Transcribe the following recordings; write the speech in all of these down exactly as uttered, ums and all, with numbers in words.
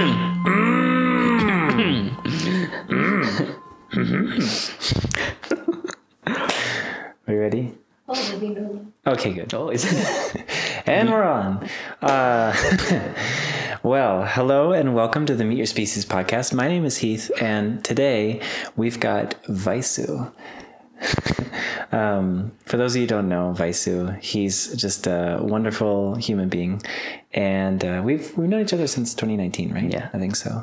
Are you ready? Oh, we've been rolling. Okay, good. Always. And we're on. Uh, well, hello and welcome to the Meet Your Species podcast. My name is Heath, and today we've got Vaisu. Um, for those of you who don't know Vaisu, he's just a wonderful human being, and uh, we've we've known each other since twenty nineteen, right? Yeah, I think so.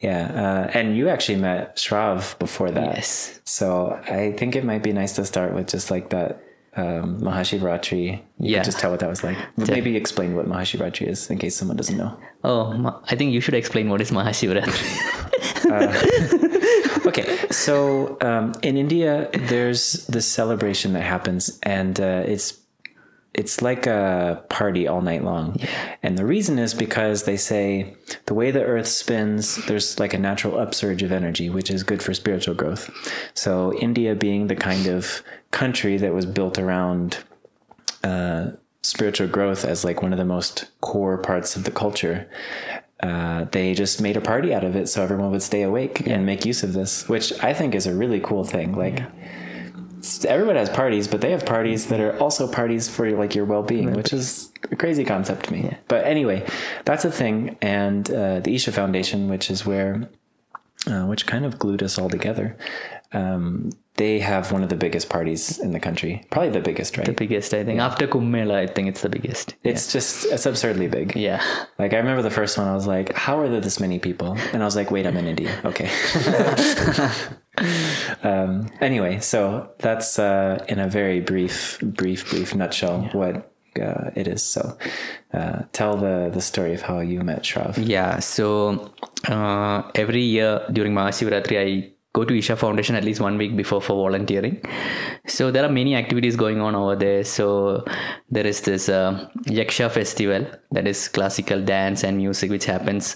Yeah, uh, and you actually met Shrav before that. Yes. So I think it might be nice to start with just like that um, Mahashivaratri. You yeah. Can just tell what that was like. But maybe explain what Mahashivaratri is in case someone doesn't know. Oh, ma- I think you should explain what is Mahashivaratri. uh, Okay, so um, in India, there's this celebration that happens, and uh, it's it's like a party all night long. Yeah. And the reason is because they say the way the earth spins, there's like a natural upsurge of energy, which is good for spiritual growth. So India being the kind of country that was built around uh, spiritual growth as like one of the most core parts of the culture, Uh, they just made a party out of it so everyone would stay awake yeah. and make use of this, which I think is a really cool thing. Like yeah. everyone has parties, but they have parties that are also parties for like your well-being, which is a crazy concept to me. Yeah. But anyway, that's a thing. And uh, the Isha Foundation, which is where, uh, which kind of glued us all together. Um, they have one of the biggest parties in the country. Probably the biggest, right? The biggest, I think. Yeah. After Kumbh Mela, I think it's the biggest. It's yeah. just, it's absurdly big. Yeah. Like, I remember the first one, I was like, how are there this many people? And I was like, wait, I'm in India. Okay. um, anyway, so that's uh, in a very brief, brief, brief nutshell yeah. what uh, it is. So uh, tell the, the story of how you met Shrav. Yeah, so uh, every year during Mahashivaratri, I go to Isha Foundation at least one week before for volunteering. So there are many activities going on over there. So there is this uh, Yaksha festival, that is classical dance and music, which happens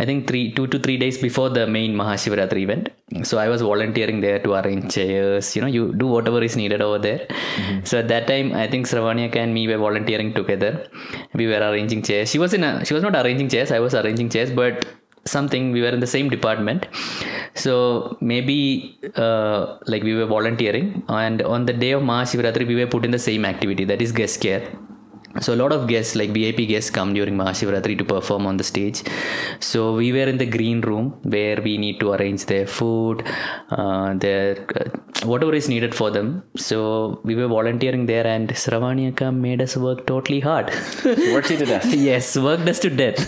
I think three, two to three days before the main Mahashivaratri event. So I was volunteering there to arrange chairs. You know, you do whatever is needed over there. Mm-hmm. So at that time, I think Sravanyaka and me were volunteering together. We were arranging chairs. She was in a, she was not arranging chairs. I was arranging chairs, but something we were in the same department. So maybe uh, like we were volunteering, and on the day of Mahashivaratri we were put in the same activity, that is guest care. So a lot of guests like V I P guests come during Mahashivaratri to perform on the stage. So we were in the green room where we need to arrange their food, uh, their uh, whatever is needed for them. So we were volunteering there, and Sravanyaka made us work totally hard. Worked you to death. Yes, worked us to death.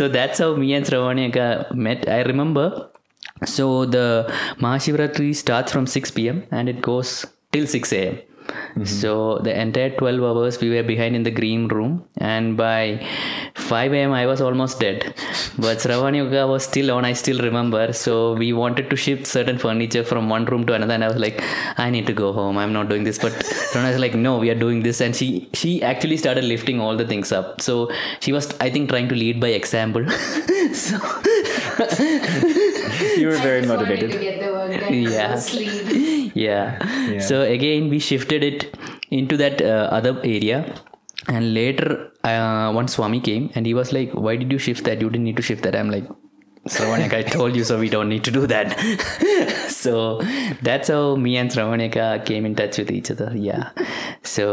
So that's how me and Sravanyaka met. I remember. So the Mahashivaratri starts from six p.m. and it goes till six a.m. Mm-hmm. So the entire twelve hours we were behind in the green room, and by five a.m. I was almost dead, but Shravan Yoga was still on. I still remember. So we wanted to shift certain furniture from one room to another, and I was like, I need to go home, I'm not doing this. But Rana was like, no, we are doing this, and she she actually started lifting all the things up. So she was, I think, trying to lead by example. So you were very motivated to get the work done. Yeah. Yeah. Yeah. So again, we shifted it into that uh, other area. And later, uh, one Swami came and he was like, why did you shift that? You didn't need to shift that. I'm like, Sravanyaka, I told you, so we don't need to do that. So that's how me and Sravanyaka came in touch with each other. Yeah. So,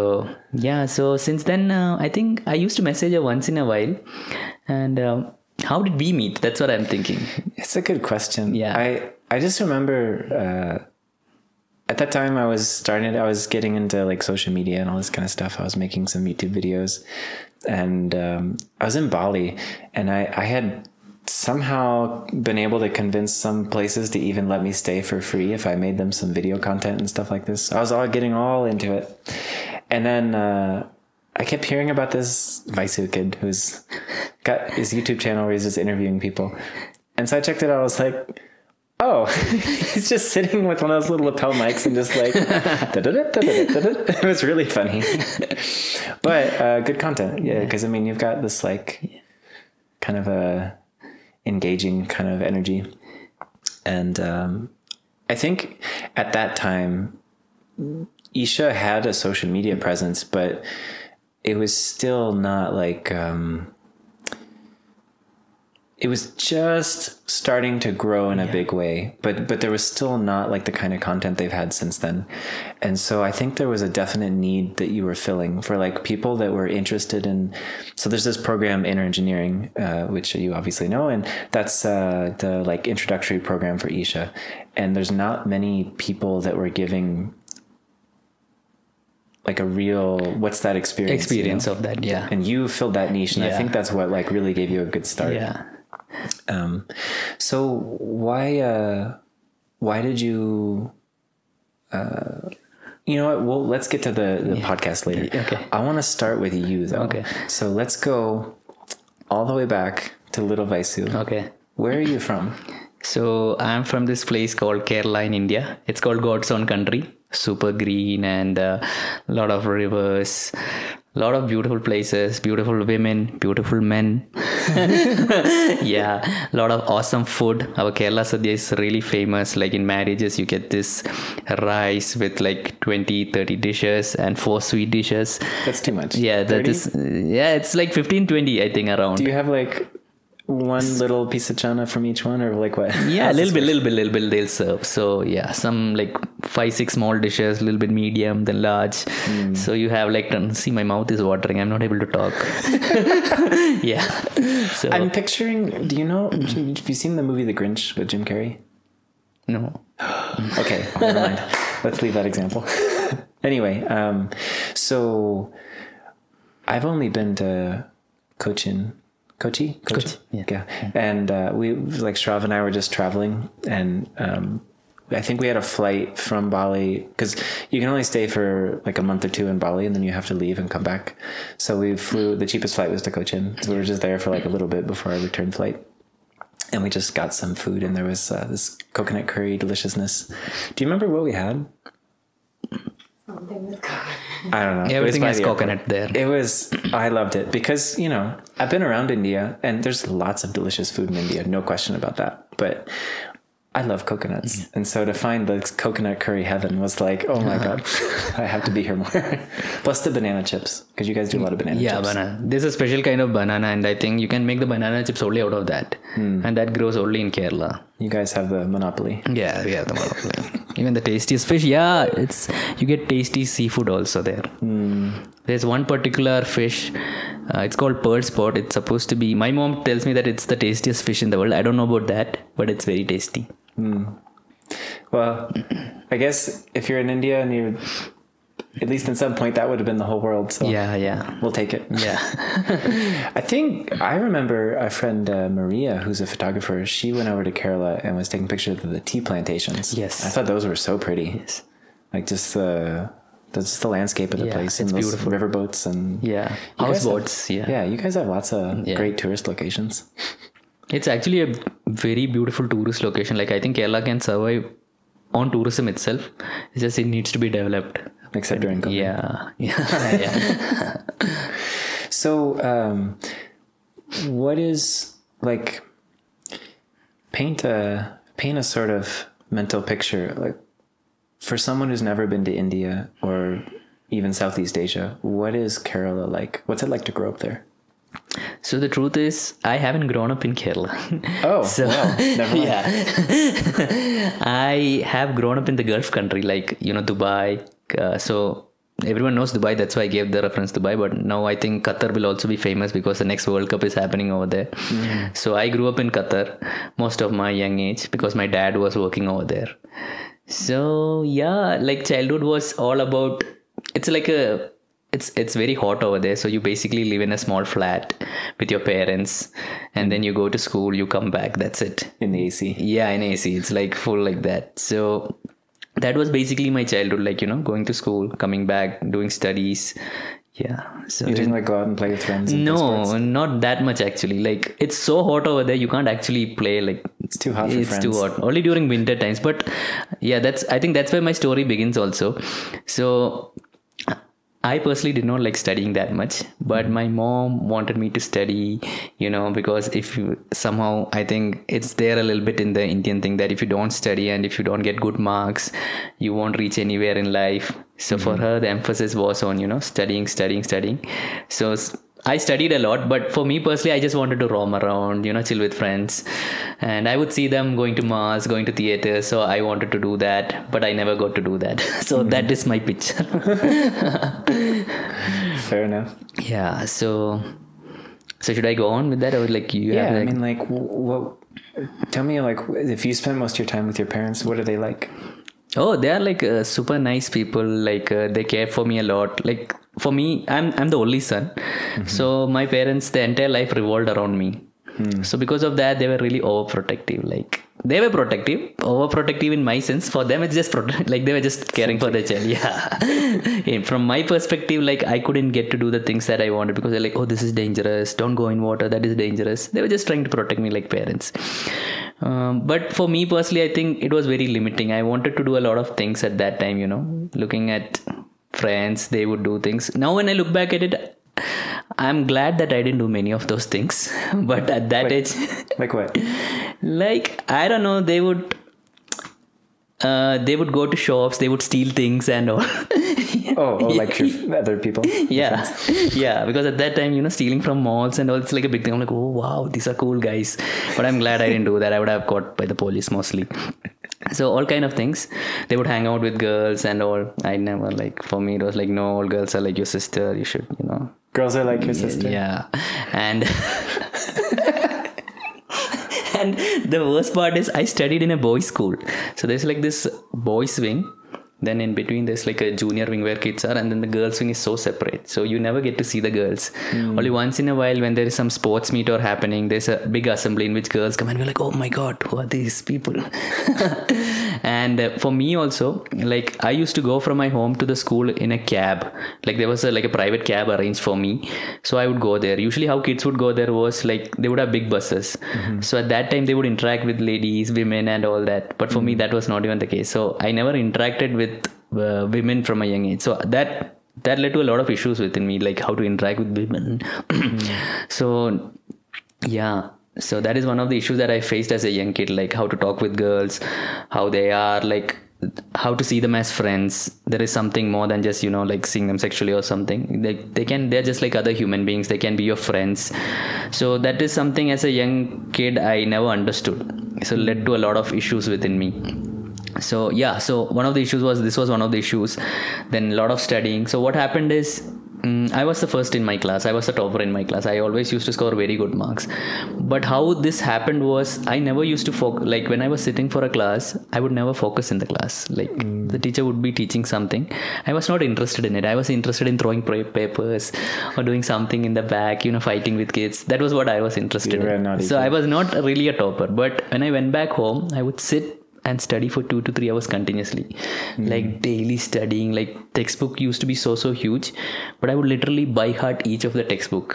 yeah. So since then, uh, I think I used to message her once in a while. And um, how did we meet? That's what I'm thinking. It's a good question. Yeah. I, I just remember... Uh, At that time I was starting, I was getting into like social media and all this kind of stuff. I was making some YouTube videos, and um, I was in Bali, and I, I had somehow been able to convince some places to even let me stay for free if I made them some video content and stuff like this. So I was all getting all into it. And then uh, I kept hearing about this Vaisu kid who's got his YouTube channel where he's just interviewing people. And so I checked it out. I was like, oh, he's just sitting with one of those little lapel mics and just like, it was really funny, but uh, good content. Yeah. Cause I mean, you've got this like kind of a engaging kind of energy. And um, I think at that time, Isha had a social media presence, but it was still not like, um, it was just starting to grow in a yeah. big way, but but there was still not like the kind of content they've had since then. And so I think there was a definite need that you were filling for like people that were interested in. So there's this program, Inner Engineering, uh, which you obviously know, and that's uh, the like introductory program for Isha. And there's not many people that were giving like a real, what's that experience? Experience you know? of that, yeah. And you filled that niche, and yeah. I think that's what like really gave you a good start. Yeah. Um, so why, uh, why did you, uh, you know what? Well, let's get to the, the yeah. podcast later. Okay. I want to start with you though. Okay. So let's go all the way back to Little Vaisu. Okay. Where are you from? So I'm from this place called Kerala in India. It's called God's Own Country. Super green and a lot of rivers, lot of beautiful places, beautiful women, beautiful men. Yeah, a lot of awesome food. Our Kerala Sadhya is really famous. Like in marriages, you get this rice with like twenty, thirty dishes and four sweet dishes. That's too much. Yeah, that thirty? Is. Yeah, it's like fifteen, twenty, I think, around. Do you have like one little piece of chana from each one, or like what? Yeah, a little bit, little bit, little bit they'll serve. So yeah, some like five, six small dishes, a little bit medium, then large. Mm. So you have like, see, my mouth is watering. I'm not able to talk. Yeah. So I'm picturing, do you know, have you seen the movie The Grinch with Jim Carrey? No. Okay. Never mind. Let's leave that example. Anyway. Um, so I've only been to Cochin. Kochi? Kochi? Kochi. Yeah. Yeah. yeah. And uh, we, like Shrav and I were just traveling, and um, I think we had a flight from Bali, because you can only stay for like a month or two in Bali, and then you have to leave and come back. So we flew, the cheapest flight was to Cochin. So we were just there for like a little bit before our return flight. And we just got some food, and there was uh, this coconut curry deliciousness. Do you remember what we had? Something with coconut. I don't know. Everything has coconut there. It was, I loved it because, you know, I've been around India and there's lots of delicious food in India. No question about that. But I love coconuts. Mm-hmm. And so to find the coconut curry heaven was like, oh my God, I have to be here more. Plus the banana chips, because you guys do a lot of banana yeah, chips. Yeah, banana. There's a special kind of banana, and I think you can make the banana chips only out of that. Mm. And that grows only in Kerala. You guys have the monopoly. Yeah, we have the monopoly. Even the tastiest fish, yeah, it's you get tasty seafood also there. Mm. There's one particular fish, uh, it's called pearl spot. It's supposed to be, my mom tells me that it's the tastiest fish in the world. I don't know about that, but it's very tasty. Mm. Well, I guess if you're in India and you're, at least in some point, that would have been the whole world. So yeah, yeah. We'll take it. Yeah. I think I remember a friend, uh, Maria, who's a photographer. She went over to Kerala and was taking pictures of the tea plantations. Yes. I thought those were so pretty. Yes. Like just uh, the, just the landscape of the yeah, place. And it's those beautiful. Riverboats and yeah. houseboats. Yeah. Yeah. You guys have lots of yeah. great tourist locations. It's actually a very beautiful tourist location. Like I think Kerala can survive on tourism itself. It's just it needs to be developed. Except during COVID. Yeah. Yeah. yeah. So, um, what is like paint a, paint a sort of mental picture, like for someone who's never been to India or even Southeast Asia, what is Kerala like? What's it like to grow up there? So the truth is, I haven't grown up in Kerala. Oh, so, wow. Never mind. Yeah. I have grown up in the Gulf country, like, you know, Dubai. Uh, so everyone knows Dubai, that's why I gave the reference Dubai, but now I think Qatar will also be famous because the next World Cup is happening over there. Mm. So I grew up in Qatar most of my young age because my dad was working over there. So yeah, like childhood was all about, it's like a, it's, it's very hot over there. So you basically live in a small flat with your parents, and then you go to school, you come back, that's it. In the A C. Yeah, in A C. It's like full like that. So that was basically my childhood, like, you know, going to school, coming back, doing studies. Yeah. So you didn't like go out and play with friends? No, not that much actually. Like it's so hot over there, you can't actually play. Like it's too hot for friends. It's too hot. Only during winter times. But yeah, that's, I think that's where my story begins also. So I personally did not like studying that much, but my mom wanted me to study, you know, because if you somehow, I think it's there a little bit in the Indian thing that if you don't study and if you don't get good marks, you won't reach anywhere in life. So mm-hmm. for her, the emphasis was on, you know, studying, studying, studying. So I studied a lot, but for me personally, I just wanted to roam around, you know, chill with friends. And I would see them going to Mars, going to theaters. So I wanted to do that, but I never got to do that. So mm-hmm. that is my pitch. Fair enough. Yeah. So, so should I go on with that? Or like you? Yeah. Have like... I mean, like, what? Tell me, like, if you spend most of your time with your parents, what are they like? Oh, they are like uh, super nice people. Like uh, they care for me a lot. Like for me, I'm I'm the only son. Mm-hmm. So my parents, their entire life revolved around me. Mm. So because of that, they were really overprotective. Like they were protective, overprotective in my sense. For them, it's just prote- like they were just caring Something. for their child. Yeah. From my perspective, like I couldn't get to do the things that I wanted because they're like, oh, this is dangerous. Don't go in water. That is dangerous. They were just trying to protect me like parents. Um, but for me personally, I think it was very limiting. I wanted to do a lot of things at that time, you know, looking at friends, they would do things. Now, when I look back at it, I'm glad that I didn't do many of those things. But at that like, age, like what? Like, I don't know, they would, uh, they would go to shops, they would steal things and all. Oh, oh, like your other people. Yeah. Friends. Yeah. Because at that time, you know, stealing from malls and all, it's like a big thing. I'm like, oh, wow, these are cool guys. But I'm glad I didn't do that. I would have caught by the police mostly. So all kind of things. They would hang out with girls and all. I never like, for me, it was like, no, all girls are like your sister. You should, you know. Girls are like your sister. Yeah. And... and the worst part is I studied in a boys' school. So there's like this boys' wing. Then in between there's like a junior wing where kids are, and then the girls wing is so separate. So you never get to see the girls. Mm. Only once in a while when there is some sports meet or happening, there's a big assembly in which girls come and we're like, oh my God, who are these people? And uh, for me also, like I used to go from my home to the school in a cab. Like there was a, like a private cab arranged for me. So I would go there. Usually how kids would go there was like they would have big buses. Mm-hmm. So at that time they would interact with ladies, women and all that. But for mm-hmm. me that was not even the case. So I never interacted with Uh, women from a young age, so that that led to a lot of issues within me, like how to interact with women. Mm. So yeah, so that is one of the issues that I faced as a young kid, like how to talk with girls, how they are, like how to see them as friends. There is something more than just, you know, like seeing them sexually or something. They, they can, they're just like other human beings, they can be your friends. So that is something as a young kid I never understood, so led to a lot of issues within me. So yeah, so one of the issues was, this was one of the issues. Then a lot of studying. So what happened is, um, I was the first in my class. I was the topper in my class. I always used to score very good marks. But how this happened was, I never used to focus. Like when I was sitting for a class, I would never focus in the class. Like mm. the teacher would be teaching something. I was not interested in it. I was interested in throwing papers or doing something in the back, you know, fighting with kids. That was what I was interested in. So I was not really a topper. But when I went back home, I would sit and study for two to three hours continuously, mm. like daily studying. Like textbook used to be so so huge, but I would literally by heart each of the textbook.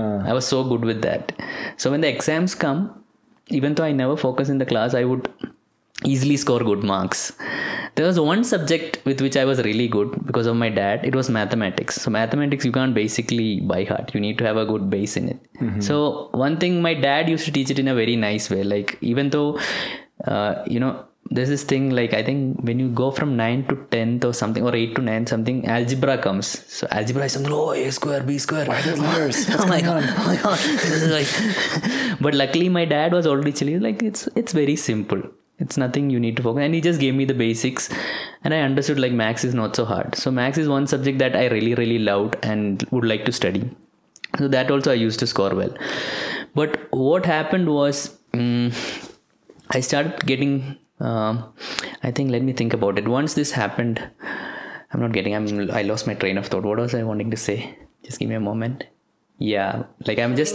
Uh. I was so good with that. So when the exams come, even though I never focus in the class, I would easily score good marks. There was one subject with which I was really good because of my dad. It was mathematics. So mathematics, you can't basically by heart. You need to have a good base in it. Mm-hmm. So one thing, my dad used to teach it in a very nice way. Like even though, uh, you know, there's this thing, like I think when you go from nine to tenth or something, or eight to nine something, algebra comes. So algebra is something, oh, a square, b square, why are letters? Oh my God, oh my God. Like, but luckily my dad was already chilling, like it's it's very simple, it's nothing you need to focus, and he just gave me the basics, and I understood like max is not so hard. So max is one subject that I really really loved and would like to study. So that also I used to score well. But what happened was, um, I started getting Um, I think, let me think about it. Once this happened, I'm not getting, I'm, I lost my train of thought. What was I wanting to say? Just give me a moment. Yeah. Like I'm just,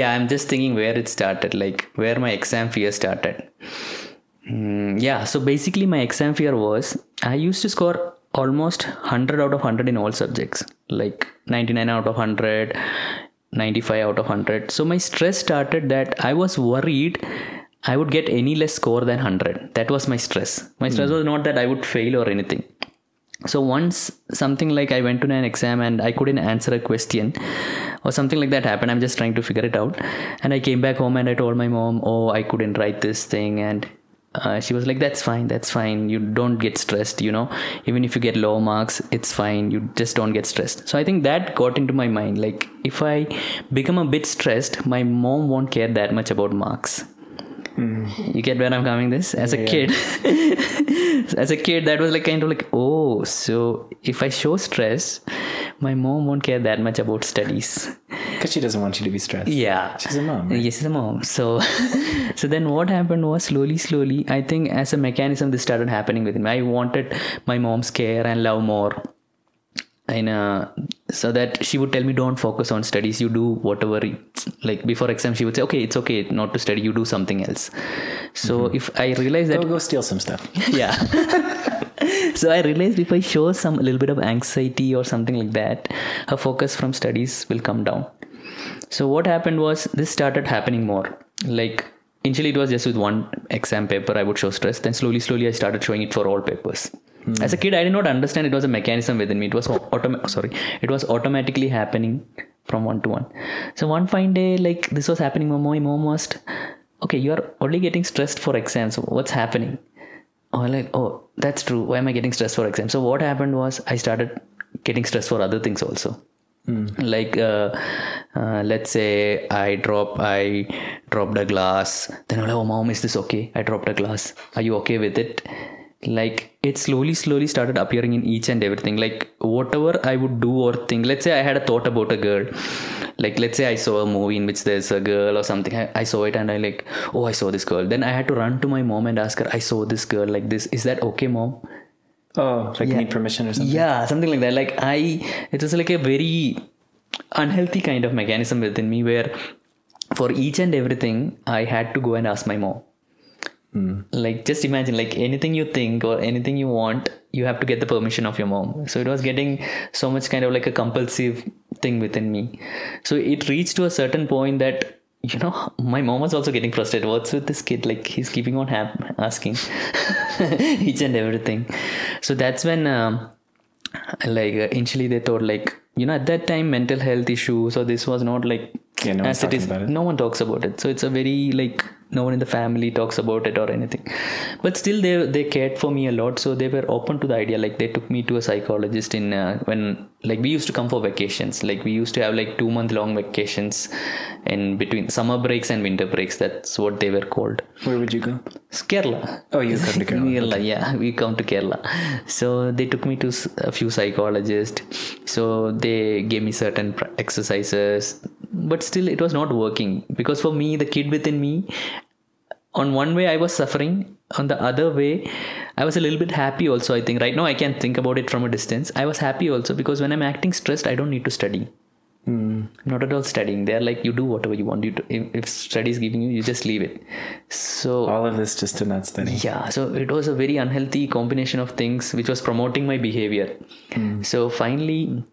yeah, I'm just thinking where it started, like where my exam fear started. Mm, yeah. So basically my exam fear was, I used to score almost one hundred out of one hundred in all subjects, like ninety-nine out of one hundred, ninety-five out of one hundred. So my stress started that I was worried I would get any less score than one hundred. That was my stress. My stress mm. was not that I would fail or anything. So once something like I went to an exam and I couldn't answer a question or something like that happened. I'm just trying to figure it out. And I came back home and I told my mom, oh, I couldn't write this thing. And Uh, she was like, that's fine, that's fine. You don't get stressed, you know, even if you get low marks, it's fine. You just don't get stressed. So I think that got into my mind. Like, if I become a bit stressed, my mom won't care that much about marks. Mm. You get where I'm coming this? As yeah, a kid, yeah. as a kid, that was like kind of like, oh, so if I show stress, my mom won't care that much about studies. Because she doesn't want you to be stressed. Yeah. She's a mom. Right? Yes, she's a mom. So, so then what happened was slowly, slowly, I think as a mechanism, this started happening with me. I wanted my mom's care and love more. And uh, so that she would tell me, don't focus on studies. You do whatever, like before exam, she would say, okay, it's okay not to study. You do something else. So mm-hmm. if I realized that... Go, go steal some stuff. Yeah. So I realized if I show some little bit of anxiety or something like that, her focus from studies will come down. So what happened was this started happening more. Like initially it was just with one exam paper, I would show stress. Then slowly, slowly I started showing it for all papers. Mm. As a kid, I did not understand it was a mechanism within me. It was autom- sorry, it was automatically happening from one to one. So one fine day, like this was happening, my mom asked, okay, you are only getting stressed for exams. So what's happening? Oh, like, oh, that's true. Why am I getting stressed for exams? So what happened was I started getting stressed for other things also. Mm. Like, uh, uh, let's say I drop, I dropped a glass. Then I'm like, oh, mom, is this okay? I dropped a glass. Are you okay with it? Like it slowly, slowly started appearing in each and everything. Like whatever I would do or think, let's say I had a thought about a girl. Like, let's say I saw a movie in which there's a girl or something. I, I saw it and I like, oh, I saw this girl. Then I had to run to my mom and ask her, I saw this girl like this. Is that okay, mom? Oh, like yeah. need permission or something. Yeah, something like that. Like I, it was like a very unhealthy kind of mechanism within me where for each and everything, I had to go and ask my mom. Mm. Like just imagine like anything you think or anything you want, you have to get the permission of your mom. So it was getting so much kind of like a compulsive thing within me. So it reached to a certain point that, you know, my mom was also getting frustrated. What's with this kid? Like he's keeping on ha- asking each and everything. So that's when um, like uh, initially they thought like, you know, at that time mental health issues or this was not like yeah, no as it is. It. No one talks about it. So it's a very like no one in the family talks about it or anything, but still they they cared for me a lot. So they were open to the idea. Like they took me to a psychologist in uh, when like we used to come for vacations. Like we used to have like two month long vacations in between summer breaks and winter breaks. That's what they were called. Where would you go? Kerala. Oh, you come to Kerala. Kerala, yeah, we come to Kerala. So they took me to a few psychologists. So they gave me certain exercises, but still it was not working because for me, the kid within me, on one way I was suffering, on the other way I was a little bit happy also. I think right now I can think about it from a distance. I was happy also because when I'm acting stressed, I don't need to study. Mm. Not at all studying. They're like, you do whatever you want. You do, if, if study is giving you, you just leave it. So all of this just to not study. Yeah. So it was a very unhealthy combination of things which was promoting my behavior. Mm. So finally,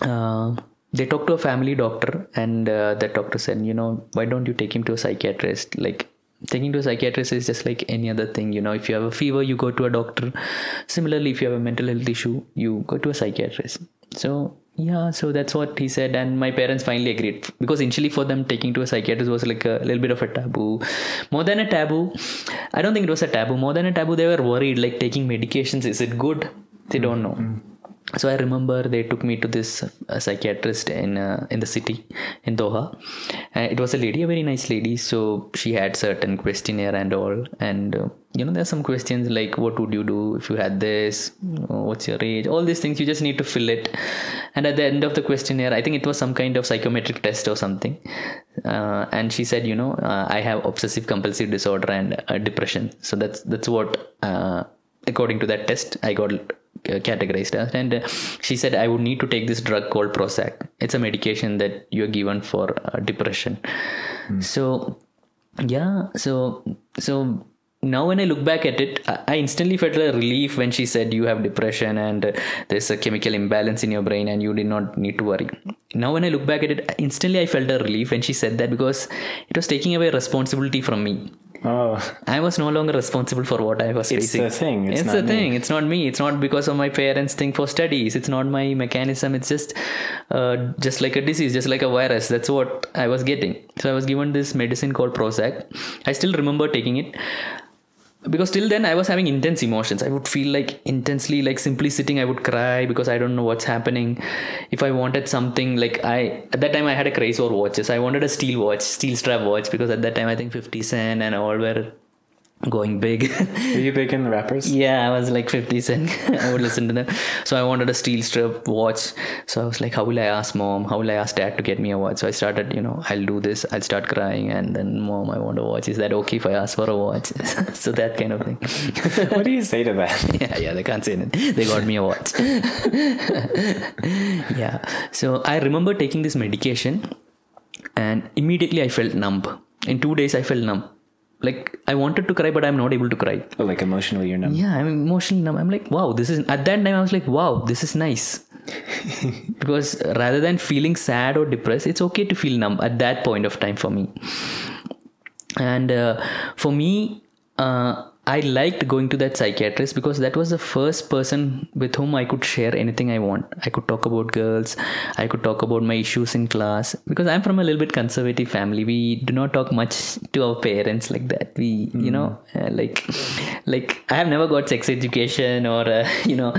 uh, they talked to a family doctor and uh, that doctor said, you know, why don't you take him to a psychiatrist? Like taking to a psychiatrist is just like any other thing. You know, if you have a fever, you go to a doctor. Similarly, if you have a mental health issue, you go to a psychiatrist. So yeah, so that's what he said. And my parents finally agreed because initially for them, taking to a psychiatrist was like a little bit of a taboo, more than a taboo. I don't think it was a taboo, more than a taboo. They were worried, like taking medications. Is it good? They don't know. Mm-hmm. So I remember they took me to this uh, psychiatrist in uh, in the city, in Doha. Uh, it was a lady, a very nice lady. So she had certain questionnaire and all. And, uh, you know, there are some questions like, what would you do if you had this? What's your age? All these things, you just need to fill it. And at the end of the questionnaire, I think it was some kind of psychometric test or something. Uh, and she said, you know, uh, I have obsessive compulsive disorder and uh, depression. So that's, that's what, uh, according to that test, I got categorized as. And uh, she said I would need to take this drug called Prozac. It's a medication that you're given for uh, depression. Mm. So yeah, so so now when I look back at it, I instantly felt a relief when she said you have depression and uh, there's a chemical imbalance in your brain and you did not need to worry. Now when I look back at it, instantly I felt a relief when she said that because it was taking away responsibility from me. Oh, I was no longer responsible for what I was facing. It's the thing. It's, it's the me. thing. It's not me. It's not because of my parents' thing for studies. It's not my mechanism. It's just, uh, just like a disease, just like a virus. That's what I was getting. So I was given this medicine called Prozac. I still remember taking it. because till then I was having intense emotions. I would feel like intensely, like simply sitting, I would cry because I don't know what's happening. If I wanted something, like I, at that time I had a craze for watches. I wanted a steel watch, steel strap watch, because at that time I think fifty cent and all were going big. Were you big in rappers? Yeah, I was like fifty cent. I would listen to them. So I wanted a steel strap watch. So I was like, how will I ask mom? How will I ask dad to get me a watch? So I started, you know, I'll do this. I'll start crying. And then, mom, I want a watch. Is that okay if I ask for a watch? So that kind of thing. What do you say to that? Yeah, yeah, they can't say that. They got me a watch. Yeah. So I remember taking this medication and immediately I felt numb. In two days, I felt numb. Like, I wanted to cry, but I'm not able to cry. Oh, like emotionally you're numb. Yeah, I'm emotionally numb. I'm like, wow, this is... At that time, I was like, wow, this is nice. Because rather than feeling sad or depressed, it's okay to feel numb at that point of time for me. And uh, for me, uh, I liked going to that psychiatrist because that was the first person with whom I could share anything I want. I could talk about girls. I could talk about my issues in class because I'm from a little bit conservative family. We do not talk much to our parents like that. We, mm. you know, uh, like, like I have never got sex education or, uh, you know,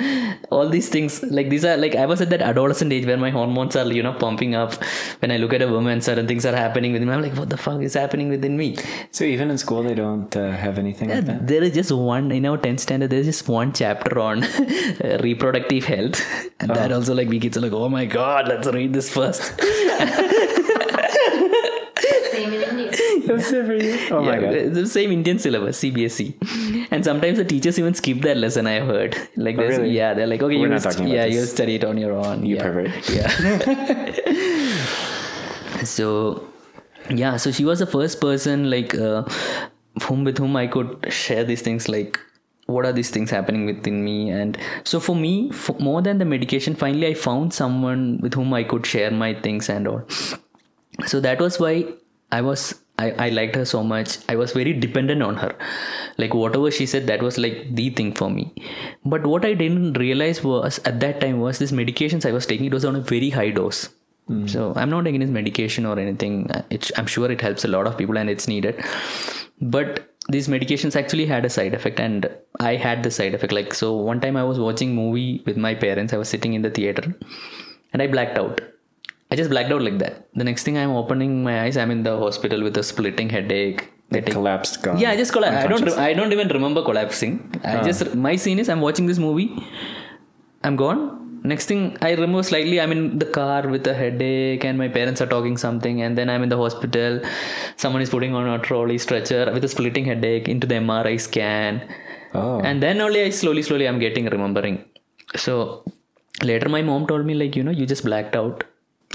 all these things like these are like, I was at that adolescent age where my hormones are, you know, pumping up. When I look at a woman, certain things are happening within me. I'm like, what the fuck is happening within me? So even in school, they don't uh, have anything yeah, like that? There is just one, in our tenth standard, there is just one chapter on uh, reproductive health. And oh. that also, like, we kids are like, oh my God, let's read this first. Same in India. That's it for you. Oh yeah, my God. The same Indian syllabus, C B S E. And sometimes the teachers even skip that lesson, I've heard. Like, oh, really? Yeah, they're like, okay, We're you not talking st- about yeah, you'll study it on your own. You yeah. pervert. Yeah. So, yeah, so she was the first person, like, uh, whom with whom I could share these things, like what are these things happening within me. And so for me, for more than the medication, finally I found someone with whom I could share my things and all. So that was why I was I, I liked her so much. I was very dependent on her. Like whatever she said, that was like the thing for me. But what I didn't realize was at that time was this medications I was taking, it was on a very high dose. Mm. So I'm not against medication or anything. It, I'm sure it helps a lot of people and it's needed. But these medications actually had a side effect, and I had the side effect. Like, so one time I was watching a movie with my parents. I was sitting in the theater and I blacked out. I just blacked out like that. The next thing I'm opening my eyes, I'm in the hospital with a splitting headache. Like collapsed, gone. Yeah, I just collapsed. I don't. Re- I don't even remember collapsing. I uh. just my scene is I'm watching this movie. I'm gone. Next thing I remember slightly, I'm in the car with a headache and my parents are talking something, and then I'm in the hospital. Someone is putting on a trolley stretcher with a splitting headache into the M R I scan. Oh. And then only I slowly, slowly I'm getting remembering. So later my mom told me, like, you know, you just blacked out.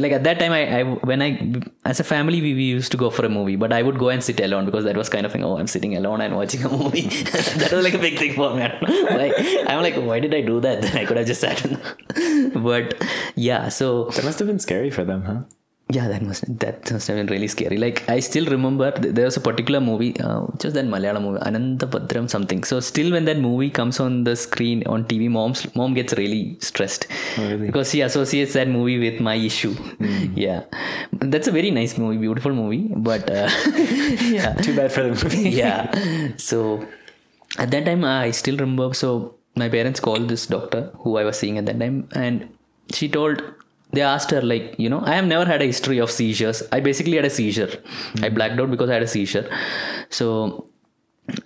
Like at that time, I, I when I, as a family, we, we used to go for a movie, but I would go and sit alone because that was kind of thing. Oh, I'm sitting alone and watching a movie. That was like a big thing for me. I don't know. Like, I'm like, why did I do that? Then I could have just sat in. But yeah, so. That must have been scary for them, huh? Yeah, that must, that must have been really scary. Like, I still remember th- there was a particular movie, uh, which was that Malayalam movie, Ananthapadram something. So still when that movie comes on the screen on T V, mom's, mom gets really stressed. Oh, really? Because she associates that movie with my issue. Mm. Yeah. That's a very nice movie, beautiful movie, but uh, yeah. Too bad for the movie. Yeah. So at that time, I still remember. So my parents called this doctor who I was seeing at that time, and she told... They asked her, like, you know, I have never had a history of seizures. I basically had a seizure. Mm-hmm. I blacked out because I had a seizure. So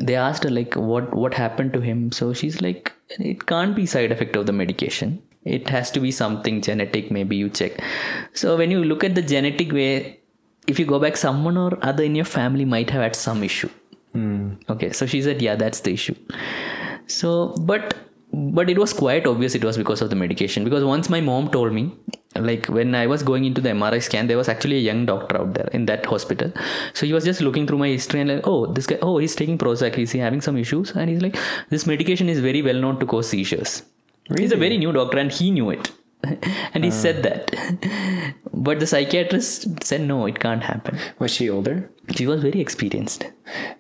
they asked her, like, what, what happened to him? So she's like, it can't be side effect of the medication. It has to be something genetic. Maybe you check. So when you look at the genetic way, if you go back, someone or other in your family might have had some issue. Mm. Okay. So she said, yeah, that's the issue. So, but... But it was quite obvious it was because of the medication. Because once my mom told me, like when I was going into the M R I scan, there was actually a young doctor out there in that hospital. So he was just looking through my history and like, oh, this guy, oh, he's taking Prozac. Is he having some issues? And he's like, this medication is very well known to cause seizures. Really? He's a very new doctor and he knew it. And he uh, said that. But the psychiatrist said, no, it can't happen. Was she older? She was very experienced.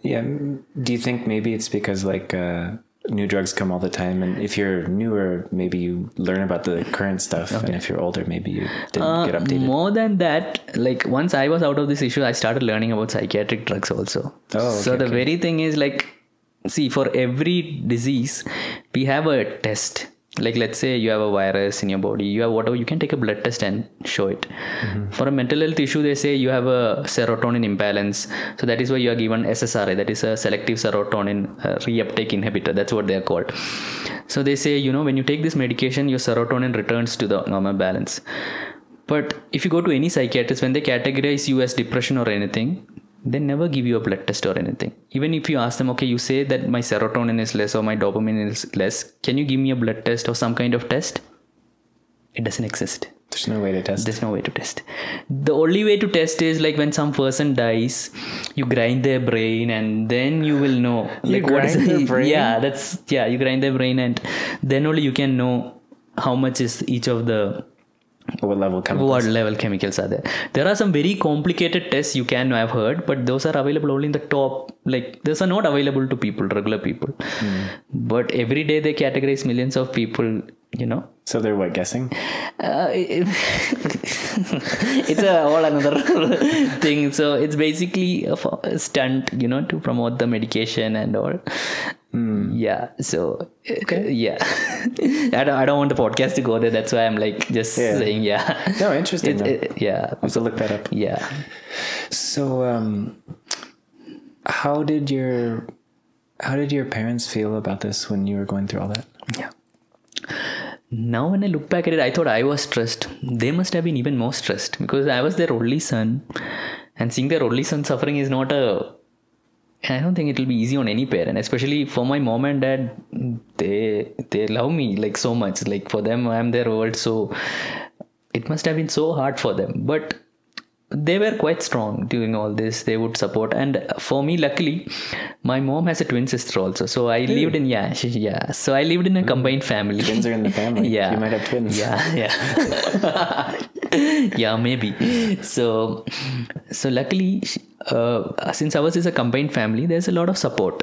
Yeah. Do you think maybe it's because like... Uh... new drugs come all the time, and if you're newer, maybe you learn about the current stuff, okay. And if you're older, maybe you didn't uh, get updated. More than that, like once I was out of this issue, I started learning about psychiatric drugs also. Oh, okay, so the okay. very thing is like see, for every disease, we have a test. Like, let's say you have a virus in your body, you have whatever, you can take a blood test and show it. Mm-hmm. For a mental health issue, they say you have a serotonin imbalance. So that is why you are given S S R I, that is a selective serotonin uh, reuptake inhibitor. That's what they are called. So they say, you know, when you take this medication, your serotonin returns to the normal balance. But if you go to any psychiatrist, when they categorize you as depression or anything, they never give you a blood test or anything. Even if you ask them, okay, you say that my serotonin is less or my dopamine is less, can you give me a blood test or some kind of test? It doesn't exist. There's no way to test. There's no way to test. The only way to test is like when some person dies, you grind their brain and then you will know. You like, grind what is their the, brain? Yeah, that's, yeah, you grind their brain and then only you can know how much is each of the... What level chemicals? What level chemicals are there? There are some very complicated tests you can have heard, but those are available only in the top. Like, those are not available to people, regular people. Mm. But every day they categorize millions of people, you know. So they're what, guessing? Uh, it, it's a whole another thing. So it's basically a, a stunt, you know, to promote the medication and all. Mm. Yeah, so okay. yeah I, don't, I don't want the podcast to go there, that's why I'm like just yeah. saying yeah no interesting it, it, yeah I'll have to look that up. Yeah so um how did your how did your parents feel about this when you were going through all that? Yeah now when I look back at it, I thought I was stressed. They must have been even more stressed because I was their only son, and seeing their only son suffering is not a I don't think it will be easy on any parent, especially for my mom and dad. They they love me like so much. Like for them, I'm their world. So it must have been so hard for them. But they were quite strong during all this. They would support. And for me, luckily, my mom has a twin sister also. So I Ooh. lived in yeah she, yeah. So I lived in a combined family. Twins are in the family. yeah, you might have twins. Yeah, yeah. yeah maybe so so luckily uh, since ours is a combined family, there's a lot of support,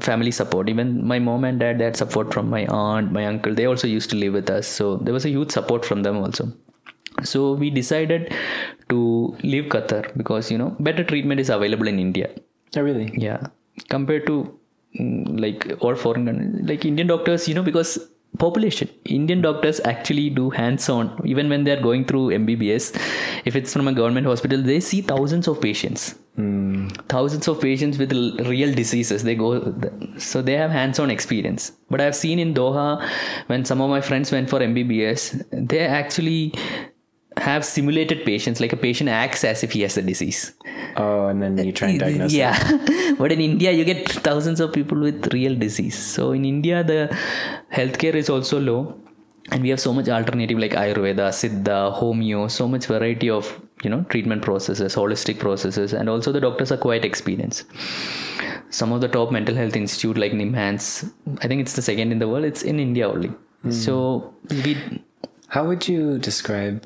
family support. Even my mom and dad, they had support from my aunt, my uncle. They also used to live with us, so there was a huge support from them also. So we decided to leave Qatar because, you know, better treatment is available in India. Oh really? Yeah, compared to like all foreign countries. Like Indian doctors, you know, because population, Indian doctors actually do hands-on. Even when they're going through M B B S, if it's from a government hospital, they see thousands of patients. Mm. Thousands of patients with real diseases. They go, so they have hands-on experience. But I've seen in Doha, when some of my friends went for M B B S, they actually have simulated patients. Like a patient acts as if he has a disease. Oh, and then you try and diagnose yeah. it. But in India, you get thousands of people with real disease. So in India, the healthcare is also low. And we have so much alternative like Ayurveda, Siddha, Homeo, so much variety of, you know, treatment processes, holistic processes. And also the doctors are quite experienced. Some of the top mental health institute like NIMHANS, I think it's the second in the world. It's in India only. Mm. So we... How would you describe...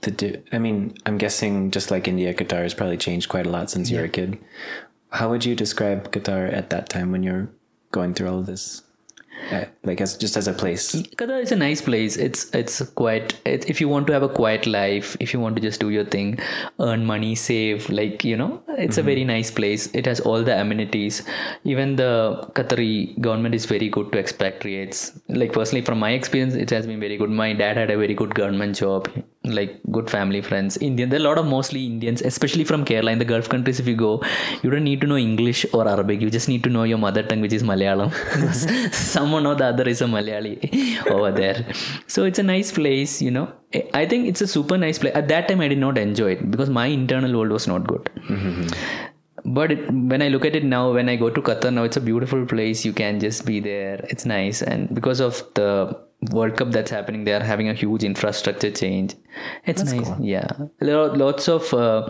The di- I mean, I'm guessing just like India, Qatar has probably changed quite a lot since yeah. you were a kid. How would you describe Qatar at that time when you're going through all of this? Uh, like as just as a place. Qatar is a nice place. It's it's quite. It, if you want to have a quiet life, if you want to just do your thing, earn money, save, like, you know, it's mm-hmm. a very nice place. It has all the amenities. Even the Qatari government is very good to expatriates. Like personally, from my experience, it has been very good. My dad had a very good government job, like good family friends. Indian, there are a lot of mostly Indians, especially from Kerala. In the Gulf countries, if you go, you don't need to know English or Arabic. You just need to know your mother tongue, which is Malayalam. Someone or the other is a Malayali over there. So it's a nice place, you know. I think it's a super nice place. At that time, I did not enjoy it because my internal world was not good. Mm-hmm. But it, when I look at it now, when I go to Qatar now, it's a beautiful place. You can just be there. It's nice. And because of the World Cup that's happening, they are having a huge infrastructure change. It's that's nice. Cool. Yeah. Lots of... Uh,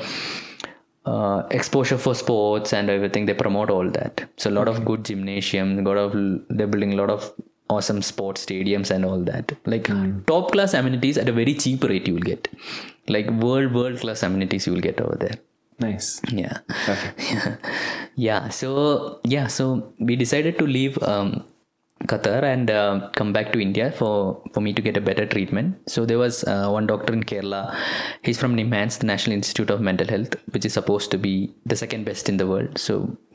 Uh, exposure for sports and everything. They promote all that. So a lot okay. of good gymnasium, lot of, they're building a lot of awesome sports stadiums and all that. Like mm. top class amenities at a very cheap rate you will get. Like world world class amenities you will get over there. Nice. Yeah. Okay. yeah. yeah. So yeah. So we decided to leave um, Qatar and uh, come back to India for for me to get a better treatment. So there was uh, one doctor in Kerala. He's from NIMHANS, the National Institute of Mental Health, which is supposed to be the second best in the world. So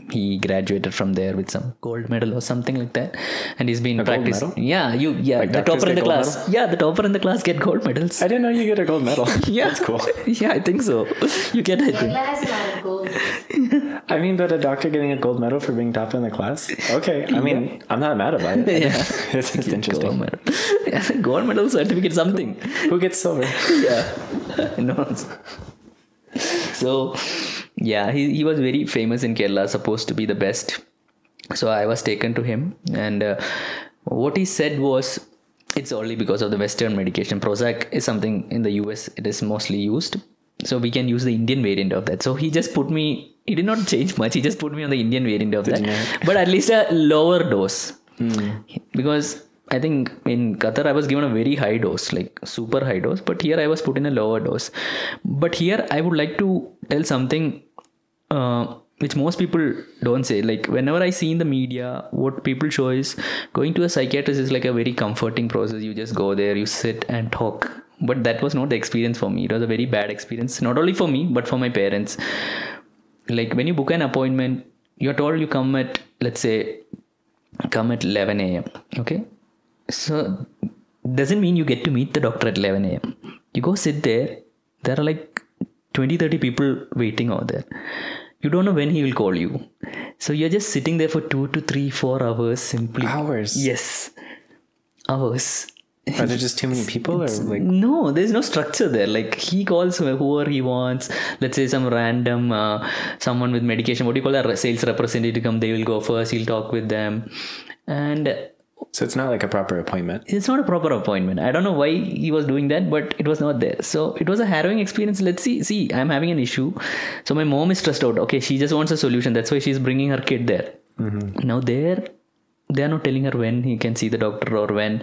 he graduated from there with some gold medal or something like that, and he's been practicing. Yeah, you yeah like the topper in the class. Medal? Yeah, the topper in the class get gold medals. I didn't know you get a gold medal. Yeah, that's cool. Yeah, I think so. You get it. Kerala has a lot of gold. I mean, but a doctor getting a gold medal for being topper in the class. Okay, I mean, yeah. I'm not mad about it. Yeah, it's just interesting. Gold medal. Yeah, gold medal certificate something. Who gets silver? Yeah, no. So, yeah, he, he was very famous in Kerala, supposed to be the best. So I was taken to him, and uh, what he said was, it's only because of the Western medication. Prozac is something in the U S, it is mostly used. So we can use the Indian variant of that. So he just put me, he did not change much. He just put me on the Indian variant of that, yeah. But at least a lower dose. Mm. Because I think in Qatar, I was given a very high dose, like super high dose. But here I was put in a lower dose. But here I would like to tell something uh, which most people don't say. Like whenever I see in the media, what people show is going to a psychiatrist is like a very comforting process. You just go there, you sit and talk. But that was not the experience for me. It was a very bad experience, not only for me, but for my parents. Like when you book an appointment, you're told you come at, let's say, come at eleven a.m. Okay. So doesn't mean you get to meet the doctor at eleven a.m. You go sit there. There are like twenty, thirty people waiting out there. You don't know when he will call you. So you're just sitting there for two to three, four hours simply. Hours? Yes. Hours. Are there just too many people? Or like? No, there's no structure there. Like he calls whoever he wants. Let's say some random, uh, someone with medication. What do you call that? Sales representative come. They will go first. He'll talk with them. And... so it's not like a proper appointment. It's not a proper appointment. I don't know why he was doing that, but it was not there. So it was a harrowing experience. Let's see. See, I'm having an issue. So my mom is stressed out. Okay, she just wants a solution. That's why she's bringing her kid there. Mm-hmm. Now there, they are not telling her when he can see the doctor or when.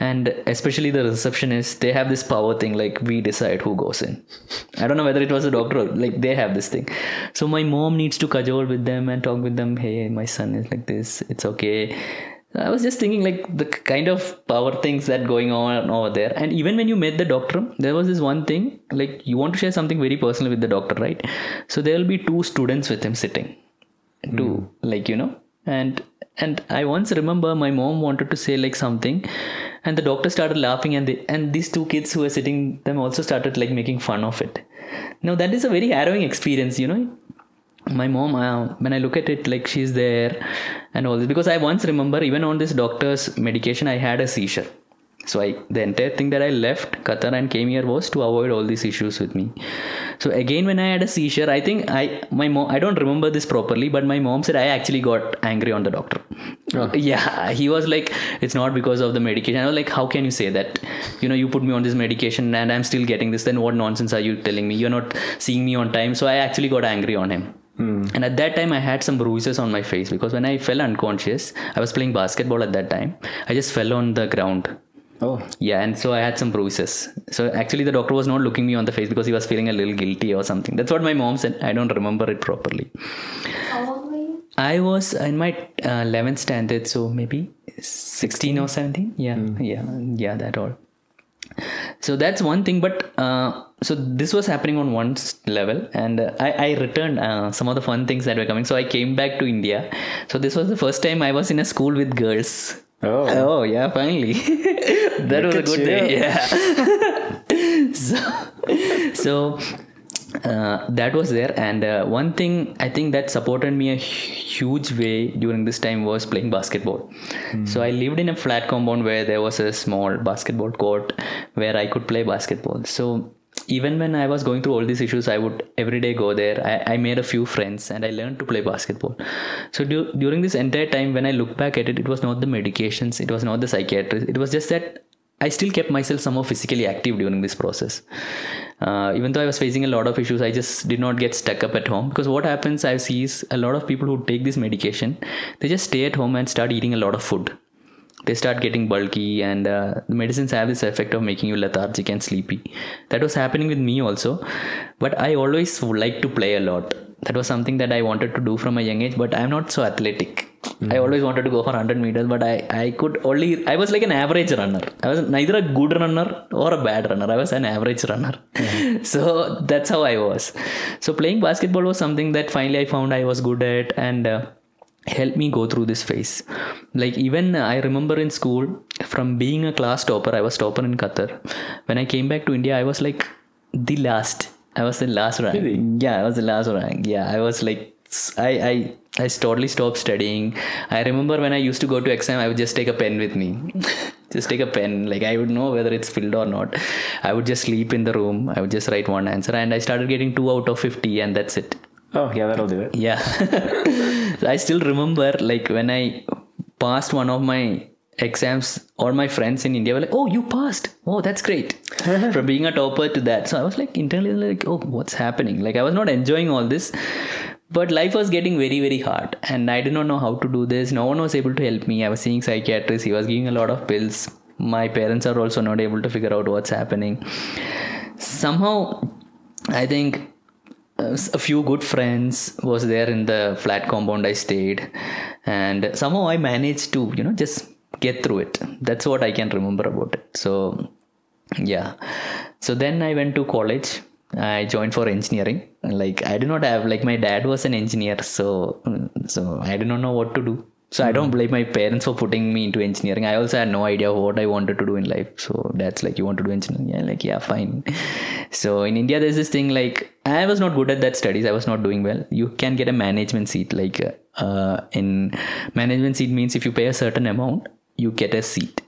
And especially the receptionists, they have this power thing. Like we decide who goes in. I don't know whether it was a doctor or like they have this thing. So my mom needs to cajole with them and talk with them. Hey, my son is like this. It's okay. I was just thinking like the kind of power things that going on over there. And even when you met the doctor, there was this one thing, like you want to share something very personal with the doctor, right? So there will be two students with him sitting. Mm. Two, like, you know, and, and I once remember my mom wanted to say like something and the doctor started laughing and they, and these two kids who were sitting them also started like making fun of it. Now that is a very harrowing experience, you know. My mom, uh, when I look at it, like she's there and all this, because I once remember even on this doctor's medication, I had a seizure. So I, the entire thing that I left Qatar and came here was to avoid all these issues with me. So again, when I had a seizure, I think I, my mom, I don't remember this properly, but my mom said I actually got angry on the doctor. Oh. Yeah. He was like, it's not because of the medication. I was like, how can you say that? You know, you put me on this medication and I'm still getting this. Then what nonsense are you telling me? You're not seeing me on time. So I actually got angry on him. Hmm. And at that time I had some bruises on my face because when I fell unconscious, I was playing basketball at that time. I just fell on the ground. Oh. Yeah. And so I had some bruises. So actually the doctor was not looking me on the face because he was feeling a little guilty or something. That's what my mom said. I don't remember it properly. How old were you? I was in my uh, eleventh standard. So maybe sixteen or seventeen. Yeah. Hmm. Yeah. Yeah. That all. So that's one thing, but uh, so this was happening on one level and uh, I, I returned uh, some of the fun things that were coming. So I came back to India. So this was the first time I was in a school with girls. Oh, oh yeah, finally. That was a good day. Yeah. so, so uh, that was there. And uh, one thing I think that supported me a huge way during this time was playing basketball. Mm. So I lived in a flat compound where there was a small basketball court where I could play basketball. So even when I was going through all these issues, I would every day go there. I, I made a few friends and I learned to play basketball. So du- during this entire time, when I look back at it, it was not the medications. It was not the psychiatrist. It was just that I still kept myself somehow physically active during this process. Uh, even though I was facing a lot of issues, I just did not get stuck up at home. Because what happens I see is a lot of people who take this medication, they just stay at home and start eating a lot of food. They start getting bulky and uh, the medicines have this effect of making you lethargic and sleepy. That was happening with me also. But I always liked to play a lot. That was something that I wanted to do from a young age, but I'm not so athletic. Mm. I always wanted to go for one hundred meters, but I, I could only, I was like an average runner. I was neither a good runner or a bad runner. I was an average runner. Mm-hmm. So that's how I was. So playing basketball was something that finally I found I was good at, and uh, helped me go through this phase. Like even uh, I remember in school, from being a class topper, I was topper in Qatar. When I came back to India, I was like the last. I was the last rank. Really? Yeah, I was the last rank. Yeah, I was like, I, I I totally stopped studying. I remember when I used to go to exam, I would just take a pen with me. Just take a pen. Like I would know whether it's filled or not. I would just sleep in the room. I would just write one answer, and I started getting two out of fifty, and that's it. Oh yeah, that'll do it. Yeah. So I still remember like when I passed one of my exams, all my friends in India were like, oh, you passed. Oh, that's great. From being a topper to that. So I was like internally like, oh, what's happening? Like I was not enjoying all this. But life was getting very, very hard, and I did not know how to do this. No one was able to help me. I was seeing psychiatrists. He was giving a lot of pills. My parents are also not able to figure out what's happening. Somehow, I think a few good friends was there in the flat compound I stayed, and somehow I managed to, you know, just get through it. That's what I can remember about it. So, yeah. So then I went to college. I joined for engineering. Like I did not have, like my dad was an engineer, so so I did not know what to do. So mm-hmm. I don't blame my parents for putting me into engineering. I also had no idea what I wanted to do in life. So dad's like, you want to do engineering? Yeah, like yeah, fine. So in India, there's this thing like I was not good at that studies. I was not doing well. You can get a management seat. Like uh, in management seat means if you pay a certain amount, you get a seat.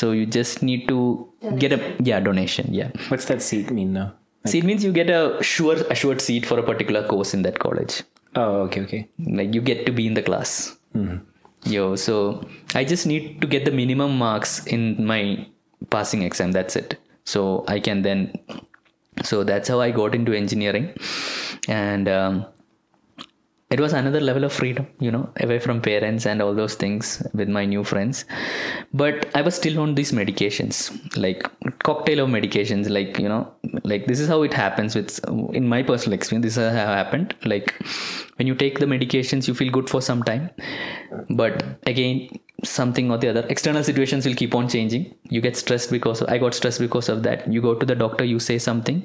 So you just need to donation. get a yeah donation. Yeah. What's that seat mean now? Like, seat means you get a sure assured seat for a particular course in that college. Oh, okay, okay. Like you get to be in the class. Mm-hmm. Yo, so I just need to get the minimum marks in my passing exam. That's it. So I can then. So that's how I got into engineering, and um, it was another level of freedom, you know, away from parents and all those things with my new friends. But I was still on these medications, like cocktail of medications, like, you know, like this is how it happens with, in my personal experience, this is how it happened. Like when you take the medications, you feel good for some time, but again, something or the other, external situations will keep on changing. You get stressed because of, I got stressed because of that. You go to the doctor, you say something,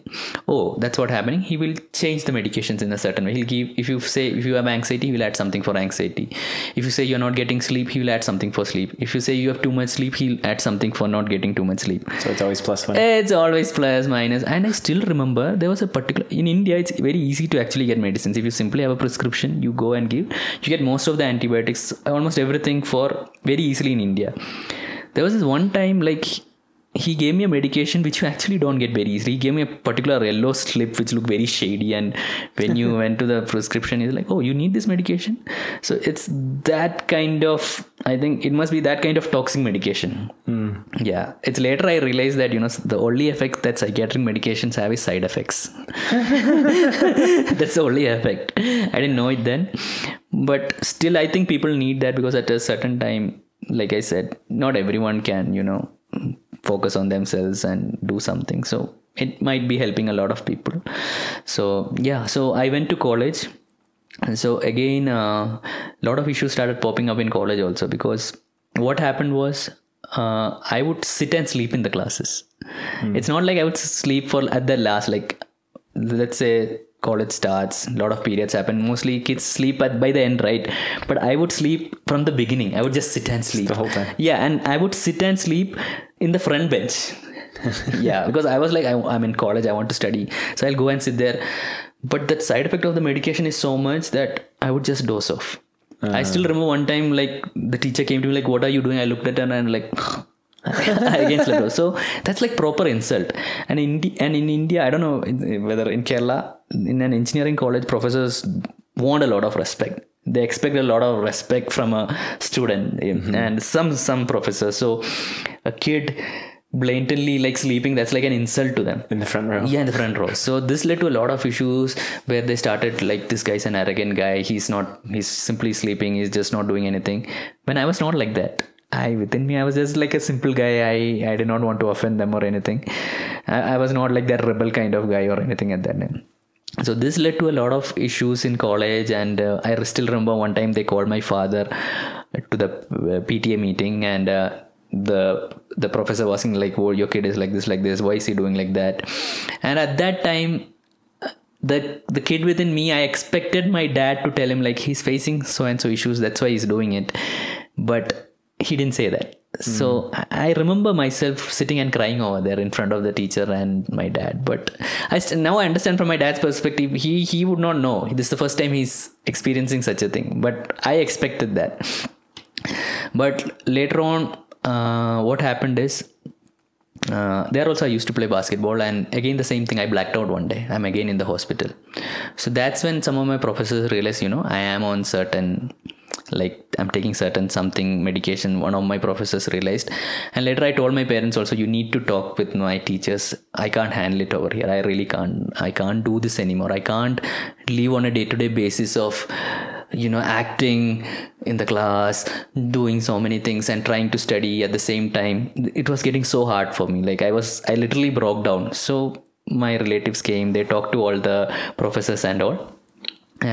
oh, that's what happening. He will change the medications in a certain way. He'll give, if you say, if you have anxiety, he will add something for anxiety. If you say you're not getting sleep, he will add something for sleep. If you say you have too much sleep, he'll add something for not getting too much sleep. So it's always plus one. It's always plus minus. And I still remember there was a particular, in India, it's very easy to actually get medicines. If you simply have a prescription, you go and give, you get most of the antibiotics, almost everything for very easily in India. There was this one time, like he gave me a medication which you actually don't get very easily. He gave me a particular yellow slip which looked very shady, and when you went to the prescription, he's like, oh, you need this medication? So it's that kind of, I think it must be that kind of toxic medication. Mm. Yeah. It's later I realized that, you know, the only effect that psychiatric medications have is side effects. That's the only effect. I didn't know it then. But still, I think people need that because at a certain time, like I said, not everyone can, you know, focus on themselves and do something. So it might be helping a lot of people. So, yeah, so I went to college. And so again, a uh, lot of issues started popping up in college also, because what happened was uh, I would sit and sleep in the classes. Mm. It's not like I would sleep for at the last, like, let's say, college starts, a lot of periods happen, mostly kids sleep at by the end, right? But I would sleep from the beginning. I would just sit and sleep the whole time. Yeah, and I would sit and sleep in the front bench. Yeah, because I was like, I, I'm in college, I want to study, so I'll go and sit there. But that side effect of the medication is so much that I would just doze off. uh. I still remember one time, like the teacher came to me like, what are you doing? I looked at her and I'm like, against Lado. So that's like proper insult. And in Indi- and in India, I don't know whether in Kerala, in an engineering college, professors want a lot of respect. They expect a lot of respect from a student. Mm-hmm. And some some professors. So a kid blatantly like sleeping, that's like an insult to them. In the front row. Yeah, in the front row. So this led to a lot of issues where they started like, this guy's an arrogant guy. He's not, he's simply sleeping. He's just not doing anything. When I was not like that. I within me I was just like a simple guy. I, I did not want to offend them or anything. I, I was not like that rebel kind of guy or anything at that time. So this led to a lot of issues in college, and uh, I still remember one time they called my father to the P T A meeting, and uh, the the professor was saying like, "Oh, your kid is like this, like this. Why is he doing like that?" And at that time, the the kid within me, I expected my dad to tell him like, he's facing so and so issues, that's why he's doing it, but he didn't say that. So mm. I remember myself sitting and crying over there in front of the teacher and my dad. But I st- now I understand from my dad's perspective, he he would not know. This is the first time he's experiencing such a thing. But I expected that. But later on, uh, what happened is, uh, there also I used to play basketball. And again, the same thing, I blacked out one day. I'm again in the hospital. So that's when some of my professors realized, you know, I am on certain... like I'm taking certain something medication, one of my professors realized. And later I told my parents also, you need to talk with my teachers. I can't handle it over here. I really can't. I can't do this anymore. I can't live on a day-to-day basis of, you know, acting in the class, doing so many things and trying to study at the same time. It was getting so hard for me. Like I was, I literally broke down. So my relatives came, they talked to all the professors and all.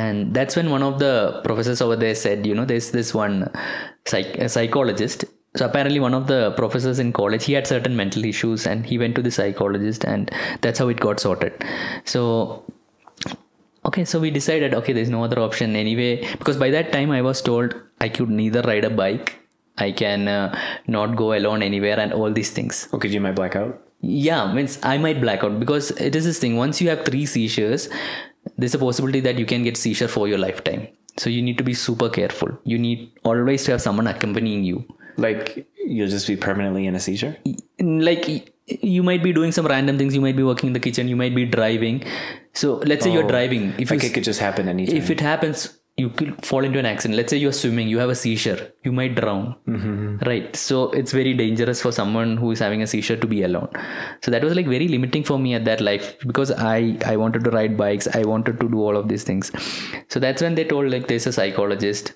And that's when one of the professors over there said, you know, there's this one psych- a psychologist. So apparently one of the professors in college, he had certain mental issues and he went to the psychologist, and that's how it got sorted. So, okay, so we decided, okay, there's no other option anyway, because by that time I was told I could neither ride a bike, I can uh, not go alone anywhere and all these things. Okay, you might black out? Yeah, means I might black out, because it is this thing, once you have three seizures, there's a possibility that you can get seizure for your lifetime. So you need to be super careful. You need always to have someone accompanying you. Like you'll just be permanently in a seizure? Like you might be doing some random things. You might be working in the kitchen. You might be driving. So let's say oh, you're driving. If like you, it could just happen anytime. If it happens, you could fall into an accident. Let's say you're swimming. You have a seizure. You might drown. Mm-hmm. Right. So it's very dangerous for someone who is having a seizure to be alone. So that was like very limiting for me at that life, because I, I wanted to ride bikes. I wanted to do all of these things. So that's when they told like there's a psychologist.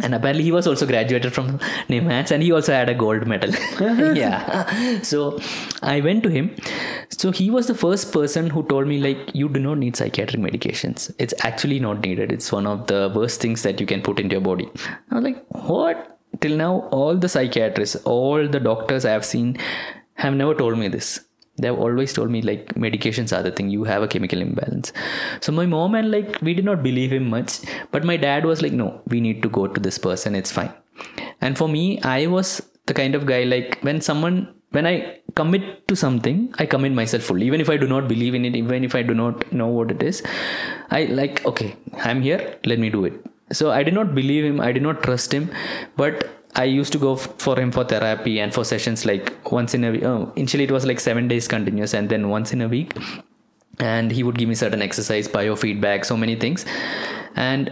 And apparently he was also graduated from NIMHANS, and he also had a gold medal. Yeah. So I went to him. So he was the first person who told me like, you do not need psychiatric medications. It's actually not needed. It's one of the worst things that you can put into your body. I was like, what? Till now, all the psychiatrists, all the doctors I have seen have never told me this. They've always told me like medications are the thing. You have a chemical imbalance. So my mom and like, we did not believe him much, but my dad was like, no, we need to go to this person. It's fine. And for me, I was the kind of guy, like when someone, when I commit to something, I commit myself fully. Even if I do not believe in it, even if I do not know what it is, I like, okay, I'm here. Let me do it. So I did not believe him. I did not trust him, but I used to go f- for him for therapy and for sessions like once in a week. Oh, initially it was like seven days continuous and then once in a week. And he would give me certain exercise, biofeedback, so many things. And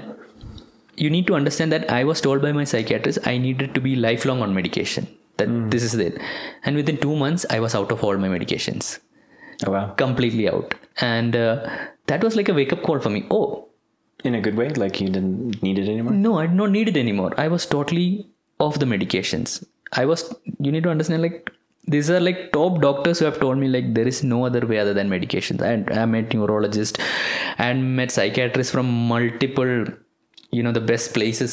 you need to understand that I was told by my psychiatrist I needed to be lifelong on medication. That mm. this is it. And within two months, I was out of all my medications. Oh, wow. Completely out. And uh, that was like a wake up call for me. Oh. In a good way? Like you didn't need it anymore? No, I did not need it anymore. I was totally... of the medications. I was, you need to understand, like these are like top doctors who have told me like there is no other way other than medications. I, I met neurologists and met psychiatrists from multiple, you know, the best places,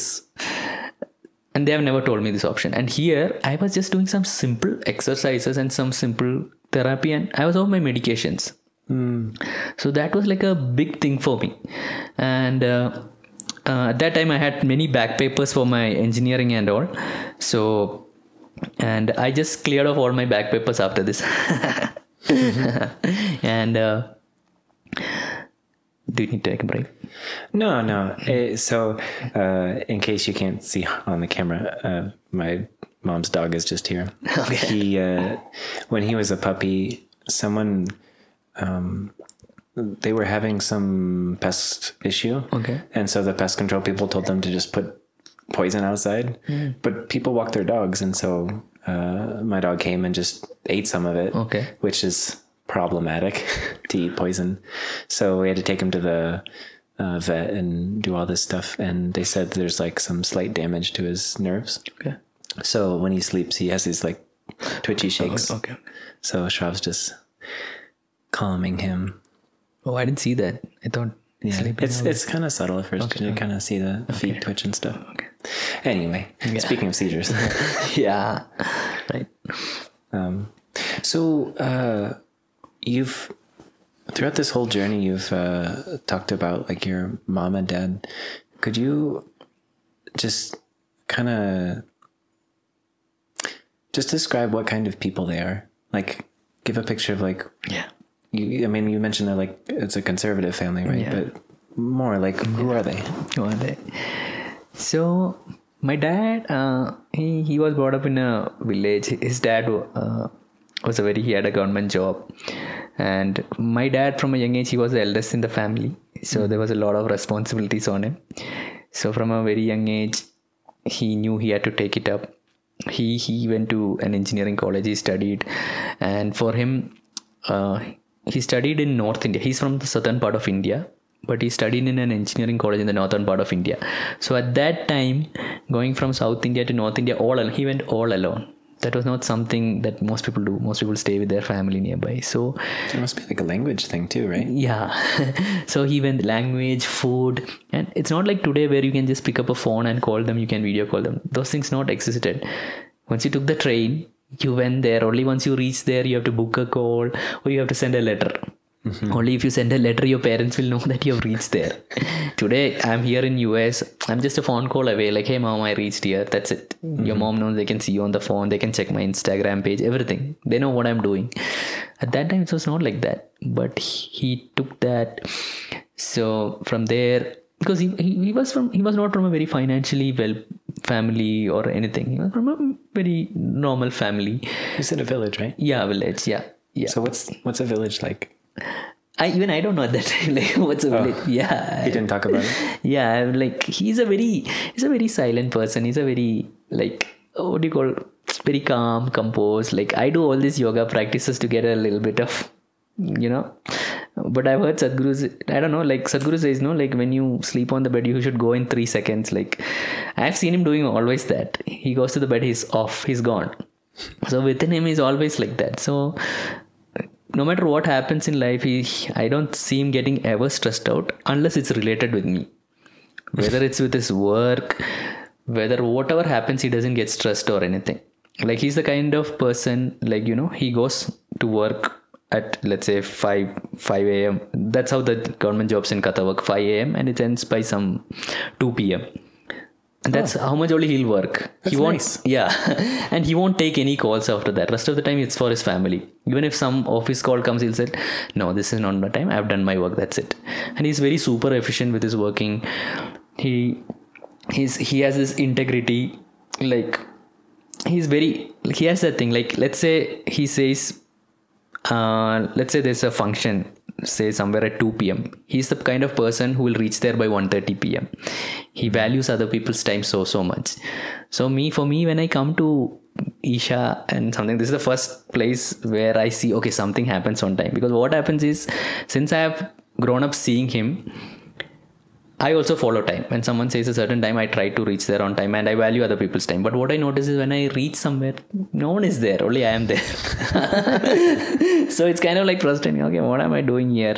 and they have never told me this option. And here I was just doing some simple exercises and some simple therapy, and I was off my medications. Mm. So that was like a big thing for me. And uh, Uh, at that time I had many back papers for my engineering and all, so and I just cleared off all my back papers after this. Mm-hmm. And uh, do you need to take a break? No, no. It, so uh, in case you can't see on the camera, uh, my mom's dog is just here. Okay. He uh, when he was a puppy, someone um, they were having some pest issue. Okay. And so the pest control people told them to just put poison outside. Mm. But people walk their dogs. And so uh, my dog came and just ate some of it. Okay. Which is problematic to eat poison. So we had to take him to the uh, vet and do all this stuff. And they said there's like some slight damage to his nerves. Okay. So when he sleeps, he has these like twitchy shakes. Oh, okay. So Shrav's just calming him. Oh, I didn't see that. I thought yeah. sleeping it's it's kind of subtle at first. Okay. You kind of see the okay. feet twitch and stuff. Okay. Anyway, yeah. speaking of seizures. yeah. Right. Um, so uh, you've, throughout this whole journey, you've uh, talked about like your mom and dad. Could you just kind of just describe what kind of people they are? Like, give a picture of like, yeah. You, I mean, you mentioned they're like, it's a conservative family, right? Yeah. But more like, who yeah. are they? Who are they? So my dad, uh, he, he was brought up in a village. His dad uh, was a very, he had a government job. And my dad, from a young age, he was the eldest in the family. So mm-hmm. there was a lot of responsibilities on him. So from a very young age, he knew he had to take it up. He, he went to an engineering college, he studied. And for him, uh, he studied in North India. He's from the southern part of India, but he studied in an engineering college in the northern part of India. So at that time, going from South India to North India, all he went all alone. That was not something that most people do. Most people stay with their family nearby. So it must be like a language thing too, right? Yeah. So he went language, food, and it's not like today where you can just pick up a phone and call them. You can video call them. Those things not existed. Once you took the train, you went there. Only once you reach there, you have to book a call or you have to send a letter. Mm-hmm. Only if you send a letter, your parents will know that you have reached there. Today, I'm here in U S. I'm just a phone call away. Like, hey, mom, I reached here. That's it. Mm-hmm. Your mom knows, they can see you on the phone. They can check my Instagram page, everything. They know what I'm doing. At that time, it was not like that. But he took that. So from there, because he, he, he was from, he was not from a very financially well family or anything. He was from a very normal family. You said a village, right? Yeah, village. Yeah. Yeah. So what's, what's a village like? I even I don't know at that time like what's a oh, village. Yeah. He didn't talk about it. Yeah, like he's a very he's a very silent person. He's a very like oh, what do you call very calm, composed. Like I do all these yoga practices to get a little bit of, you know. But I've heard Sadhguru's, I don't know, like Sadhguru says, no, like when you sleep on the bed, you should go in three seconds. Like I've seen him doing always that. He goes to the bed, he's off, he's gone. So within him, he's always like that. So no matter what happens in life, he, I don't see him getting ever stressed out unless it's related with me. Whether it's with his work, whether whatever happens, he doesn't get stressed or anything. Like he's the kind of person, like, you know, he goes to work at, let's say, five a.m. That's how the government jobs in Qatar work, five a.m. and it ends by some two p.m. And that's oh. how much only he'll work. That's he won't, nice. Yeah. And he won't take any calls after that. Rest of the time, it's for his family. Even if some office call comes, he'll say, no, this is not my time. I've done my work. That's it. And he's very super efficient with his working. He, he's, he has this integrity. Like, he's very, he has that thing. Like, let's say he says, uh, let's say there's a function, say somewhere at two p.m. He's the kind of person who will reach there by one thirty p.m. He values other people's time so so much. So me for me when I come to Isha and something, this is the first place where I see okay something happens on time. Because what happens is, since I have grown up seeing him, I also follow time. When someone says a certain time, I try to reach there on time and I value other people's time. But what I notice is when I reach somewhere, no one is there. Only I am there. So it's kind of like frustrating. Okay, what am I doing here?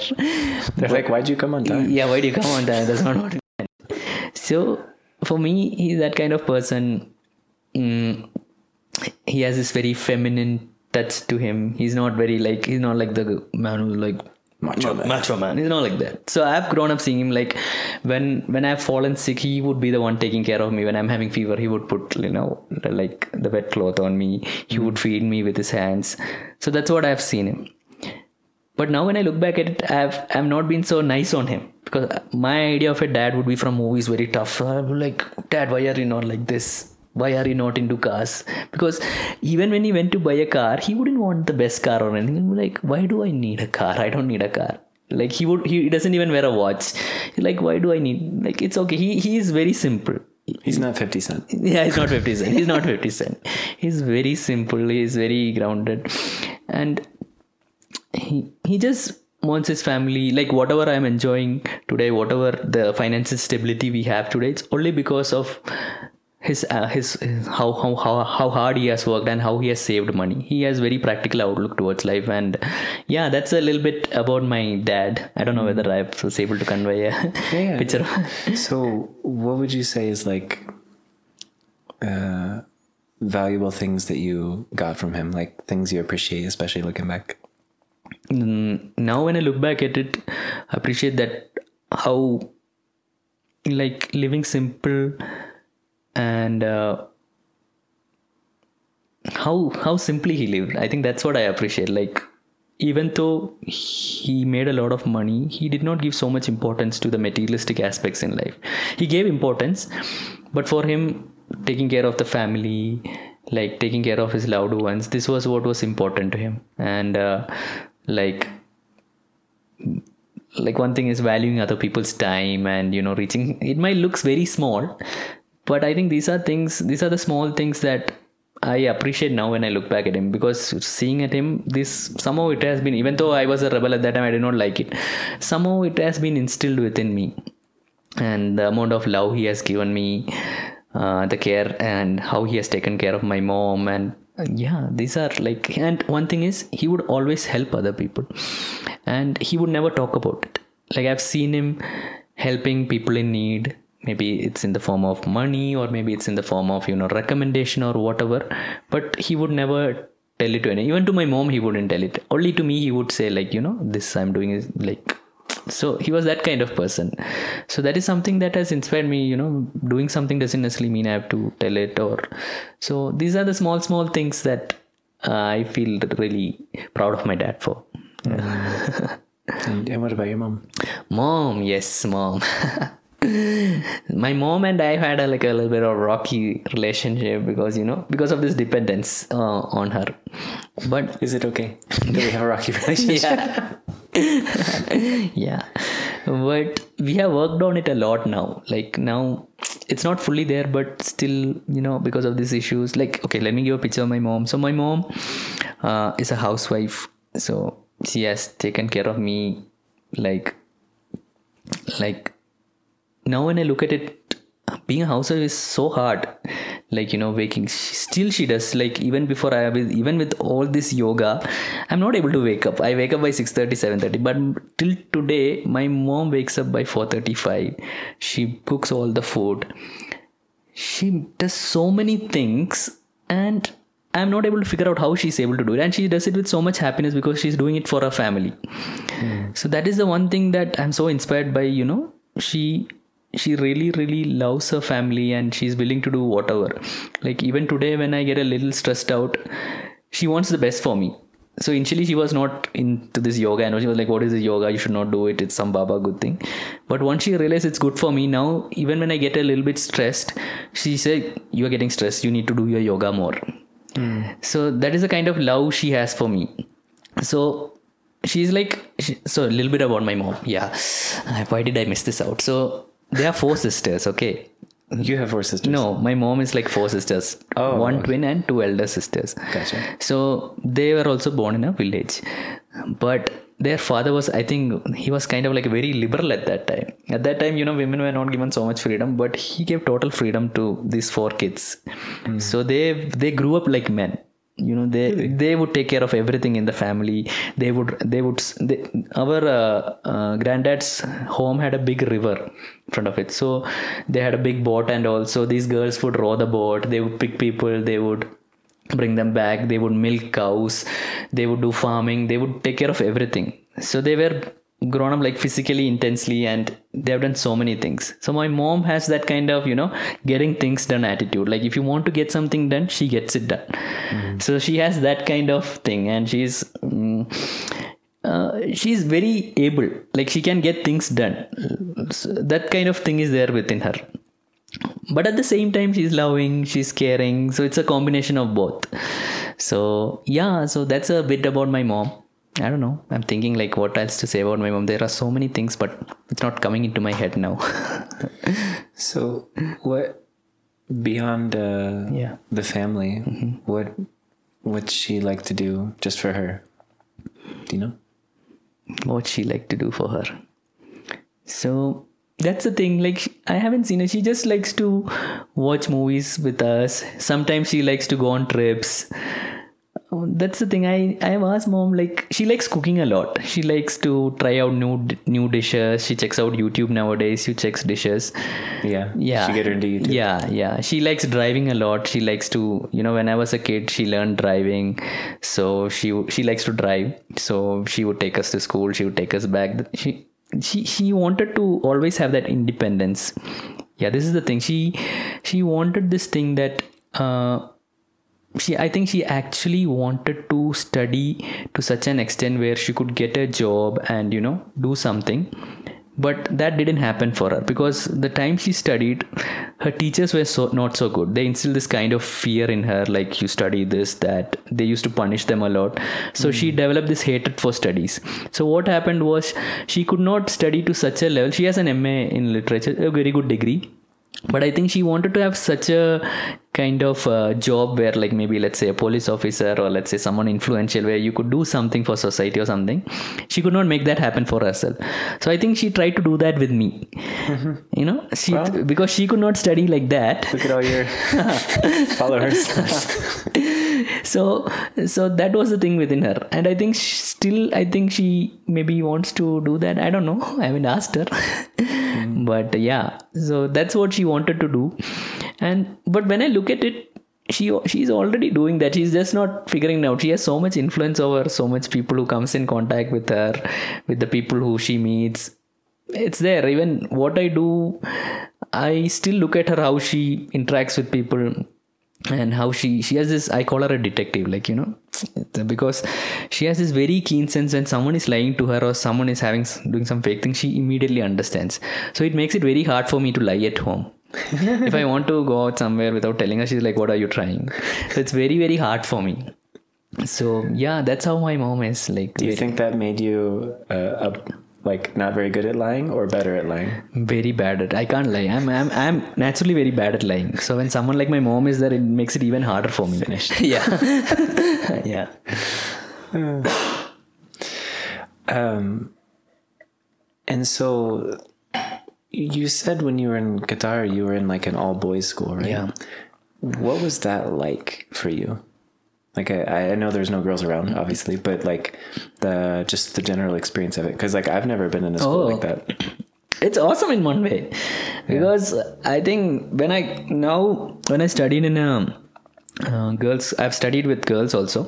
They're like, why'd you come on time? Yeah, why'd you come on time? That's not what it meant. So for me, he's that kind of person. Mm, he has this very feminine touch to him. He's not very like, he's not like the man who's like, Macho man. Macho man. He's not like that. So I've grown up seeing him like when when I've fallen sick, he would be the one taking care of me. When I'm having fever, he would put, you know, like the wet cloth on me. He would feed me with his hands. So that's what I've seen him. But now when I look back at it, I've I've not been so nice on him. Because my idea of a dad would be from movies, very tough. So I'd be like, Dad, why are you not like this? Why are you not into cars? Because even when he went to buy a car, he wouldn't want the best car or anything. He'd be like, why do I need a car? I don't need a car. Like he would, he doesn't even wear a watch. He's like, why do I need, like, it's okay. He, he is very simple. He's not fifty cent. Yeah, he's not fifty cent. He's not fifty cent. He's very simple. He's very grounded. And he, he just wants his family, like whatever I'm enjoying today, whatever the financial stability we have today, it's only because of his uh, his, his how, how how how hard he has worked and how he has saved money. He has very practical outlook towards life, and yeah, that's a little bit about my dad. I don't know whether I was able to convey a yeah, picture. So what would you say is like uh, valuable things that you got from him, like things you appreciate, especially looking back? Mm, now when I look back at it, I appreciate that how like living simple and uh, how how simply he lived. I think that's what I appreciate. Like even though he made a lot of money, he did not give so much importance to the materialistic aspects in life. He gave importance, but for him, taking care of the family, like taking care of his loved ones, this was what was important to him. And uh, like like one thing is valuing other people's time, and you know, reaching, it might looks very small, but I think these are things, these are the small things that I appreciate now when I look back at him, because seeing at him, this somehow it has been, even though I was a rebel at that time, I did not like it, somehow it has been instilled within me. And the amount of love he has given me, uh, the care, and how he has taken care of my mom, and yeah, these are like, and one thing is he would always help other people, and he would never talk about it. Like I've seen him helping people in need. Maybe it's in the form of money, or maybe it's in the form of, you know, recommendation or whatever, but he would never tell it to anyone. Even to my mom, he wouldn't tell it. Only to me, he would say like, you know, this I'm doing is like, so he was that kind of person. So that is something that has inspired me, you know, doing something doesn't necessarily mean I have to tell it, or, so these are the small, small things that uh, I feel really proud of my dad for. Mm. And what about your mom? Mom, yes, mom. My mom and I had a, like a little bit of rocky relationship because, you know, because of this dependence uh, on her. But is it okay? Do we have a rocky relationship? Yeah. Yeah, but we have worked on it a lot now. Like now it's not fully there, but still, you know, because of these issues, like, okay, let me give a picture of my mom. So my mom uh, is a housewife. So she has taken care of me. Like, like, now when I look at it, being a housewife is so hard. Like, you know, waking, she, still she does. Like even before I have, even with all this yoga, I'm not able to wake up. I wake up by six thirty, seven thirty. But till today, my mom wakes up by four thirty-five. She cooks all the food. She does so many things, and I'm not able to figure out how she's able to do it. And she does it with so much happiness because she's doing it for her family. Mm. So that is the one thing that I'm so inspired by, you know, she... she really, really loves her family, and she's willing to do whatever. Like even today when I get a little stressed out, she wants the best for me. So initially she was not into this yoga. I know she was like, what is this yoga? You should not do it. It's some Baba good thing. But once she realized it's good for me, now even when I get a little bit stressed, she said, you are getting stressed. You need to do your yoga more. Mm. So that is the kind of love she has for me. So she's like, she, so a little bit about my mom. Yeah. Why did I miss this out? So they are four sisters, okay? You have four sisters? No, my mom is like four sisters. Oh, one okay. Twin and two elder sisters. Gotcha. So they were also born in a village. But their father was, I think, he was kind of like very liberal at that time. At that time, you know, women were not given so much freedom, but he gave total freedom to these four kids. Mm. So they they grew up like men. You know, they really? They would take care of everything in the family. They would, they would, they, our uh, uh, granddad's home had a big river in front of it. So they had a big boat, and also these girls would row the boat. They would pick people. They would bring them back. They would milk cows. They would do farming. They would take care of everything. So they were grown up like physically intensely, and they have done so many things. So my mom has that kind of, you know, getting things done attitude. Like if you want to get something done, she gets it done. Mm. So she has that kind of thing, and she's um, uh, she's very able, like she can get things done. So that kind of thing is there within her, but at the same time she's loving, she's caring. So it's a combination of both. So yeah, so that's a bit about my mom. I don't know. I'm thinking like what else to say about my mom. There are so many things, but it's not coming into my head now. So what beyond uh, yeah. the family, mm-hmm. what would she like to do just for her? Do you know? What she like to do for her? So that's the thing. Like, I haven't seen her. She just likes to watch movies with us. Sometimes she likes to go on trips. That's the thing. I, I have asked mom, like, she likes cooking a lot. She likes to try out new new dishes. She checks out YouTube nowadays. She checks dishes. Yeah. Yeah. She get into YouTube. Yeah. Yeah. She likes driving a lot. She likes to, you know, when I was a kid, she learned driving. So she, she likes to drive. So she would take us to school. She would take us back. She, she, she wanted to always have that independence. Yeah. This is the thing. She, she wanted this thing that, uh, She, I think she actually wanted to study to such an extent where she could get a job and, you know, do something. But that didn't happen for her, because the time she studied, her teachers were so not so good. They instilled this kind of fear in her, like, you study this, that. They used to punish them a lot. So mm. she developed this hatred for studies. So what happened was, she could not study to such a level. She has an M A in literature, a very good degree. But I think she wanted to have such a kind of uh, job where, like, maybe let's say a police officer, or let's say someone influential, where you could do something for society or something. She could not make that happen for herself. So I think she tried to do that with me, mm-hmm. you know, she well, th- because she could not study like that. Look at all your followers. so, so that was the thing within her. And I think she, still, I think she maybe wants to do that. I don't know. I haven't asked her, mm. but yeah, so that's what she wanted to do. And, but when I look at it, she, she's already doing that. She's just not figuring it out. She has so much influence over so much people who comes in contact with her, with the people who she meets. It's there. Even what I do, I still look at her, how she interacts with people, and how she, she has this, I call her a detective, like, you know, because she has this very keen sense when someone is lying to her, or someone is having, doing some fake thing, she immediately understands. So it makes it very hard for me to lie at home. If I want to go out somewhere without telling her, she's like, what are you trying? So it's very, very hard for me. So yeah, that's how my mom is. Like, do you very, think that made you uh, a, like not very good at lying, or better at lying? Very bad at. I can't lie. I'm I'm I'm naturally very bad at lying. So when someone like my mom is there, it makes it even harder for me. Finished. Yeah. Yeah. Uh, um. And so. You said when you were in Qatar, you were in like an all boys school, right? Yeah. What was that like for you? Like, I, I know there's no girls around, obviously, but like the, just the general experience of it. Cause like, I've never been in a school oh. like that. It's awesome in one way, because yeah. I think when I, now when I studied in a, Uh, girls, I've studied with girls also,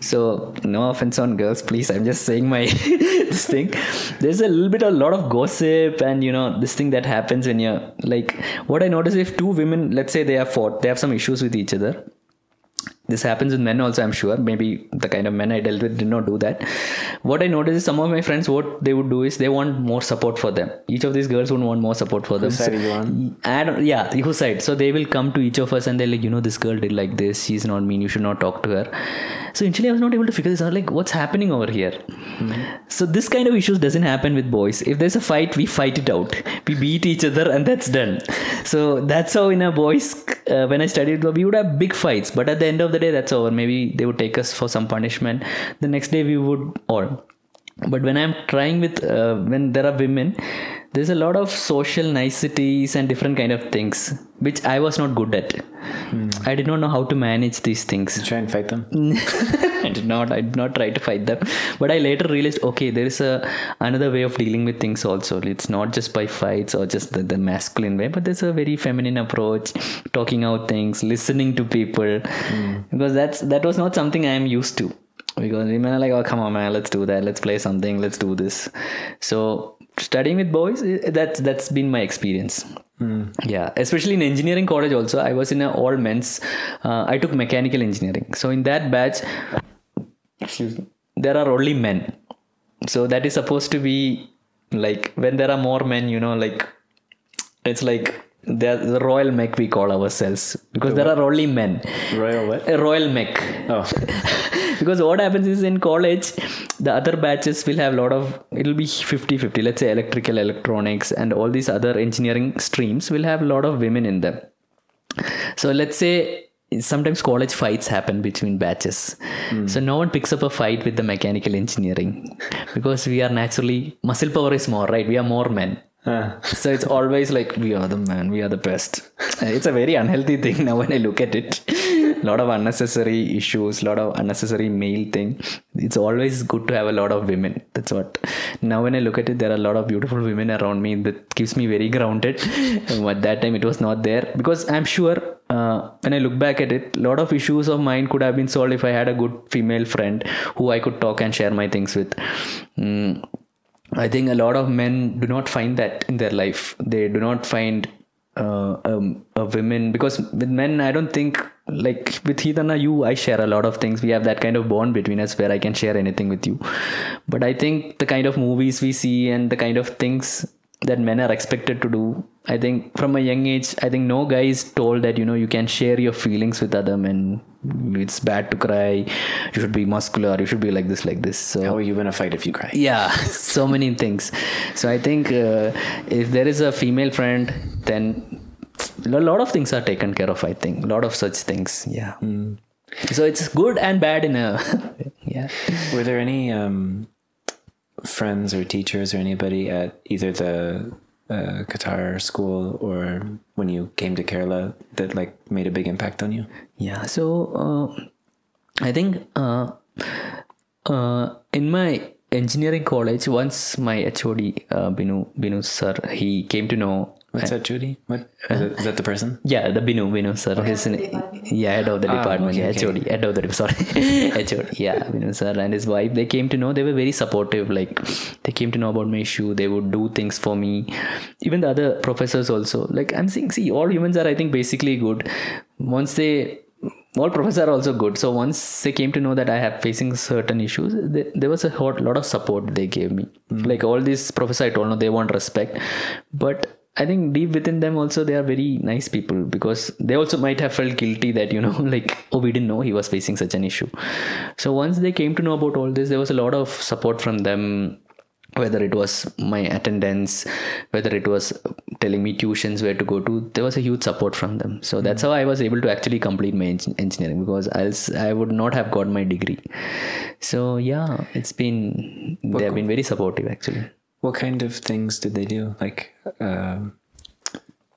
so no offense on girls, please, I'm just saying my this thing. There's a little bit a lot of gossip, and you know, this thing that happens when you're like, what I notice, if two women, let's say they are fought, they have some issues with each other. This happens with men also, I'm sure. Maybe the kind of men I dealt with did not do that. What I noticed is some of my friends, what they would do is they want more support for them. Each of these girls would want more support for them. Whose side are you on? I don't, yeah, whose side? So they will come to each of us and they're like, you know, this girl did like this. She's not mean. You should not talk to her. So initially I was not able to figure this out. Like, what's happening over here? Mm-hmm. So this kind of issues doesn't happen with boys. If there's a fight, we fight it out. We beat each other and that's done. So that's how in a boys, uh, when I studied, we would have big fights. But at the end of the day, that's over. Maybe they would take us for some punishment. The next day we would or but when I'm trying with uh, when there are women, there's a lot of social niceties and different kind of things which I was not good at. Mm. I did not know how to manage these things. Did you try and fight them? I did not. I did not try to fight them. But I later realized, okay, there is a another way of dealing with things also. It's not just by fights or just the, the masculine way, but there's a very feminine approach, talking out things, listening to people, mm. because that's that was not something I am used to. Because women are like, oh, come on, man, let's do that. Let's play something. Let's do this. So studying with boys, that's, that's been my experience. Mm. Yeah. Especially in engineering college also, I was in an all men's, uh, I took mechanical engineering. So in that batch, excuse me, there are only men. So that is supposed to be like, when there are more men, you know, like, it's like, the Royal Mech we call ourselves, because the there what? Are only men. Royal what? A Royal Mech. Oh. Because what happens is in college, the other batches will have a lot of, it'll be fifty-fifty, let's say electrical, electronics and all these other engineering streams will have a lot of women in them. So let's say sometimes college fights happen between batches. Mm. So no one picks up a fight with the mechanical engineering because we are naturally, muscle power is more, right? We are more men. Uh. So it's always like, we are the man, we are the best. It's a very unhealthy thing now when I look at it. A lot of unnecessary issues, a lot of unnecessary male thing. It's always good to have a lot of women. That's what. Now when I look at it, there are a lot of beautiful women around me. That keeps me very grounded. At that time, it was not there. Because I'm sure, uh, when I look back at it, a lot of issues of mine could have been solved if I had a good female friend who I could talk and share my things with. Mm. I think a lot of men do not find that in their life. They do not find uh, um, a women, because with men, I don't think, like with Heath and you, I share a lot of things. We have that kind of bond between us where I can share anything with you. But I think the kind of movies we see and the kind of things that men are expected to do, I think from a young age, I think no guy is told that, you know, you can share your feelings with other men. It's bad to cry. You should be muscular. You should be like this, like this. So how are you going to fight if you cry? Yeah. So many things. So I think uh, if there is a female friend, then a lot of things are taken care of, I think. A lot of such things. Yeah. Mm. So it's good and bad in a... yeah. Were there any... Um... friends or teachers or anybody at either the uh, Qatar school or when you came to Kerala that like made a big impact on you? Yeah. So uh, I think uh, uh, in my engineering college, once my H O D, uh, Binu, Binu sir, he came to know. What's that, Judy? What? Is, it, is that the person? Yeah, the Binu, Binu sir. Oh, his, yeah, head of the ah, department. Okay, yeah, H O D, okay. Head of the department. Sorry. H O D, yeah, Binu sir and his wife. They came to know. They were very supportive. Like, they came to know about my issue. They would do things for me. Even the other professors also. Like, I'm saying, see, all humans are, I think, basically good. Once they... all professors are also good. So once they came to know that I have facing certain issues, they, there was a hot, lot of support they gave me. Mm. Like, all these professors, I told them, they want respect. But... I think deep within them also, they are very nice people, because they also might have felt guilty that, you know, like, oh, we didn't know he was facing such an issue. So once they came to know about all this, there was a lot of support from them, whether it was my attendance, whether it was telling me tuitions where to go to. There was a huge support from them. So that's how I was able to actually complete my engineering, because else I would not have got my degree. So yeah, it's been, they have been very supportive actually. What kind of things did they do? Like, uh,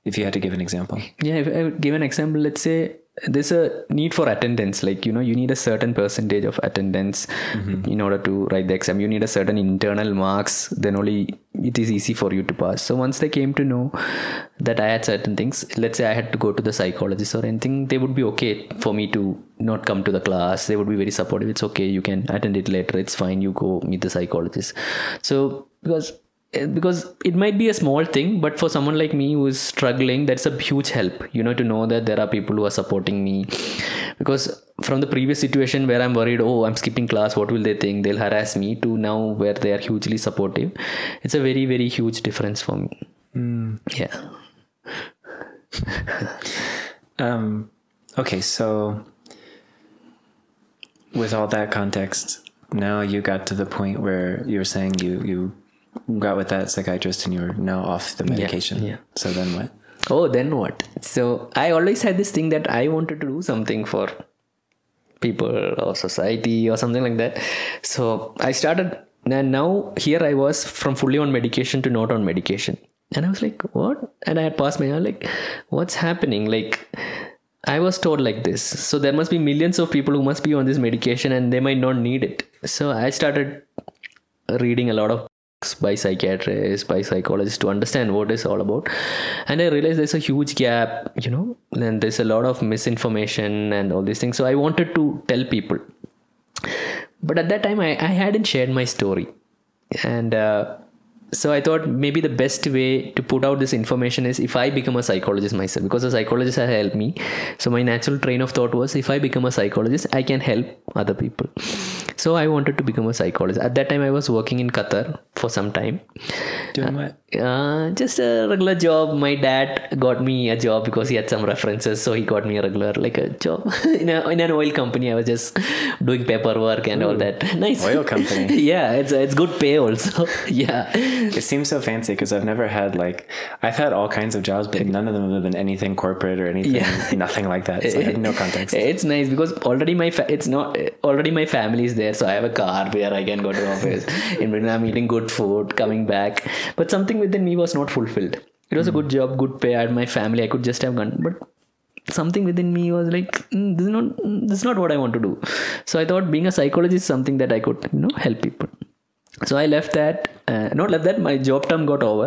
if you had to give an example. Yeah, if I would give an example, let's say there's a need for attendance. Like, you know, you need a certain percentage of attendance mm-hmm. in order to write the exam. You need a certain internal marks. Then only it is easy for you to pass. So once they came to know that I had certain things, let's say I had to go to the psychologist or anything, they would be okay for me to not come to the class. They would be very supportive. It's okay. You can attend it later. It's fine. You go meet the psychologist. So... Because because it might be a small thing, but for someone like me who is struggling, that's a huge help, you know, to know that there are people who are supporting me. Because from the previous situation where I'm worried, oh, I'm skipping class, what will they think? They'll harass me, to now where they are hugely supportive. It's a very, very huge difference for me. Mm. Yeah. um. Okay, so with all that context, now you got to the point where you were saying you... you got with that psychiatrist and you're now off the medication. Yeah, yeah. So then what? Oh, then what? So I always had this thing that I wanted to do something for people or society or something like that. So I started, and now here I was from fully on medication to not on medication. And I was like, what? And I had passed my, like, what's happening? Like, I was told like this. So there must be millions of people who must be on this medication and they might not need it. So I started reading a lot of by psychiatrists, by psychologists to understand what it's all about. And I realized there's a huge gap, you know, and there's a lot of misinformation and all these things. So I wanted to tell people. But at that time, I, I hadn't shared my story. And uh, so I thought maybe the best way to put out this information is if I become a psychologist myself, because a psychologist has helped me. So my natural train of thought was, if I become a psychologist, I can help other people. So I wanted to become a psychologist. At that time, I was working in Qatar for some time. Doing what? Uh, just a regular job. My dad got me a job because he had some references. So he got me a regular, like a job in, a, in an oil company. I was just doing paperwork and Ooh, all that. Nice. Oil company. Yeah. It's it's good pay also. Yeah. It seems so fancy because I've never had, like, I've had all kinds of jobs, but none of them have been anything corporate or anything, yeah. nothing like that. So I had no context. It's nice because already my, fa- it's not, already my family is there. there, so I have a car where I can go to office. In between, I'm eating good food, coming back. But something within me was not fulfilled. It was mm. a good job, good pay. I had my family. I could just have gone, but something within me was like, mm, this is not this is not what I want to do. So I thought being a psychologist is something that I could, you know, help people. So I left that, uh, not left that, my job term got over.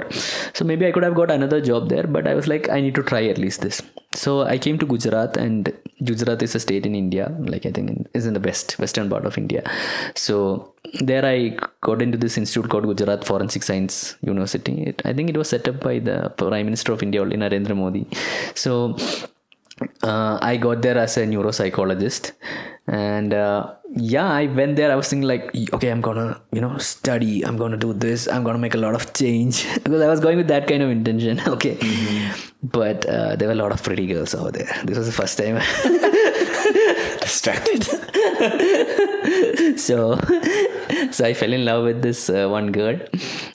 So maybe I could have got another job there, but I was like, I need to try at least this. So I came to Gujarat, and Gujarat is a state in India, like I think is in the west, western part of India. So there I got into this institute called Gujarat Forensic Science University. It, I think it was set up by the Prime Minister of India, Narendra Modi. So uh, I got there as a neuropsychologist. And uh, yeah, I went there. I was thinking like, okay, I'm gonna, you know, study. I'm gonna do this. I'm gonna make a lot of change because I was going with that kind of intention. Okay, mm-hmm. but uh, there were a lot of pretty girls over there. This was the first time. Distracted. so, so I fell in love with this uh, one girl,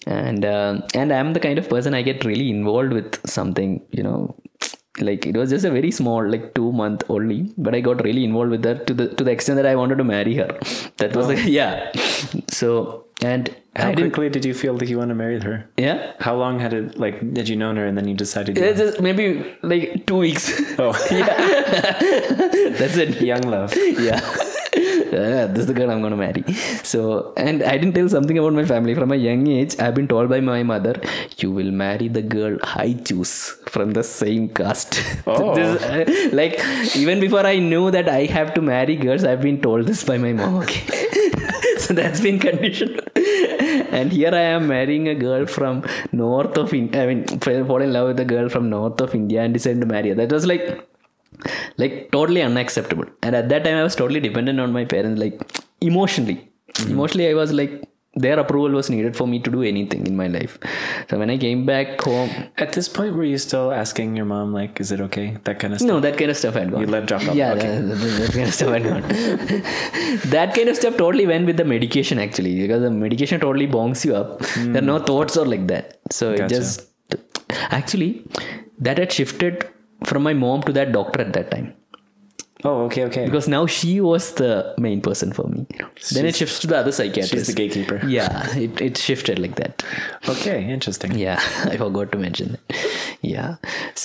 and uh, and I'm the kind of person, I get really involved with something, you know. Like it was just a very small, like two month only, but I got really involved with her to the to the extent that I wanted to marry her. That was oh. like, yeah. So and how I quickly did you feel that you want to marry her? Yeah. How long had it like had you known her and then you decided? You it's just maybe like two weeks. Oh yeah, that's it. Young love. Yeah. Uh, this is the girl I'm going to marry. So, and I didn't tell something about my family. From a young age, I've been told by my mother, you will marry the girl I choose from the same caste. Oh. This, uh, like, even before I knew that I have to marry girls, I've been told this by my mom. Okay. So that's been conditioned. And here I am marrying a girl from north of India. I mean, fall in love with a girl from north of India and decided to marry her. That was like... like totally unacceptable. And at that time I was totally dependent on my parents, like emotionally. Mm-hmm. Emotionally I was like, their approval was needed for me to do anything in my life. So when I came back home... At this point, were you still asking your mom, like, is it okay? That kind of stuff? No, that kind of stuff had gone. You let drop off. Yeah, okay. that, that, that kind of stuff had gone. That kind of stuff totally went with the medication, actually. Because the medication totally bonks you up. Mm. There are no thoughts or like that. So gotcha. It just... Actually, that had shifted... from my mom to that doctor at that time. Oh, okay, okay. Because now she was the main person for me. She's, then it shifts to the other psychiatrist. She's the gatekeeper. Yeah, it, it shifted like that. Okay, interesting. Yeah, I forgot to mention that. Yeah.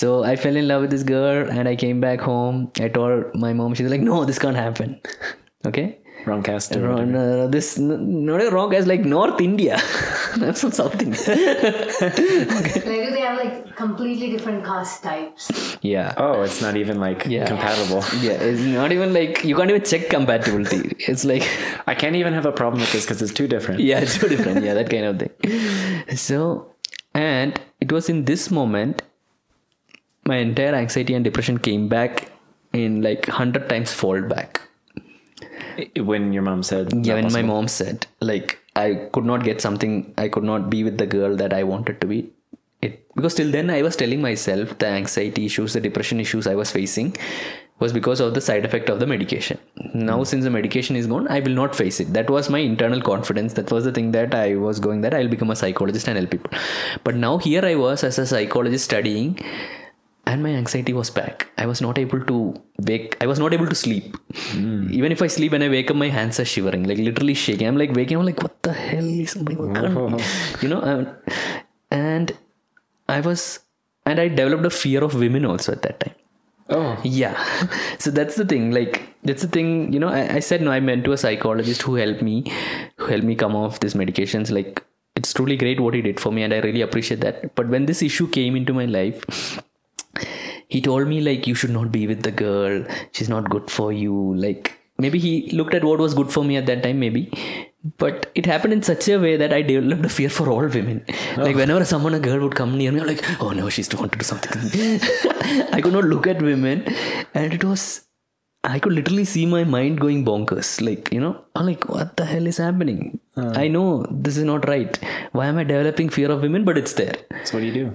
So I fell in love with this girl and I came back home. I told my mom, she's like, no, this can't happen. Okay? Wrong cast. Wrong, no, no, this not a wrong cast. Like North India, that's from South India. Okay. Maybe they have like completely different caste types. Yeah. Oh, it's not even like yeah. compatible. Yeah, it's not even like you can't even check compatibility. It's like I can't even have a problem with this because it's too different. Yeah, it's too different. Yeah, that kind of thing. So, and it was in this moment, my entire anxiety and depression came back in like hundred times fold back. When your mom said yeah when possible. My mom said like I could not get something, I could not be with the girl that I wanted to be it, because till then I was telling myself the anxiety issues, the depression issues I was facing was because of the side effect of the medication. Now mm. since the medication is gone, I will not face it. That was my internal confidence. That was the thing that I was going, that I'll become a psychologist and help people. But now here I was as a psychologist studying, and my anxiety was back. I was not able to wake. I was not able to sleep. Mm. Even if I sleep, when I wake up, my hands are shivering, like literally shaking. I'm like waking up, like what the hell is happening? Oh. You know, I'm, and I was, and I developed a fear of women also at that time. Oh yeah. So that's the thing. Like that's the thing. You know, I, I said no. I went to a psychologist who helped me, who helped me come off these medications. Like it's truly great what he did for me, and I really appreciate that. But when this issue came into my life. He told me like, you should not be with the girl. She's not good for you. Like maybe he looked at what was good for me at that time, maybe. But it happened in such a way that I developed a fear for all women. Oh. Like whenever someone, a girl would come near me, I'm like, oh no, she's trying to do something. I could not look at women. And it was, I could literally see my mind going bonkers. Like, you know, I'm like, what the hell is happening? Uh. I know this is not right. Why am I developing fear of women? But it's there. So what do you do?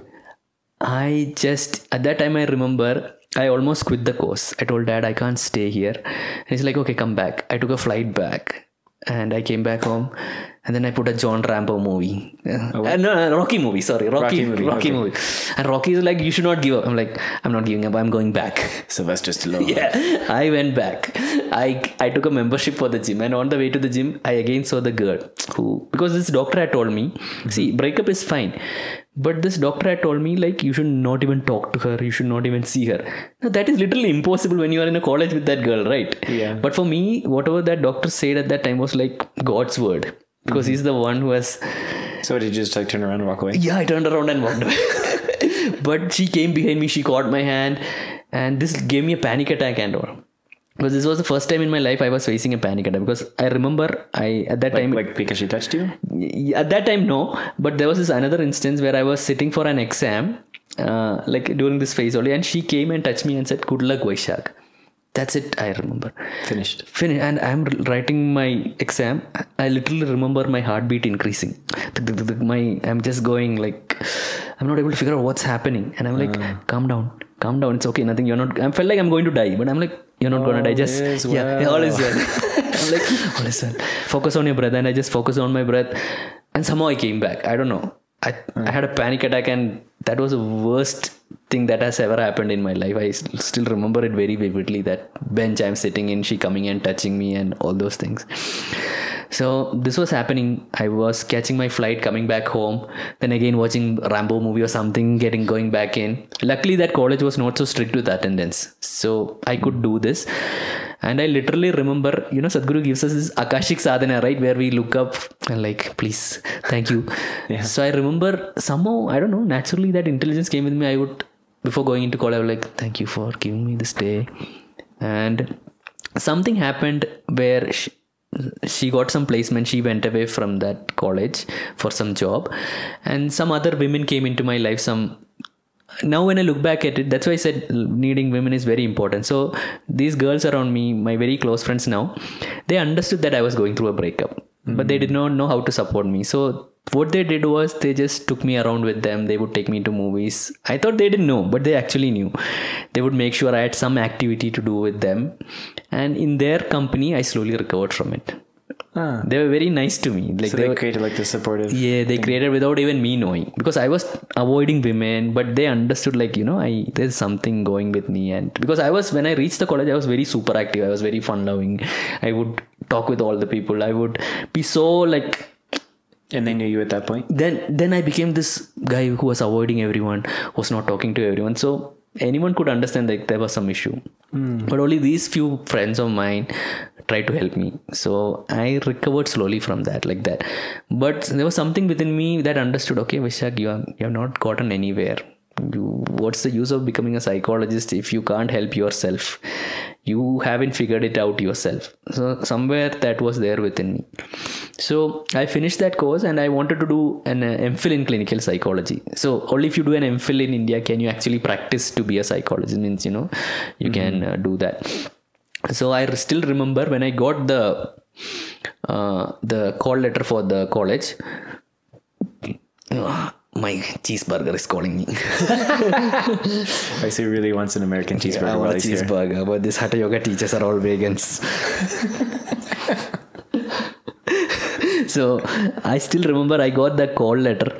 I just, at that time I remember, I almost quit the course. I told Dad, I can't stay here. And he's like, okay, come back. I took a flight back. and I came back home, and then I put a John Rambo movie. Oh, uh, no, no, Rocky movie, sorry. Rocky, Rocky, movie, Rocky okay. movie. And Rocky is like, you should not give up. I'm like, I'm not giving up. I'm going back. Sylvester Stallone. Yeah, I went back. I I took a membership for the gym. And on the way to the gym, I again saw the girl who, because this doctor had told me, mm-hmm. see, breakup is fine. But this doctor had told me, like, you should not even talk to her. You should not even see her. Now, that is literally impossible when you are in a college with that girl, right? Yeah. But for me, whatever that doctor said at that time was like God's word. Because mm-hmm. he's the one who has... So did you just like turn around and walk away? Yeah, I turned around and walked away. But she came behind me. She caught my hand. And this gave me a panic attack and all. Because this was the first time in my life I was facing a panic attack. Because I remember I at that like, time... Like because she touched you? At that time, no. But there was this another instance where I was sitting for an exam. Uh, like during this phase only. And she came and touched me and said, "Good luck, Vaishak." That's it, I remember. Finished. Finished. And I'm writing my exam. I literally remember my heartbeat increasing. My, I'm just going like, I'm not able to figure out what's happening. And I'm like, uh. calm down, calm down. It's okay, nothing. You're not, I felt like I'm going to die. But I'm like, you're not all going to die. Just, is well. yeah, yeah, all is well. I'm like, all is well. Focus on your breath. And I just focus on my breath. And somehow I came back. I don't know. I, mm. I had a panic attack, and that was the worst thing that has ever happened in my life. I still remember it very vividly, that bench I'm sitting in, she coming and touching me and all those things. So this was happening. I was catching my flight, coming back home, then again watching Rambo movie or something, getting going back in. Luckily that college was not so strict with attendance. So I could do this. And I literally remember, you know, Sadhguru gives us this Akashic Sadhana, right? Where we look up and like, please, thank you. Yeah. So I remember somehow, I don't know, naturally that intelligence came with me. I would, before going into college, I was like, thank you for giving me this day. And something happened where she, she got some placement. She went away from that college for some job. And some other women came into my life, some... Now when I look back at it, that's why I said needing women is very important. So these girls around me, my very close friends now, they understood that I was going through a breakup, mm-hmm. but they did not know how to support me. So what they did was they just took me around with them. They would take me to movies. I thought they didn't know, but they actually knew. They would make sure I had some activity to do with them. And in their company, I slowly recovered from it. Ah. They were very nice to me. Like, so they, they were, created like the supportive yeah they thing. Created without even me knowing, because I was avoiding women, but they understood, like, you know, I there's something going with me. And because I was, when I reached the college, I was very super active. I was very fun loving. I would talk with all the people. I would be so like... And they knew you at that point? Then, then I became this guy who was avoiding everyone, was not talking to everyone. So anyone could understand that there was some issue. Mm. But only these few friends of mine tried to help me. So I recovered slowly from that, like that. But there was something within me that understood, okay, Vaishak, you, you have not gotten anywhere. You, what's the use of becoming a psychologist if you can't help yourself? You haven't figured it out yourself. So somewhere that was there within me. So I finished that course, and I wanted to do an uh, MPhil in clinical psychology. So only if you do an MPhil in India can you actually practice to be a psychologist. It means, you know, you mm-hmm. can uh, do that. So I still remember when I got the uh, the call letter for the college. Uh, My cheeseburger is calling me. I say really wants an American cheeseburger. Yeah, I want a cheeseburger, here. But these Hatha Yoga teachers are all vegans. So I still remember I got that call letter,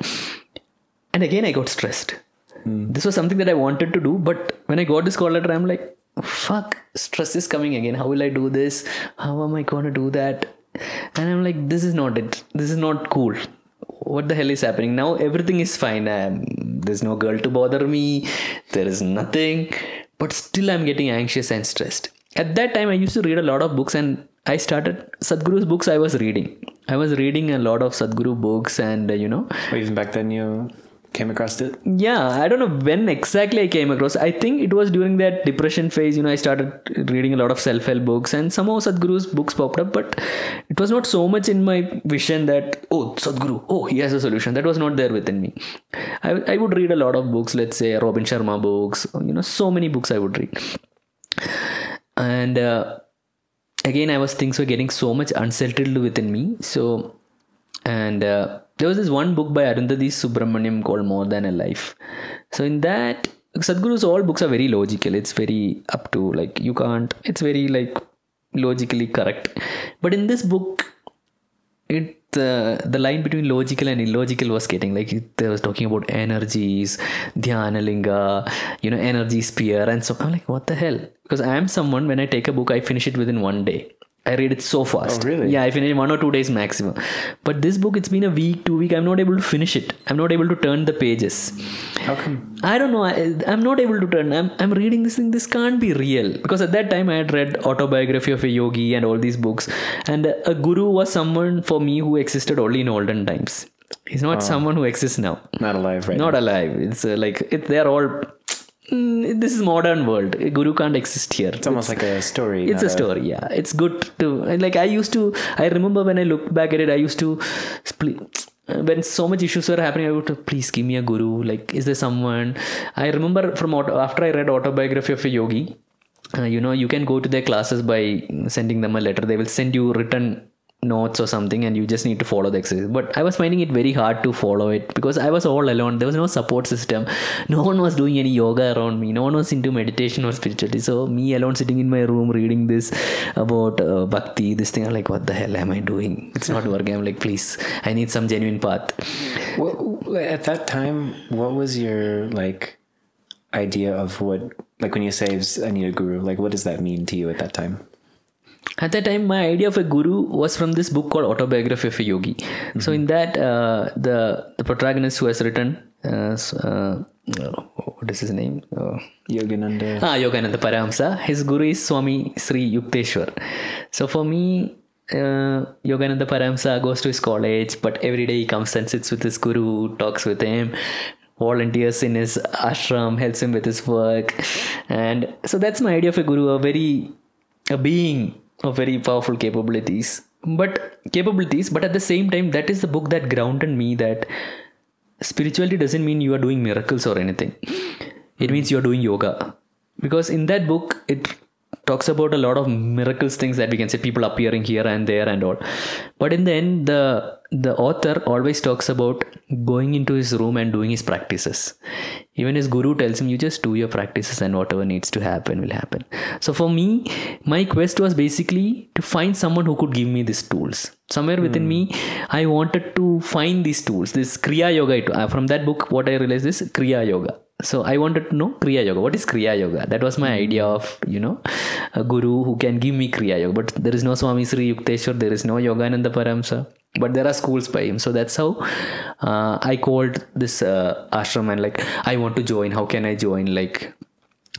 and again I got stressed. Mm. This was something that I wanted to do, but when I got this call letter, I'm like, "Fuck, stress is coming again. How will I do this? How am I going to do that?" And I'm like, "This is not it. This is not cool. What the hell is happening now? Everything is fine. I'm, there's no girl to bother me. There is nothing. But still I'm getting anxious and stressed." At that time, I used to read a lot of books, and I started Sadhguru's books. I was reading. I was reading a lot of Sadhguru books, and uh, you know. Well, even back then you came across it? Yeah, I don't know when exactly I came across. I think it was during that depression phase. You know, I started reading a lot of self-help books, and somehow Sadhguru's books popped up, but it was not so much in my vision that, oh, Sadhguru, oh, he has a solution. That was not there within me. I, I would read a lot of books, let's say Robin Sharma books, you know, so many books I would read. And uh, again, I was things were getting so much unsettled within me. So, and... Uh, There was this one book by Arundhati Subramaniam called More Than a Life. So in that, Sadhguru's all books are very logical. It's very up to, like, you can't, it's very like logically correct. But in this book, it uh, the line between logical and illogical was getting, like they was talking about energies, Dhyanalinga, you know, energy sphere, and so I'm like, what the hell? Because I am someone, when I take a book, I finish it within one day. I read it so fast. Oh, really? Yeah, I finished one or two days maximum. But this book, it's been a week, two week. I'm not able to finish it. I'm not able to turn the pages. How come? I don't know. I, I'm not able to turn. I'm I'm reading this thing. This can't be real. Because at that time, I had read Autobiography of a Yogi and all these books. And a guru was someone for me who existed only in olden times. He's not oh. someone who exists now. Not alive right Not now. alive. It's uh, like, it, they're all... This is modern world. A guru can't exist here. It's almost it's, like a story. It's a story, yeah. It's good to... Like, I used to... I remember when I look back at it, I used to... When so much issues were happening, I would... Please give me a guru. Like, is there someone... I remember from... After I read Autobiography of a Yogi, uh, you know, you can go to their classes by sending them a letter. They will send you written... notes or something, and you just need to follow the exercise. But I was finding it very hard to follow it because I was all alone. There was no support system. No one was doing any yoga around me. No one was into meditation or spirituality. So me alone sitting in my room reading this about uh, bhakti, this thing. I'm like, what the hell am I doing? It's not working. I'm like, please, I need some genuine path. Well, at that time, what was your like idea of what, like when you say I need a guru, like what does that mean to you at that time? At that time, my idea of a guru was from this book called Autobiography of a Yogi. Mm-hmm. So in that, uh, the the protagonist who has written, uh, uh, what is his name? Oh. Yogananda. Ah, Yogananda Paramahansa. His guru is Swami Sri Yukteswar. So for me, uh, Yogananda Paramahansa goes to his college, but every day he comes and sits with his guru, talks with him, volunteers in his ashram, helps him with his work. And so that's my idea of a guru, a very a being of very powerful capabilities, but capabilities, but at the same time, that is the book that grounded me that spirituality doesn't mean you are doing miracles or anything. It means you are doing yoga, because in that book, it talks about a lot of miracles, things that we can say people appearing here and there and all. But in the end, the, the author always talks about going into his room and doing his practices. Even his guru tells him, you just do your practices and whatever needs to happen will happen. So for me, my quest was basically to find someone who could give me these tools. Somewhere mm. within me, I wanted to find these tools, this Kriya Yoga. From that book, what I realized is Kriya Yoga. So I wanted to know Kriya Yoga. What is Kriya Yoga? That was my idea of, you know, a guru who can give me Kriya Yoga. But there is no Swami Sri Yukteswar. There is no Yogananda Paramahansa. But there are schools by him. So that's how uh, I called this uh, ashram and like, I want to join. How can I join? Like,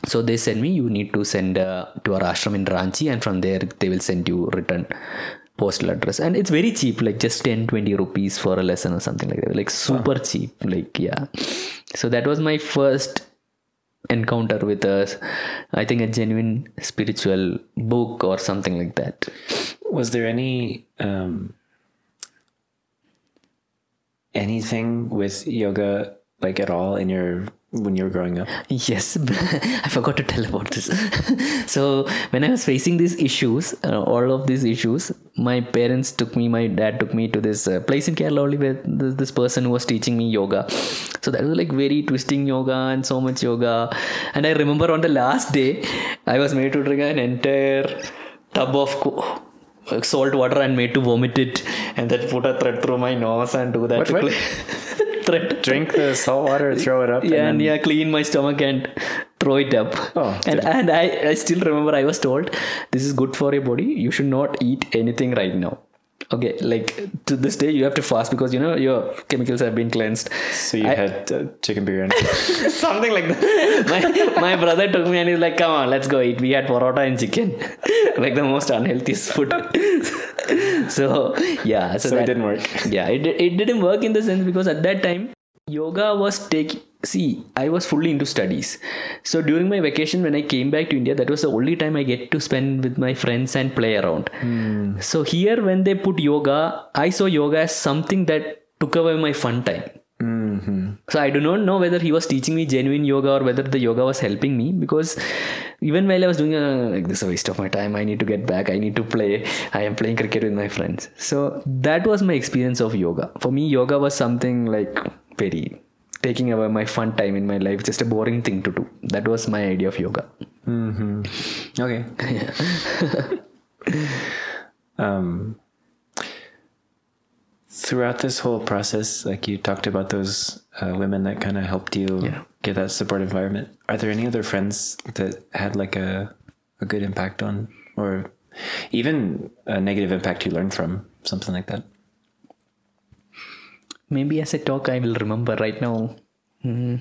so they send me, you need to send uh, to our ashram in Ranchi. And from there, they will send you written postal address. And it's very cheap, like just ten, twenty rupees for a lesson or something like that. Like super huh. cheap. Like, yeah. So that was my first encounter with a, I think, a genuine spiritual book or something like that. Was there any, um, anything with yoga, like at all in your, when you were growing up? Yes, I forgot to tell about this. So when I was facing these issues, uh, all of these issues, my parents took me, my dad took me to this uh, place in Kerala only where th- this person who was teaching me yoga. So that was like very twisting yoga and so much yoga. And I remember on the last day, I was made to drink an entire tub of co- salt water and made to vomit it. And then put a thread through my nose and do that. What, what? Thread. Drink the salt water, throw it up, yeah, and, and then... yeah, clean my stomach and throw it up. Oh, and did. and I, I still remember I was told this is good for your body. You should not eat anything right now. Okay, like to this day you have to fast because you know your chemicals have been cleansed. So you I, had uh, chicken biryani, something like that. My, my brother took me and he's like, "Come on, let's go eat." We had paratha and chicken, like the most unhealthiest food. So yeah, so, so that, it didn't work. Yeah, it it didn't work in the sense because at that time yoga was taking. See, I was fully into studies. So during my vacation, when I came back to India, that was the only time I get to spend with my friends and play around. Mm. So here, when they put yoga, I saw yoga as something that took away my fun time. Mm-hmm. So I do not know whether he was teaching me genuine yoga or whether the yoga was helping me, because even while I was doing a, like this is a waste of my time, I need to get back, I need to play, I am playing cricket with my friends. So that was my experience of yoga. For me, yoga was something like very... taking away my fun time in my life, just a boring thing to do. That was my idea of yoga. Mm-hmm. Okay. um, throughout this whole process, like you talked about those uh, women that kind of helped you yeah. get that support environment. Are there any other friends that had like a, a good impact on, or even a negative impact you learned from, something like that? Maybe as I talk, I will remember right now. Mm-hmm.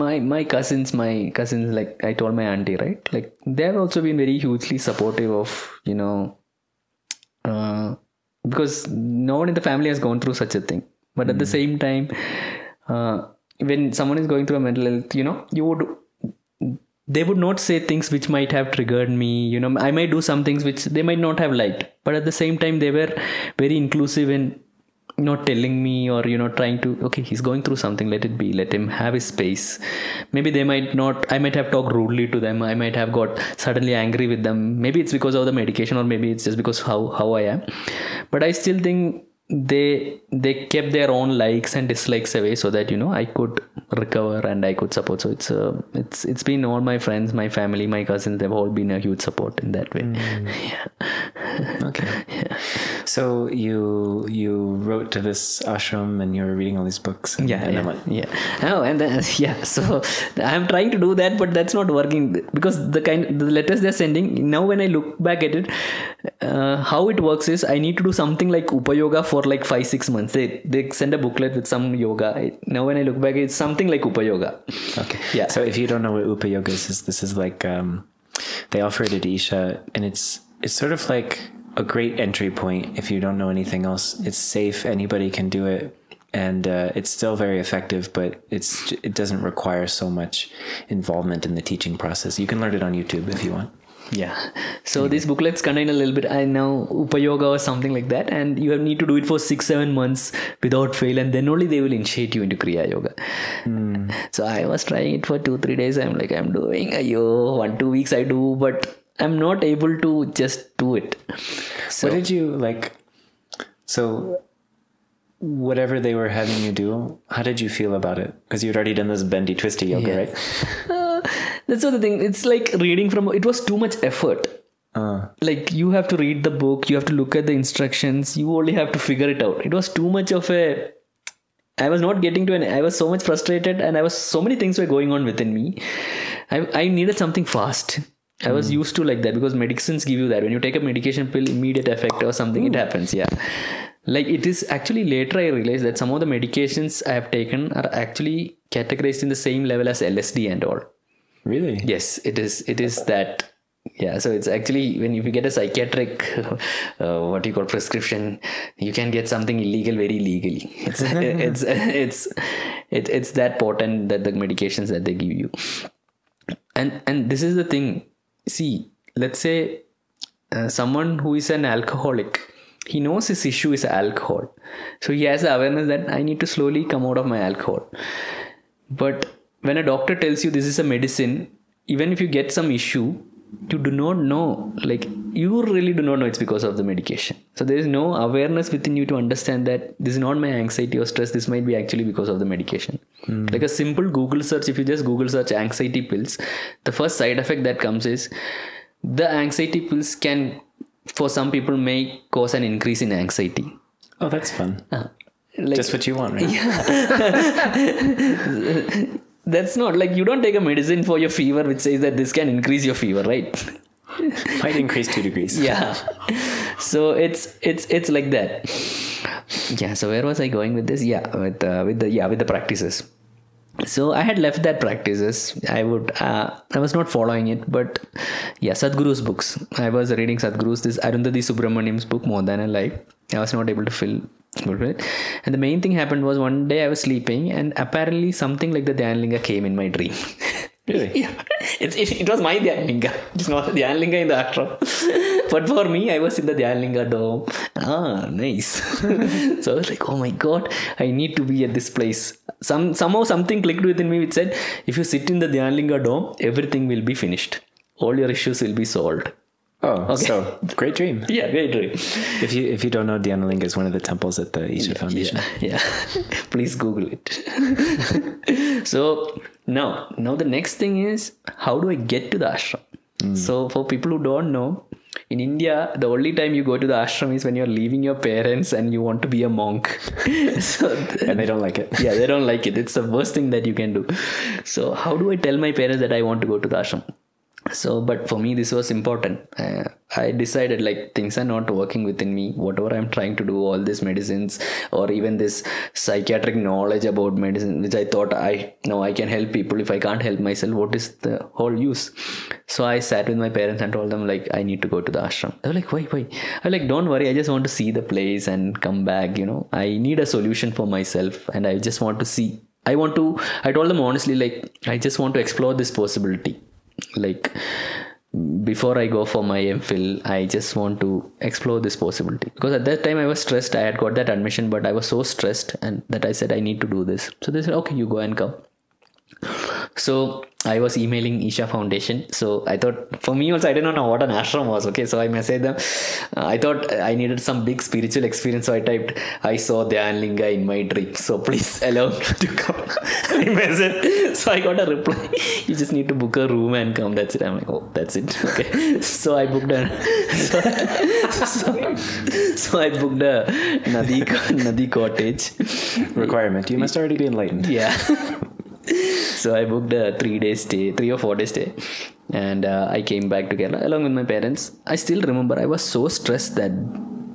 My my cousins, my cousins, like I told my auntie, right? Like they've also been very hugely supportive of, you know, uh, because no one in the family has gone through such a thing. But mm. at the same time, uh, when someone is going through a mental health, you know, you would, they would not say things which might have triggered me. You know, I might do some things which they might not have liked. But at the same time, they were very inclusive in not telling me, or you know, trying to, okay, he's going through something, let it be, let him have his space. Maybe they might not, I might have talked rudely to them, I might have got suddenly angry with them, maybe it's because of the medication, or maybe it's just because how how I am, but I still think they they kept their own likes and dislikes away, so that, you know, I could recover and I could support. So it's uh, it's it's been all my friends, my family, my cousins, they've all been a huge support in that way. Mm. Yeah. Okay. Yeah. So you you wrote to this ashram and you were reading all these books. And, yeah. And yeah. Then what? Yeah. Oh, and then, yeah. So I'm trying to do that, but that's not working, because the kind the letters they're sending now, when I look back at it, uh, how it works is I need to do something like Upa Yoga for like five six months. They they send a booklet with some yoga. Now when I look back, it's something like Upa Yoga. Okay. Yeah. So if you don't know what Upa Yoga is, this is like um, they offer it at Isha, and it's it's sort of like a great entry point if you don't know anything else. It's safe. Anybody can do it, and uh, it's still very effective. But it's it doesn't require so much involvement in the teaching process. You can learn it on YouTube if you want. Yeah. So mm-hmm. these booklets contain a little bit, I know, Upa Yoga or something like that, and you need to do it for six, seven months without fail, and then only they will initiate you into Kriya Yoga. Mm. So I was trying it for two, three days. I'm like, I'm doing a yo, one, two weeks I do, but I'm not able to just do it. So what did you like? So whatever they were having you do, how did you feel about it? Because you'd already done this bendy, twisty yoga, yeah. right? That's the thing. It's like reading from, it was too much effort. Uh, like you have to read the book, you have to look at the instructions, you only have to figure it out. It was too much of a, I was not getting to an, I was so much frustrated, and I was, so many things were going on within me. I, I needed something fast. I was mm. used to like that, because medicines give you that. When you take a medication pill, immediate effect or something, Ooh. It happens. Yeah. Like it is actually later I realized that some of the medications I have taken are actually categorized in the same level as L S D and all. Really? Yes, it is. It is that. Yeah. So it's actually, when you get a psychiatric, uh, what do you call, prescription, you can get something illegal very legally. It's it's it's it, it's that potent, that the medications that they give you. And and this is the thing. See, let's say uh, someone who is an alcoholic, he knows his issue is alcohol, so he has the awareness that I need to slowly come out of my alcohol, but when a doctor tells you this is a medicine, even if you get some issue, you do not know, like you really do not know it's because of the medication. So there is no awareness within you to understand that this is not my anxiety or stress. This might be actually because of the medication. Mm. Like a simple Google search. If you just Google search anxiety pills, the first side effect that comes is the anxiety pills can, for some people, may cause an increase in anxiety. Oh, that's fun. Uh, like, just what you want, right? Yeah. That's not like, you don't take a medicine for your fever which says that this can increase your fever, right? Might increase two degrees. Yeah. So it's it's it's like that. Yeah. So where was I going with this? Yeah, with uh, with the yeah with the practices. So I had left that practices. I would uh, I was not following it, but yeah, Sadhguru's books. I was reading Sadhguru's, this Arundhati Subramaniam's book, More Than a Life. I was not able to fill. And the main thing happened was, one day I was sleeping and apparently something like the Dhyanalinga came in my dream. Really? Yeah. It, it, it was my Dhyanalinga. It's not the Dhyanalinga in the ashram. But for me, I was in the Dhyanalinga dome. Ah, nice. So I was like, oh my God, I need to be at this place. Some Somehow something clicked within me which said, if you sit in the Dhyanalinga dome, everything will be finished. All your issues will be solved. Oh, okay. So great dream. Yeah, great dream. If you if you don't know, Dhyanalinga is one of the temples at the Isha yeah, Foundation. Yeah, yeah. Please Google it. So now, now the next thing is, how do I get to the ashram? Mm. So for people who don't know, in India, the only time you go to the ashram is when you're leaving your parents and you want to be a monk. so th- and they don't like it. Yeah, they don't like it. It's the worst thing that you can do. So how do I tell my parents that I want to go to the ashram? So, but for me, this was important. Uh, I decided like things are not working within me. Whatever I'm trying to do, all these medicines or even this psychiatric knowledge about medicine, which I thought I know I can help people. If I can't help myself, what is the whole use? So I sat with my parents and told them like, I need to go to the ashram. They were like, why, why? I was like, don't worry. I just want to see the place and come back. You know, I need a solution for myself and I just want to see. I want to, I told them honestly, like, I just want to explore this possibility. Like before I go for my MPhil, I just want to explore this possibility, because at that time I was stressed. I had got that admission, but I was so stressed and that I said I need to do this. So they said, okay, you go and come. So I was emailing Isha Foundation. So I thought, for me also, I didn't know what an ashram was. Okay, so I messaged them. Uh, I thought I needed some big spiritual experience. So I typed, I saw Dhyanalinga in my dream. So please allow me to come. I messaged. So I got a reply. You just need to book a room and come. That's it. I'm like, oh, that's it. Okay. So I booked a. So, so, so I booked a Nadi, Nadi cottage. Requirement. You must already be enlightened. Yeah. So I booked a three day stay, three or four day stay, and uh, I came back to Kerala along with my parents. I still remember I was so stressed that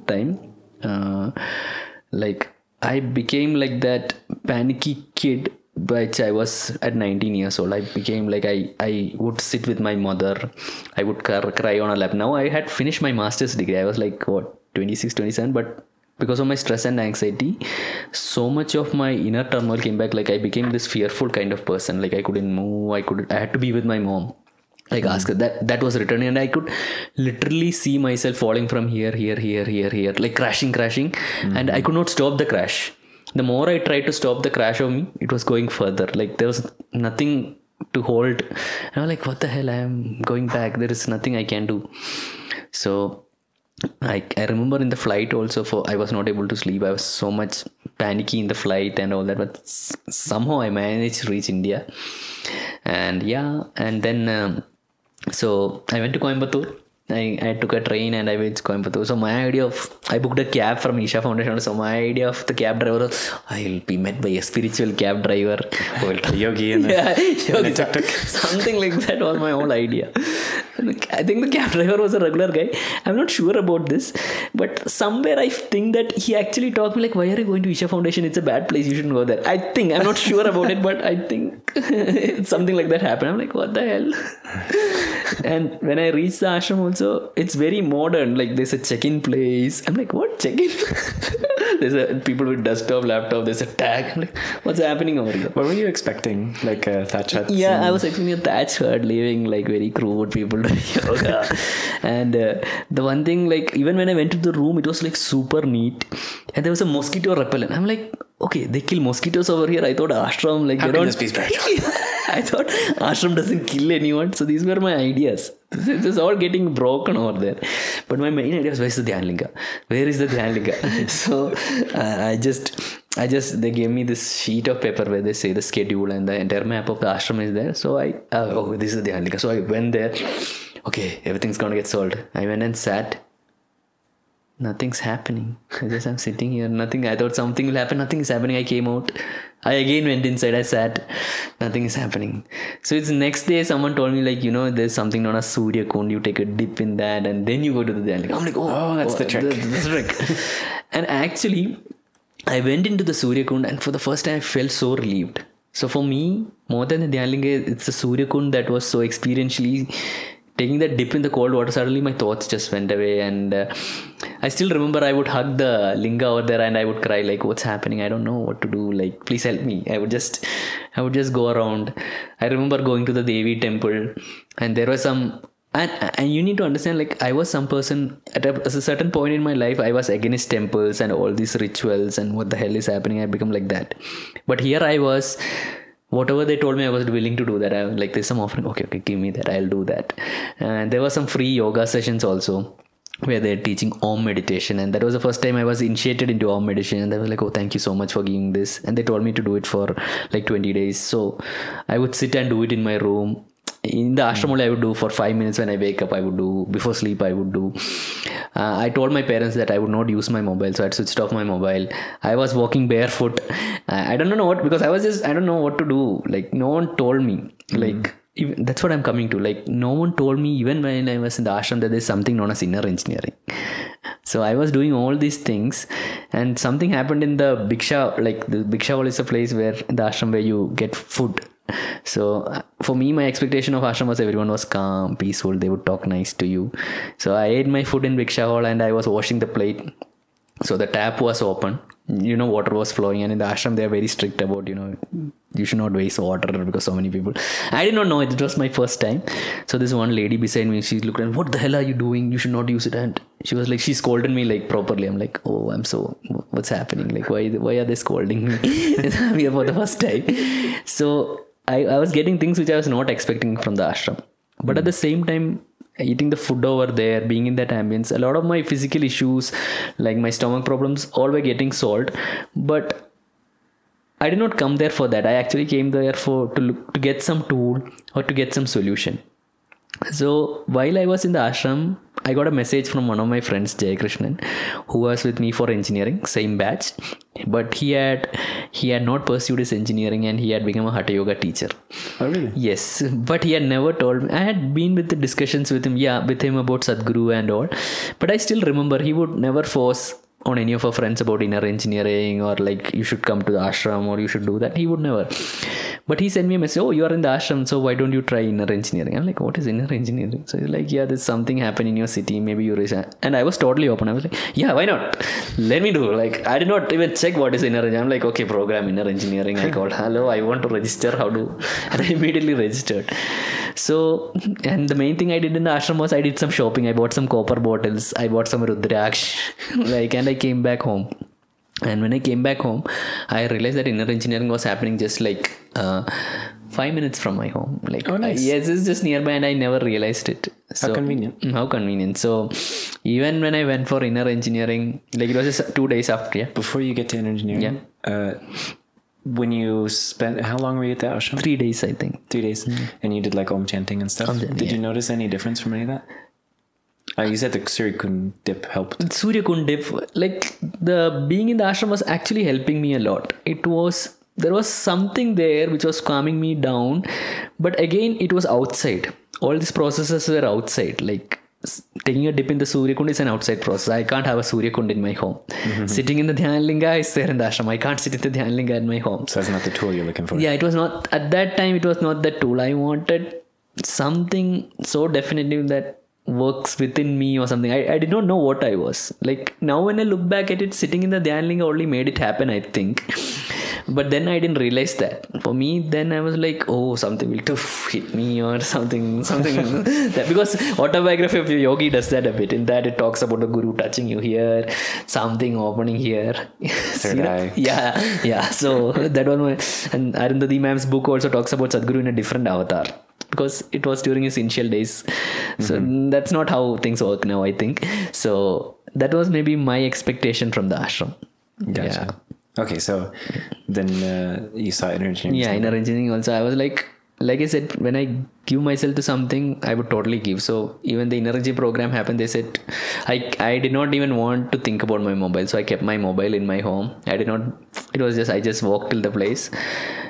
time. Uh, like I became like that panicky kid, which I was at nineteen years old. I became like I, I would sit with my mother. I would cry on her lap. Now I had finished my master's degree. I was like, what, twenty-six, twenty-seven, but because of my stress and anxiety, so much of my inner turmoil came back. Like I became this fearful kind of person. Like I couldn't move. I couldn't, I had to be with my mom. Like mm-hmm. ask her that, that was written. And I could literally see myself falling from here, here, here, here, here, like crashing, crashing. Mm-hmm. And I could not stop the crash. The more I tried to stop the crash of me, it was going further. Like there was nothing to hold. And I was like, what the hell? I am going back. There is nothing I can do. So I, I remember in the flight also, for I was not able to sleep. I was so much panicky in the flight and all that, but s- somehow I managed to reach India. And yeah, and then um, so I went to Coimbatore. I, I took a train and I went to Coimbatore. So my idea of, I booked a cab from Isha Foundation. So my idea of the cab driver was, I will be met by a spiritual cab driver. Yogi and yeah, yogi, tuk-tuk. Something like that was my whole idea. I think the cab driver was a regular guy. I'm not sure about this, but somewhere I think that he actually talked me like, why are you going to Isha Foundation? It's a bad place. You shouldn't go there. I think, I'm not sure about it, but I think something like that happened. I'm like, what the hell? And when I reached the ashram also, it's very modern. Like there's a check-in place. I'm like, what check-in? There's a people with desktop, laptop. There's a tag. I'm like, what's happening over here? What were you expecting? Like a thatch hut? Yeah, and... I was expecting a thatch hut living like very crude people. Yoga. And uh, the one thing, like even when I went to the room, it was like super neat, and there was a mosquito repellent. I'm like, okay, they kill mosquitoes over here. I thought ashram, like, how they can don't... this be spiritual? I thought ashram doesn't kill anyone. So these were my ideas. This is all getting broken over there. But my main idea was, where is the Dhyanalinga? Where is the Dhyanalinga? So uh, I just, I just, they gave me this sheet of paper where they say the schedule and the entire map of the ashram is there. So I, uh, oh, this is the Dhyanalinga. So I went there. Okay, everything's going to get solved. I went and sat. Nothing's happening. I just, I'm sitting here. Nothing. I thought something will happen. Nothing is happening. I came out. I again went inside. I sat. Nothing is happening. So it's next day. Someone told me like, you know, there's something known as Surya Kund. You take a dip in that and then you go to the Dhyanalinga. I'm like, oh, oh that's oh, the trick. That's, that's the trick. And actually, I went into the Surya Kund and for the first time I felt so relieved. So for me, more than the Dhyanalinga, it's the Surya Kund that was so experientially. Taking that dip in the cold water, suddenly my thoughts just went away. And uh, I still remember I would hug the linga over there and I would cry like, what's happening? I don't know what to do. Like, please help me. I would just, I would just go around. I remember going to the Devi temple and there was some, and, and you need to understand, like I was some person at a, at a certain point in my life, I was against temples and all these rituals and what the hell is happening. I become like that. But here I was, whatever they told me, I was willing to do that. I was like, there's some offering. Okay, okay, give me that. I'll do that. And there were some free yoga sessions also where they're teaching Om meditation. And that was the first time I was initiated into Om meditation. And they were like, oh, thank you so much for giving this. And they told me to do it for like twenty days. So I would sit and do it in my room. in the ashram only I would do for five minutes when I wake up. I would do before sleep. I would do. Uh, I told my parents that I would not use my mobile, so I switched off my mobile. I was walking barefoot. I, I don't know what, because I was just I don't know what to do. Like no one told me. Mm-hmm. Like even, that's what I'm coming to. Like no one told me even when I was in the ashram that there's something known as inner engineering. So I was doing all these things, and something happened in the Bhiksha. Like the Bhiksha hall is a place where the ashram where you get food. So for me, my expectation of ashram was everyone was calm, peaceful, they would talk nice to you. So I ate my food in Bhiksha hall and I was washing the plate. So the tap was open, you know, water was flowing, and in the ashram they are very strict about, you know, you should not waste water because so many people. I did not know it, it was my first time. So this one lady beside me, she looked and, what the hell are you doing? You should not use it. And she was like, she scolded me like properly. I'm like, oh, I'm so, what's happening? Like, why, why are they scolding me? I'm here for the first time. So I, I was getting things which I was not expecting from the ashram. But at the same time, eating the food over there, being in that ambience, a lot of my physical issues, like my stomach problems, all were getting solved. But I did not come there for that. I actually came there for to look, to get some tool or to get some solution. So while I was in the ashram, I got a message from one of my friends, Jay Krishnan, who was with me for engineering, same batch, but he had he had not pursued his engineering and he had become a Hatha Yoga teacher. Oh really? Yes, but he had never told me. I had been with the discussions with him, yeah, with him about Sadhguru and all, but I still remember he would never force on any of our friends about inner engineering or like you should come to the ashram or you should do that. He would never. But he sent me a message, oh, you are in the ashram, so why don't you try inner engineering? I'm like, what is inner engineering? So he's like, yeah, there's something happened in your city, maybe you resign. And I was totally open. I was like, yeah, why not? Let me do. Like, I did not even check what is inner engineering. I'm like, okay, program inner engineering. I called, hello, I want to register. How do? And I immediately registered. So, and the main thing I did in the ashram was I did some shopping. I bought some copper bottles. I bought some Rudraksh. Like, and I came back home, and when I came back home, I realized that inner engineering was happening just like uh, five minutes from my home. Like, oh, nice. Yes, it's just nearby, and I never realized it. So, how convenient! How convenient! So, even when I went for inner engineering, like it was just two days after. Yeah. Before you get to inner engineering, yeah. Uh, when you spent, how long were you at the ashram? Three days, I think. Three days, mm-hmm. And you did like Om chanting and stuff. Om, did yeah. you notice any difference from any of that? Uh, you said the Surya Kund dip helped. Surya Kund dip, like the being in the ashram was actually helping me a lot. It was, there was something there which was calming me down. But again, it was outside. All these processes were outside. Like taking a dip in the Surya Kund is an outside process. I can't have a Surya Kund in my home. Mm-hmm. Sitting in the Dhyanalinga is there in the ashram. I can't sit in the Dhyanalinga in my home. So that's not the tool you're looking for. Yeah, it was not, at that time, it was not the tool. I wanted something so definitive that works within me or something. I, I did not know what I was. Like now when I look back at it, sitting in the Dhyanelinga only made it happen, I think. But then I didn't realize that. For me, then I was like, oh, something will toof, hit me or something. something that, because Autobiography of a Yogi does that a bit. In that it talks about the guru touching you here, something opening here. Third you know? Eye. Yeah, yeah. So that was my... And Arundhati Ma'am's book also talks about Sadhguru in a different avatar, because it was during his initial days. So mm-hmm. That's not how things work now, I think. So that was maybe my expectation from the ashram. Gotcha. Yeah. Okay, so then uh, you saw inner engineering. Yeah, inner engineering also. I was like, like I said, when I give myself to something, I would totally give. So even the inner engineering program happened, they said, I, I did not even want to think about my mobile. So I kept my mobile in my home. I did not, it was just, I just walked till the place.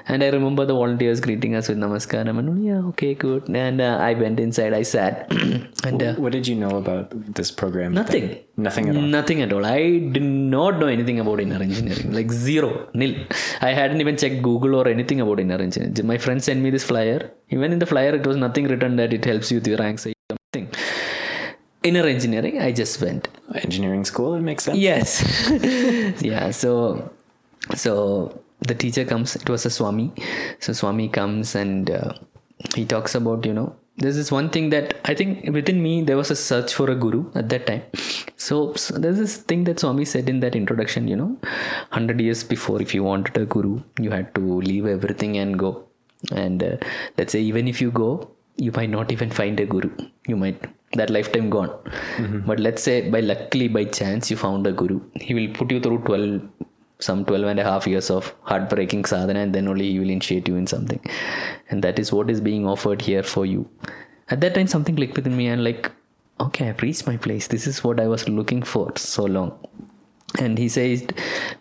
And I remember the volunteers greeting us with namaskaram and yeah, okay, good. And uh, I went inside, I sat. And uh, what did you know about this program? Nothing. Thing? Nothing at all? Nothing at all. I did not know anything about inner engineering. Like zero, nil. I hadn't even checked Google or anything about inner engineering. My friend sent me this flyer. Even in the flyer, it was nothing written that it helps you with your anxiety or something. Inner engineering, I just went. Engineering school, it makes sense. Yes. Yeah, so... So... the teacher comes, it was a Swami. So Swami comes and uh, he talks about, you know, there's this one thing that I think within me, there was a search for a guru at that time. So, so there's this thing that Swami said in that introduction, you know, one hundred years before, if you wanted a guru, you had to leave everything and go. And uh, let's say even if you go, you might not even find a guru. You might, that lifetime gone. Mm-hmm. But let's say by luckily, by chance, you found a guru. He will put you through twelve some twelve and a half years of heartbreaking sadhana, and then only he will initiate you in something. And that is what is being offered here for you. At that time, something clicked within me, and like, okay, I've reached my place. This is what I was looking for so long. And he says,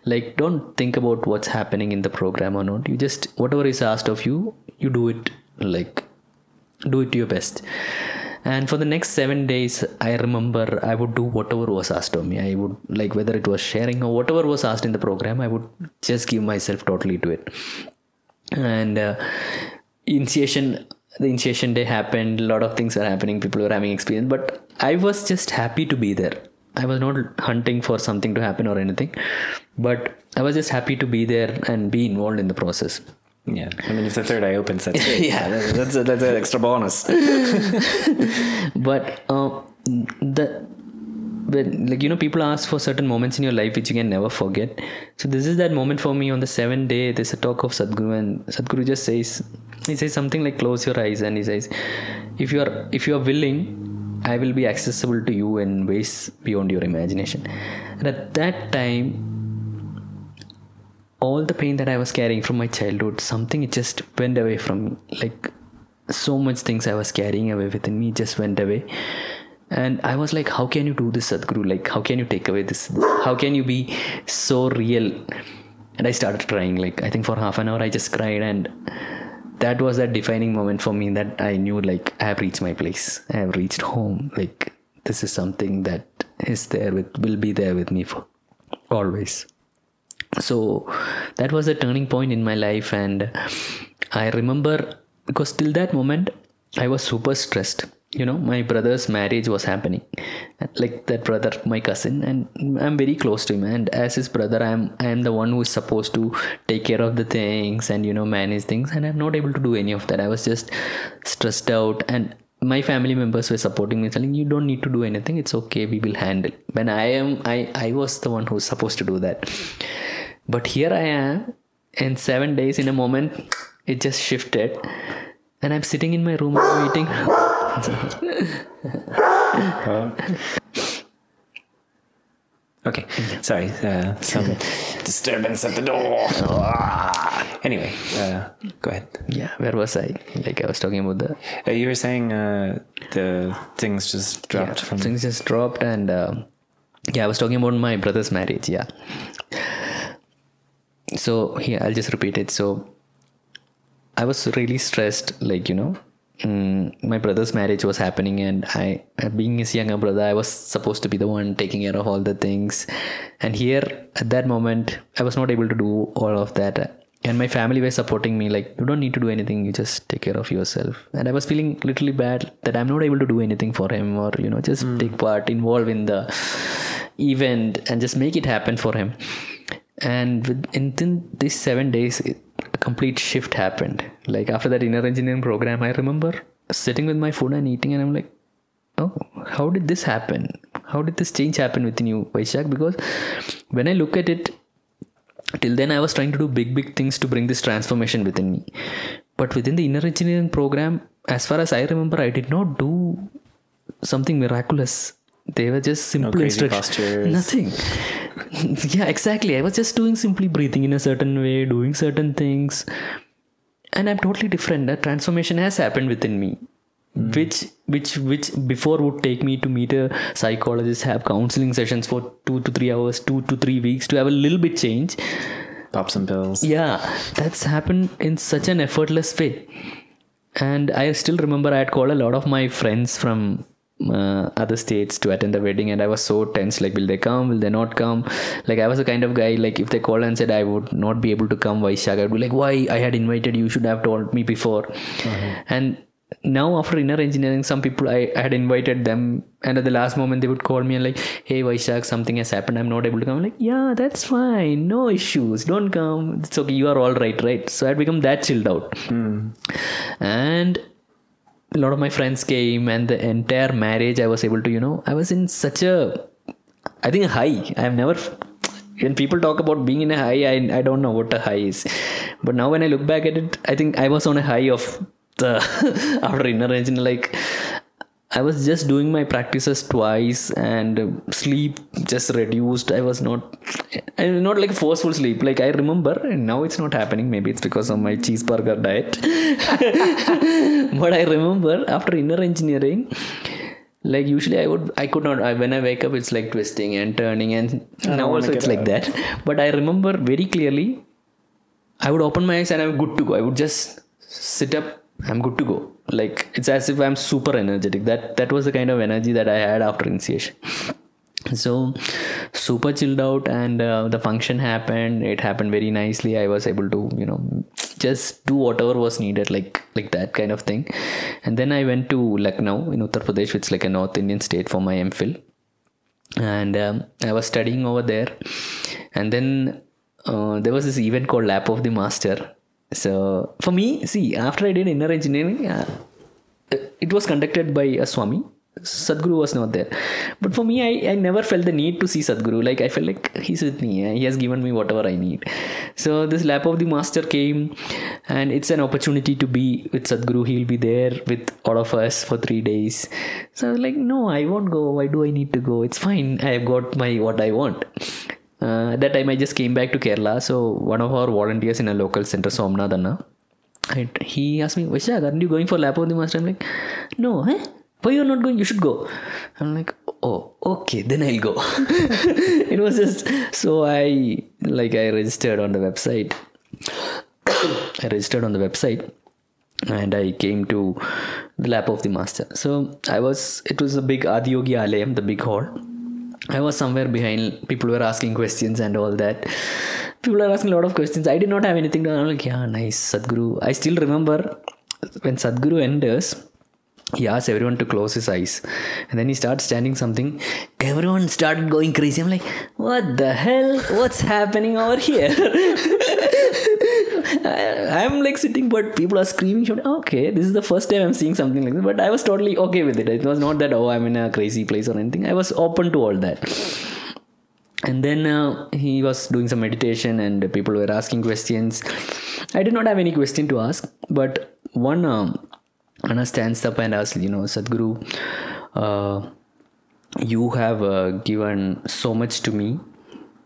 like, don't think about what's happening in the program or not. You just, whatever is asked of you, you do it, like, do it to your best. And for the next seven days, I remember I would do whatever was asked of me. I would, like, whether it was sharing or whatever was asked in the program, I would just give myself totally to it. And uh, initiation, the initiation day happened. A lot of things were happening. People were having experience, but I was just happy to be there. I was not hunting for something to happen or anything, but I was just happy to be there and be involved in the process. Yeah, I mean, if the third eye opens, that's it. Yeah, that's a, that's an extra bonus. But uh, the, but like, you know, people ask for certain moments in your life which you can never forget. So this is that moment for me. On the seventh day, there's a talk of Sadhguru, and Sadhguru just says, he says something like, "Close your eyes," and he says, "If you are, if you are willing, I will be accessible to you in ways beyond your imagination." And at that time, all the pain that I was carrying from my childhood, something, it just went away from me. Like, so much things I was carrying away within me just went away. And I was like, how can you do this, Sadhguru? Like, how can you take away this? How can you be so real? And I started crying. Like, I think for half an hour, I just cried, and that was that defining moment for me, that I knew, like, I have reached my place. I have reached home. Like, this is something that is there with, will be there with me for always. So that was a turning point in my life. And I remember, because till that moment, I was super stressed. You know, my brother's marriage was happening, like that brother, my cousin, and I'm very close to him. And as his brother, I'm I'm the one who is supposed to take care of the things and, you know, manage things. And I'm not able to do any of that. I was just stressed out, and my family members were supporting me, telling, you don't need to do anything. It's okay. We will handle. When I am, I, I was the one who's supposed to do that. But here I am in seven days. In a moment, it just shifted, and I'm sitting in my room waiting. uh, okay, sorry, uh, some disturbance at the door. Anyway, uh, go ahead. Yeah, where was I? Like, I was talking about the uh, you were saying uh, the things just dropped. Yeah, from things just dropped, and uh, yeah, I was talking about my brother's marriage. Yeah, so here, I'll just repeat it. So I was really stressed, like, you know, Mm, my brother's marriage was happening, and I, being his younger brother, I was supposed to be the one taking care of all the things. And here at that moment, I was not able to do all of that. And my family were supporting me, like, you don't need to do anything. You just take care of yourself. And I was feeling literally bad that I'm not able to do anything for him, or, you know, just mm. take part, involve in the event, and just make it happen for him. And within these seven days, it, a complete shift happened. Like, after that inner engineering program, I remember sitting with my food and eating, and I'm like, oh, how did this happen? How did this change happen within you, Vaishak? Because when I look at it, till then I was trying to do big, big things to bring this transformation within me. But within the inner engineering program, as far as I remember, I did not do something miraculous. They were just simple no instructions. Nothing. Yeah, exactly. I was just doing simply breathing in a certain way, doing certain things. And I'm totally different. That transformation has happened within me, mm. which which which before would take me to meet a psychologist, have counseling sessions for two to three hours, two to three weeks to have a little bit change. Pop some pills. Yeah, that's happened in such an effortless way. And I still remember I had called a lot of my friends from Uh, other states to attend the wedding, and I was so tense, like, will they come, will they not come? Like, I was the kind of guy, like, if they called and said I would not be able to come, Vaishak, I would be like, why? I had invited you, should have told me before. Mm-hmm. And now after inner engineering, some people I, I had invited them, and at the last moment they would call me and like, hey Vaishak, something has happened, I'm not able to come. I'm like, yeah, that's fine, no issues, don't come, it's okay, you are all right, right? So I had become that chilled out. Mm. And a lot of my friends came, and the entire marriage I was able to, you know, I was in such a, I think a high. I've never, when people talk about being in a high, I, I don't know what a high is. But now when I look back at it, I think I was on a high of the, after inner engine, like, I was just doing my practices twice and sleep just reduced. I was not, not like forceful sleep. Like I remember, and now it's not happening. Maybe it's because of my cheeseburger diet. But I remember after inner engineering, like usually I would, I could not, I, when I wake up, it's like twisting and turning and now also it's like that. But I remember very clearly, I would open my eyes and I'm good to go. I would just sit up. I'm good to go. Like it's as if I'm super energetic. That that was the kind of energy that I had after initiation. So super chilled out, and uh, the function happened. It happened very nicely. I was able to, you know, just do whatever was needed, like like that kind of thing. And then I went to Lucknow in Uttar Pradesh, which is like a North Indian state, for my MPhil, and um, I was studying over there. And then uh, there was this event called Lap of the Master. So for me, see, after I did inner engineering, uh, it was conducted by a Swami. Sadhguru was not there. But for me, I, I never felt the need to see Sadhguru. Like I felt like he's with me. He has given me whatever I need. So this Lap of the Master came, and it's an opportunity to be with Sadhguru. He'll be there with all of us for three days. So I was like, no, I won't go. Why do I need to go? It's fine. I've got my what I want. Uh, that time I just came back to Kerala. So one of our volunteers in a local center, Somnath Anna, and he asked me, Vaishak, aren't you going for Lap of the Master? I'm like, no, eh? Why you're not going? You should go. I'm like, oh, okay, then I'll go. It was just, so I, like I registered on the website. I registered on the website and I came to the Lap of the Master. So I was, it was a big Adiyogi Alayam, the big hall. I was somewhere behind. People were asking questions and all that. People are asking a lot of questions. I did not have anything to. I'm like, yeah, nice, Sadhguru. I still remember when Sadhguru enters, he asks everyone to close his eyes. And then he starts chanting something. Everyone started going crazy. I'm like, what the hell? What's happening over here? I, I'm like sitting, but people are screaming. Shouting. Okay, this is the first time I'm seeing something like this, but I was totally okay with it. It was not that, oh, I'm in a crazy place or anything. I was open to all that. And then uh, he was doing some meditation and people were asking questions. I did not have any question to ask, but one um, Anna stands up and asks, you know, Sadhguru, uh, you have uh, given so much to me.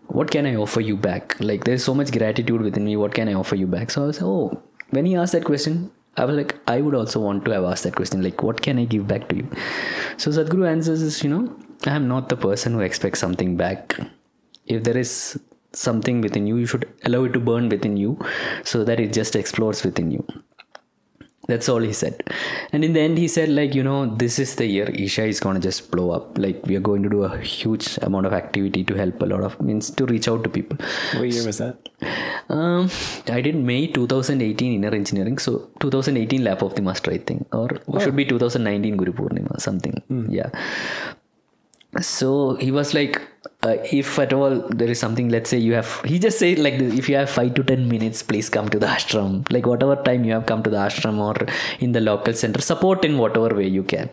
What can I offer you back? Like there's so much gratitude within me. What can I offer you back? So I was, oh, when he asked that question, I was like, I would also want to have asked that question. Like, what can I give back to you? So Sadhguru answers is, you know, I am not the person who expects something back. If there is something within you, you should allow it to burn within you so that it just explodes within you. That's all he said. And in the end, he said, like, you know, this is the year Isha is going to just blow up. Like, we are going to do a huge amount of activity to help a lot of, means to reach out to people. What year was that? Um, I did May twenty eighteen Inner Engineering. So twenty eighteen Lap of the Master, I think. Or oh. Should be twenty nineteen Guru Purnima, something. Mm. Yeah. So he was like, uh, if at all there is something, let's say you have, he just said like this, if you have five to ten minutes, please come to the ashram. Like whatever time you have, come to the ashram or in the local center, support in whatever way you can.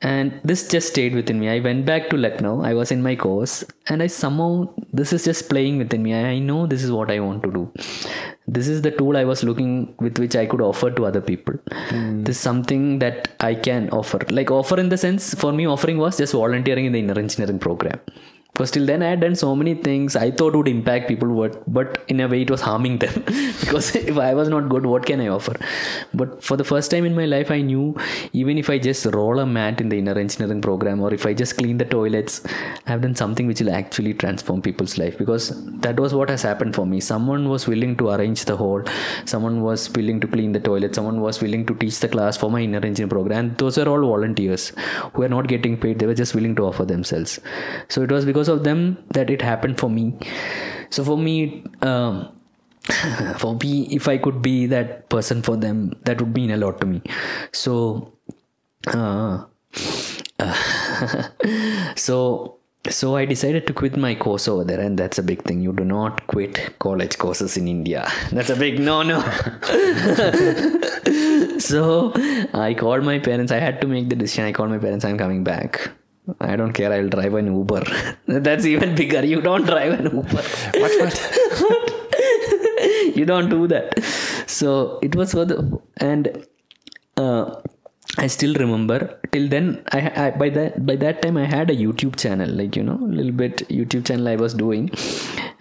And this just stayed within me. I went back to Lucknow. I was in my course and I somehow, this is just playing within me. I know this is what I want to do. This is the tool I was looking with which I could offer to other people. Mm. This is something that I can offer. Like offer in the sense, for me, offering was just volunteering in the inner engineering program. Because till then I had done so many things I thought would impact people, but in a way it was harming them because if I was not good, what can I offer? But for the first time in my life, I knew even if I just roll a mat in the inner engineering program or if I just clean the toilets, I have done something which will actually transform people's life, because that was what has happened for me. Someone was willing to arrange the hall, someone was willing to clean the toilet, someone was willing to teach the class for my inner engineering program. Those are all volunteers who are not getting paid. They were just willing to offer themselves. So it was because of them that it happened for me. So for me um, for me, if I could be that person for them, that would mean a lot to me. So uh, uh, so so I decided to quit my course over there, and that's a big thing. You do not quit college courses in India. That's a big no-no. So I called my parents. I had to make the decision. I called my parents, I'm coming back. I don't care, I'll drive an Uber. That's even bigger. You don't drive an Uber. What? What? You don't do that. So it was for the, and uh, I still remember till then I, I by that by that time I had a YouTube channel, like, you know, a little bit YouTube channel I was doing,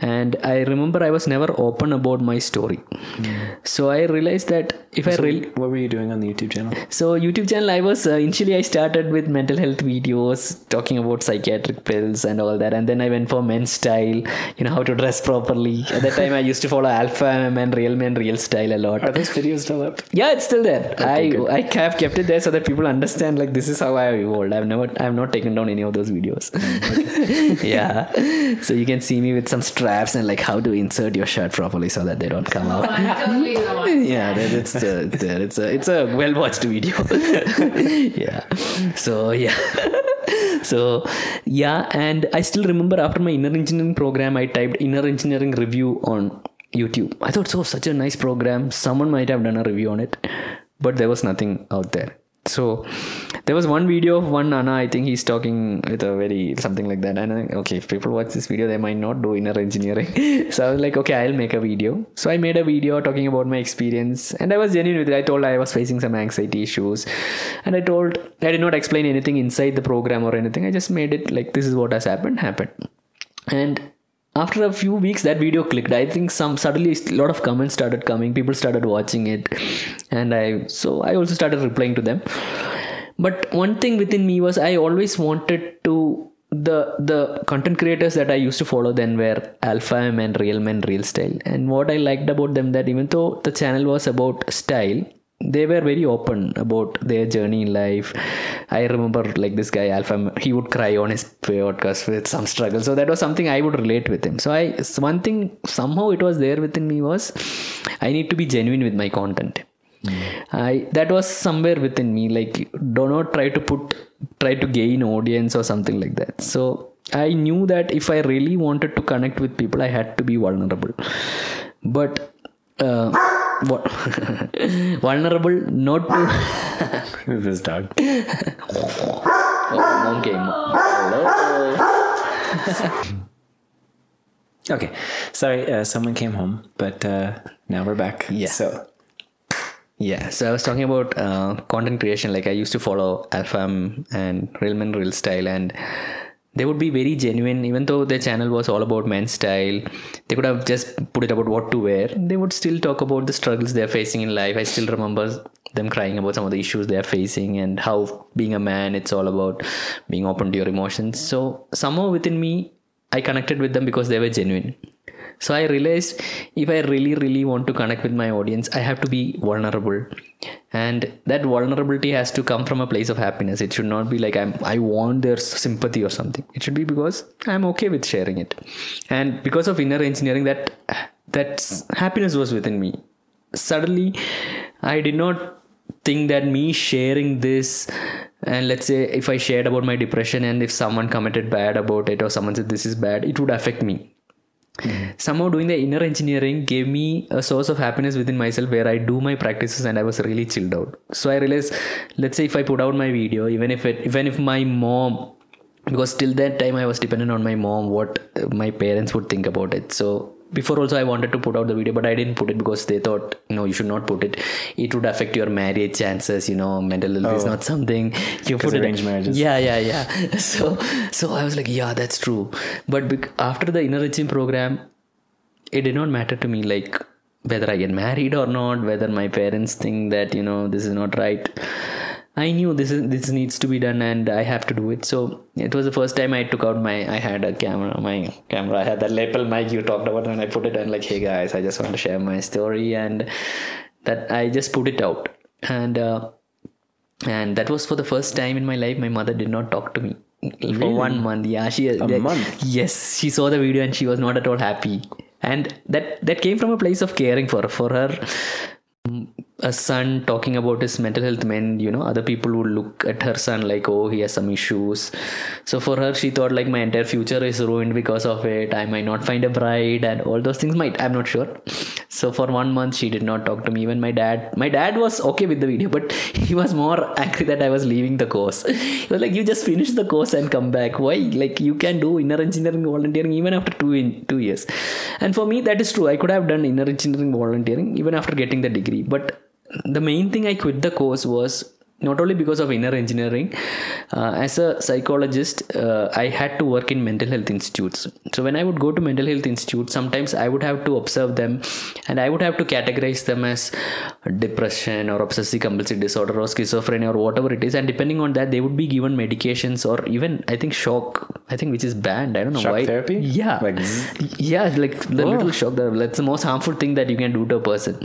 and I remember I was never open about my story. Mm. So I realized that if so I really what were you doing on the YouTube channel? So YouTube channel I was uh, initially I started with mental health videos talking about psychiatric pills and all that, and then I went for men's style, you know, how to dress properly. At that time I used to follow Alpha M and Real Men Real Style a lot. Are those videos still up? Yeah, it's still there. Okay, I good. I have kept it there. So that people understand, like, this is how I have evolved. I've never, I've not taken down any of those videos. Yeah. So you can see me with some straps and like how to insert your shirt properly so that they don't come out. Yeah, that's uh, there. It's a, it's a well watched video. Yeah. So yeah. So yeah, and I still remember after my inner engineering program, I typed inner engineering review on YouTube. I thought, so such a nice program. Someone might have done a review on it, but there was nothing out there. So there was one video of one Anna, I think he's talking with a very something like that, and I think, okay, if people watch this video they might not do inner engineering. So I was like, okay, I'll make a video. So I made a video talking about my experience, and I was genuine with it. I told I was facing some anxiety issues, and I told I did not explain anything inside the program or anything. I just made it like, this is what has happened happened. And after a few weeks, that video clicked. I think some suddenly a lot of comments started coming. People started watching it, and I so I also started replying to them. But one thing within me was I always wanted to the the content creators that I used to follow then were Alpha M and Real Men Real Style. And what I liked about them that even though the channel was about style, they were very open about their journey in life. I remember like this guy Alpha, he would cry on his podcast with some struggle. So that was something I would relate with him. So I, one thing somehow it was there within me was I need to be genuine with my content. Mm. I, that was somewhere within me, like do not try to put, try to gain audience or something like that. So I knew that if I really wanted to connect with people, I had to be vulnerable, but, uh, What vulnerable not to this dog. Oh, mom came. Hello. Okay, sorry, uh, someone came home, but uh, now we're back. Yeah. So yeah, so I was talking about uh, content creation. Like I used to follow Alpha M and Real Men Real Style, and they would be very genuine. Even though their channel was all about men's style, they could have just put it about what to wear. They would still talk about the struggles they're facing in life. I still remember them crying about some of the issues they're facing and how being a man, it's all about being open to your emotions. So somehow within me, I connected with them because they were genuine. So I realized if I really, really want to connect with my audience, I have to be vulnerable. And that vulnerability has to come from a place of happiness. It should not be like I'm, I want their sympathy or something. It should be because I'm okay with sharing it. And because of inner engineering, that that happiness was within me. Suddenly, I did not think that me sharing this, and let's say if I shared about my depression and if someone commented bad about it or someone said this is bad, it would affect me. Mm-hmm. Somehow doing the inner engineering gave me a source of happiness within myself where I do my practices and I was really chilled out. So I realized, let's say if I put out my video, even if it, even if my mom, because till that time I was dependent on my mom, what my parents would think about it. So before also I wanted to put out the video, but I didn't put it because they thought, no, you should not put it. It would affect your marriage chances, you know, mental health oh. is not something you put it. Arranged marriages. Yeah, yeah, yeah. So, so I was like, yeah, that's true. But bec- after the inner engineering program, it did not matter to me, like whether I get married or not, whether my parents think that, you know, this is not right. I knew this is, this needs to be done and I have to do it. So it was the first time I took out my, I had a camera, my camera, I had that lapel mic you talked about, and I put it on like, hey guys, I just want to share my story, and that I just put it out. And, uh, and that was for the first time in my life, my mother did not talk to me really? for one month. Yeah. She, a like, month? Yes. She saw the video and she was not at all happy. And that, that came from a place of caring for, for her. A son talking about his mental health meant, you know, other people would look at her son like, oh, he has some issues. So for her, she thought like my entire future is ruined because of it. I might not find a bride and all those things might, I'm not sure. So for one month, she did not talk to me. Even my dad, my dad was okay with the video, but he was more angry that I was leaving the course. He was like, you just finish the course and come back. Why? Like you can do inner engineering volunteering even after two in two years. And for me, that is true. I could have done inner engineering volunteering even after getting the degree, but the main thing I quit the course was not only because of inner engineering, uh, as a psychologist, uh, I had to work in mental health institutes. So when I would go to mental health institutes, sometimes I would have to observe them and I would have to categorize them as depression or obsessive compulsive disorder or schizophrenia or whatever it is. And depending on that, they would be given medications or even, I think, shock, I think, which is banned. I don't know shock why. Shock therapy? Yeah. Like, yeah, like the oh. little shock therapy. That's the most harmful thing that you can do to a person.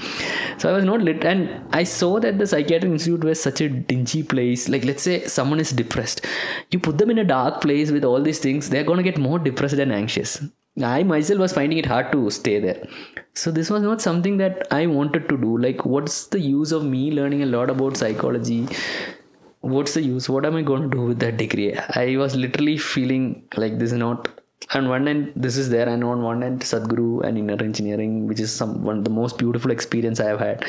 So I was not lit. And I saw that the psychiatric institute was such a dingy place. Like, let's say someone is depressed, you put them in a dark place with all these things, they're going to get more depressed and anxious. I myself was finding it hard to stay there. So this was not something that I wanted to do. Like, what's the use of me learning a lot about psychology? What's the use? What am I going to do with that degree? I was literally feeling like this is not. On one end, this is there, and on one end, Sadhguru and Inner Engineering, which is some one of the most beautiful experience I have had.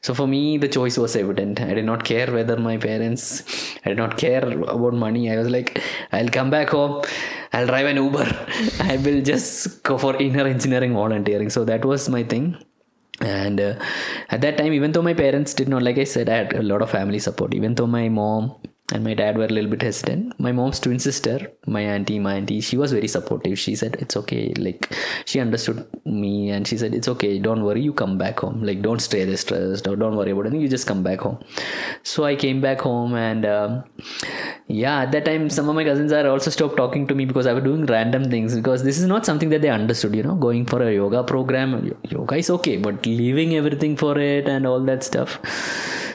So for me, the choice was evident. I did not care whether my parents, I did not care about money. I was like, I'll come back home, I'll drive an Uber, I will just go for Inner Engineering volunteering. So that was my thing. And uh, at that time, even though my parents did not, like I said, I had a lot of family support. Even though my mom and my dad were a little bit hesitant, my mom's twin sister, my auntie, my auntie, she was very supportive. She said, it's okay. Like, she understood me and she said, it's okay. Don't worry. You come back home. Like, don't stay there stressed or don't worry about anything. You just come back home. So I came back home and um, yeah, at that time, some of my cousins are also stopped talking to me because I was doing random things, because this is not something that they understood, you know, going for a yoga program. Yoga is okay, but leaving everything for it and all that stuff.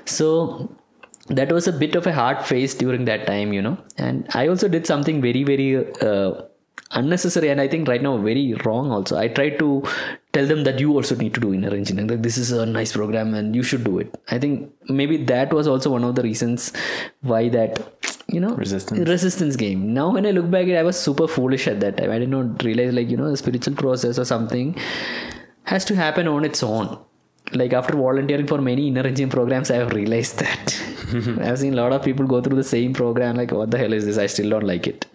So that was a bit of a hard phase during that time, you know. And I also did something very, very uh, unnecessary, and I think right now very wrong also. I tried to tell them that you also need to do inner engineering. Like, this is a nice program and you should do it. I think maybe that was also one of the reasons why that, you know, resistance. resistance game. Now when I look back, I was super foolish at that time. I did not realize, like, you know, the spiritual process or something has to happen on its own. Like, after volunteering for many inner engineering programs, I have realized that. I've seen a lot of people go through the same program. Like, what the hell is this? I still don't like it.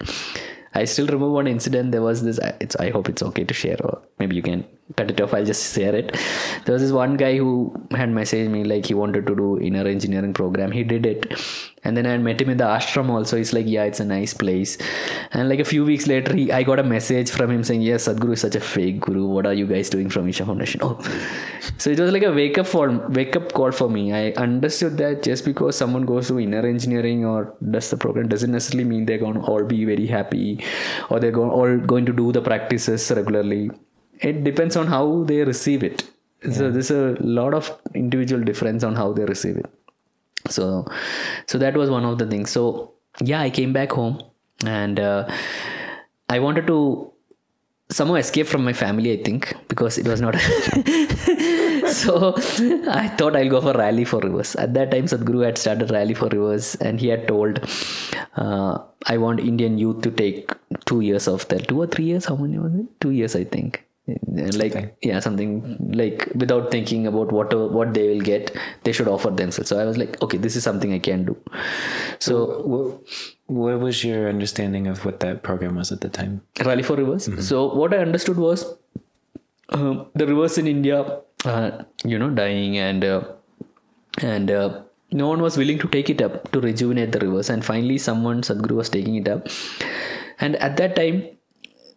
I still remember one incident. There was this, it's, I hope it's okay to share, or maybe you can cut it off. I'll just share it. There was this one guy who had messaged me, like, he wanted to do inner engineering program. He did it. And then I met him in the ashram also. He's like, yeah, it's a nice place. And like a few weeks later, he, I got a message from him saying, yes, Sadhguru is such a fake guru. What are you guys doing from Isha Foundation? Oh. So it was like a wake up for, wake up call for me. I understood that just because someone goes through inner engineering or does the program doesn't necessarily mean they're going to all be very happy or they're going, all going to do the practices regularly. It depends on how they receive it. Yeah. So there's a lot of individual difference on how they receive it. So, so that was one of the things. So yeah, I came back home and uh, I wanted to somehow escape from my family, I think, because it was not. So I thought I'll go for Rally for Rivers. At that time, Sadhguru had started Rally for Rivers and he had told, uh, I want Indian youth to take two years of that. Two or three years? How many was it? Two years, I think. Like, okay. Yeah, something like without thinking about what what they will get, they should offer themselves. So I was like, okay, this is something I can do. So, so what, what was your understanding of what that program was at the time? Rally for Rivers. Mm-hmm. So what I understood was uh, the rivers in India, uh, you know, dying and uh, and uh, no one was willing to take it up to rejuvenate the rivers. And finally, someone, Sadhguru, was taking it up. And at that time,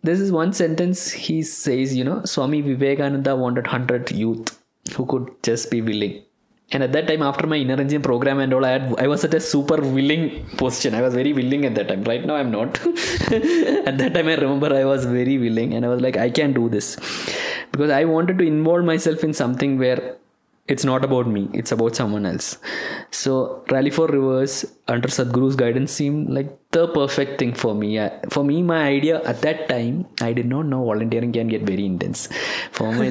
this is one sentence he says, you know, Swami Vivekananda wanted one hundred youth who could just be willing. And at that time, after my inner engineering program and all, I had, I was at a super willing position. I was very willing at that time. Right now, I'm not. At that time, I remember I was very willing and I was like, I can do this. Because I wanted to involve myself in something where it's not about me, it's about someone else. So Rally for Rivers under Sadhguru's guidance seemed like the perfect thing for me. For me, my idea at that time, I did not know volunteering can get very intense. For my,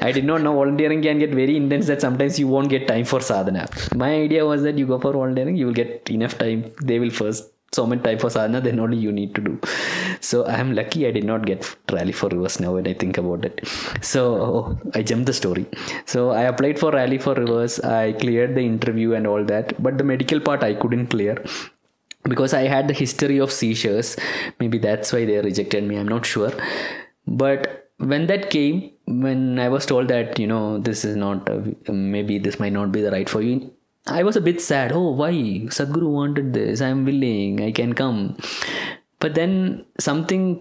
I did not know volunteering can get very intense that sometimes you won't get time for sadhana. My idea was that you go for volunteering, you will get enough time. They will first so much time for sadhana, then only you need to do. So I am lucky I did not get Rally for Rivers now when I think about it. So oh, I jumped the story. So I applied for Rally for Rivers. I cleared the interview and all that. But the medical part I couldn't clear because I had the history of seizures. Maybe that's why they rejected me. I'm not sure. But when that came, when I was told that, you know, this is not, uh, maybe this might not be the right for you. I was a bit sad. Oh, why? Sadhguru wanted this. I'm willing. I can come. But then something,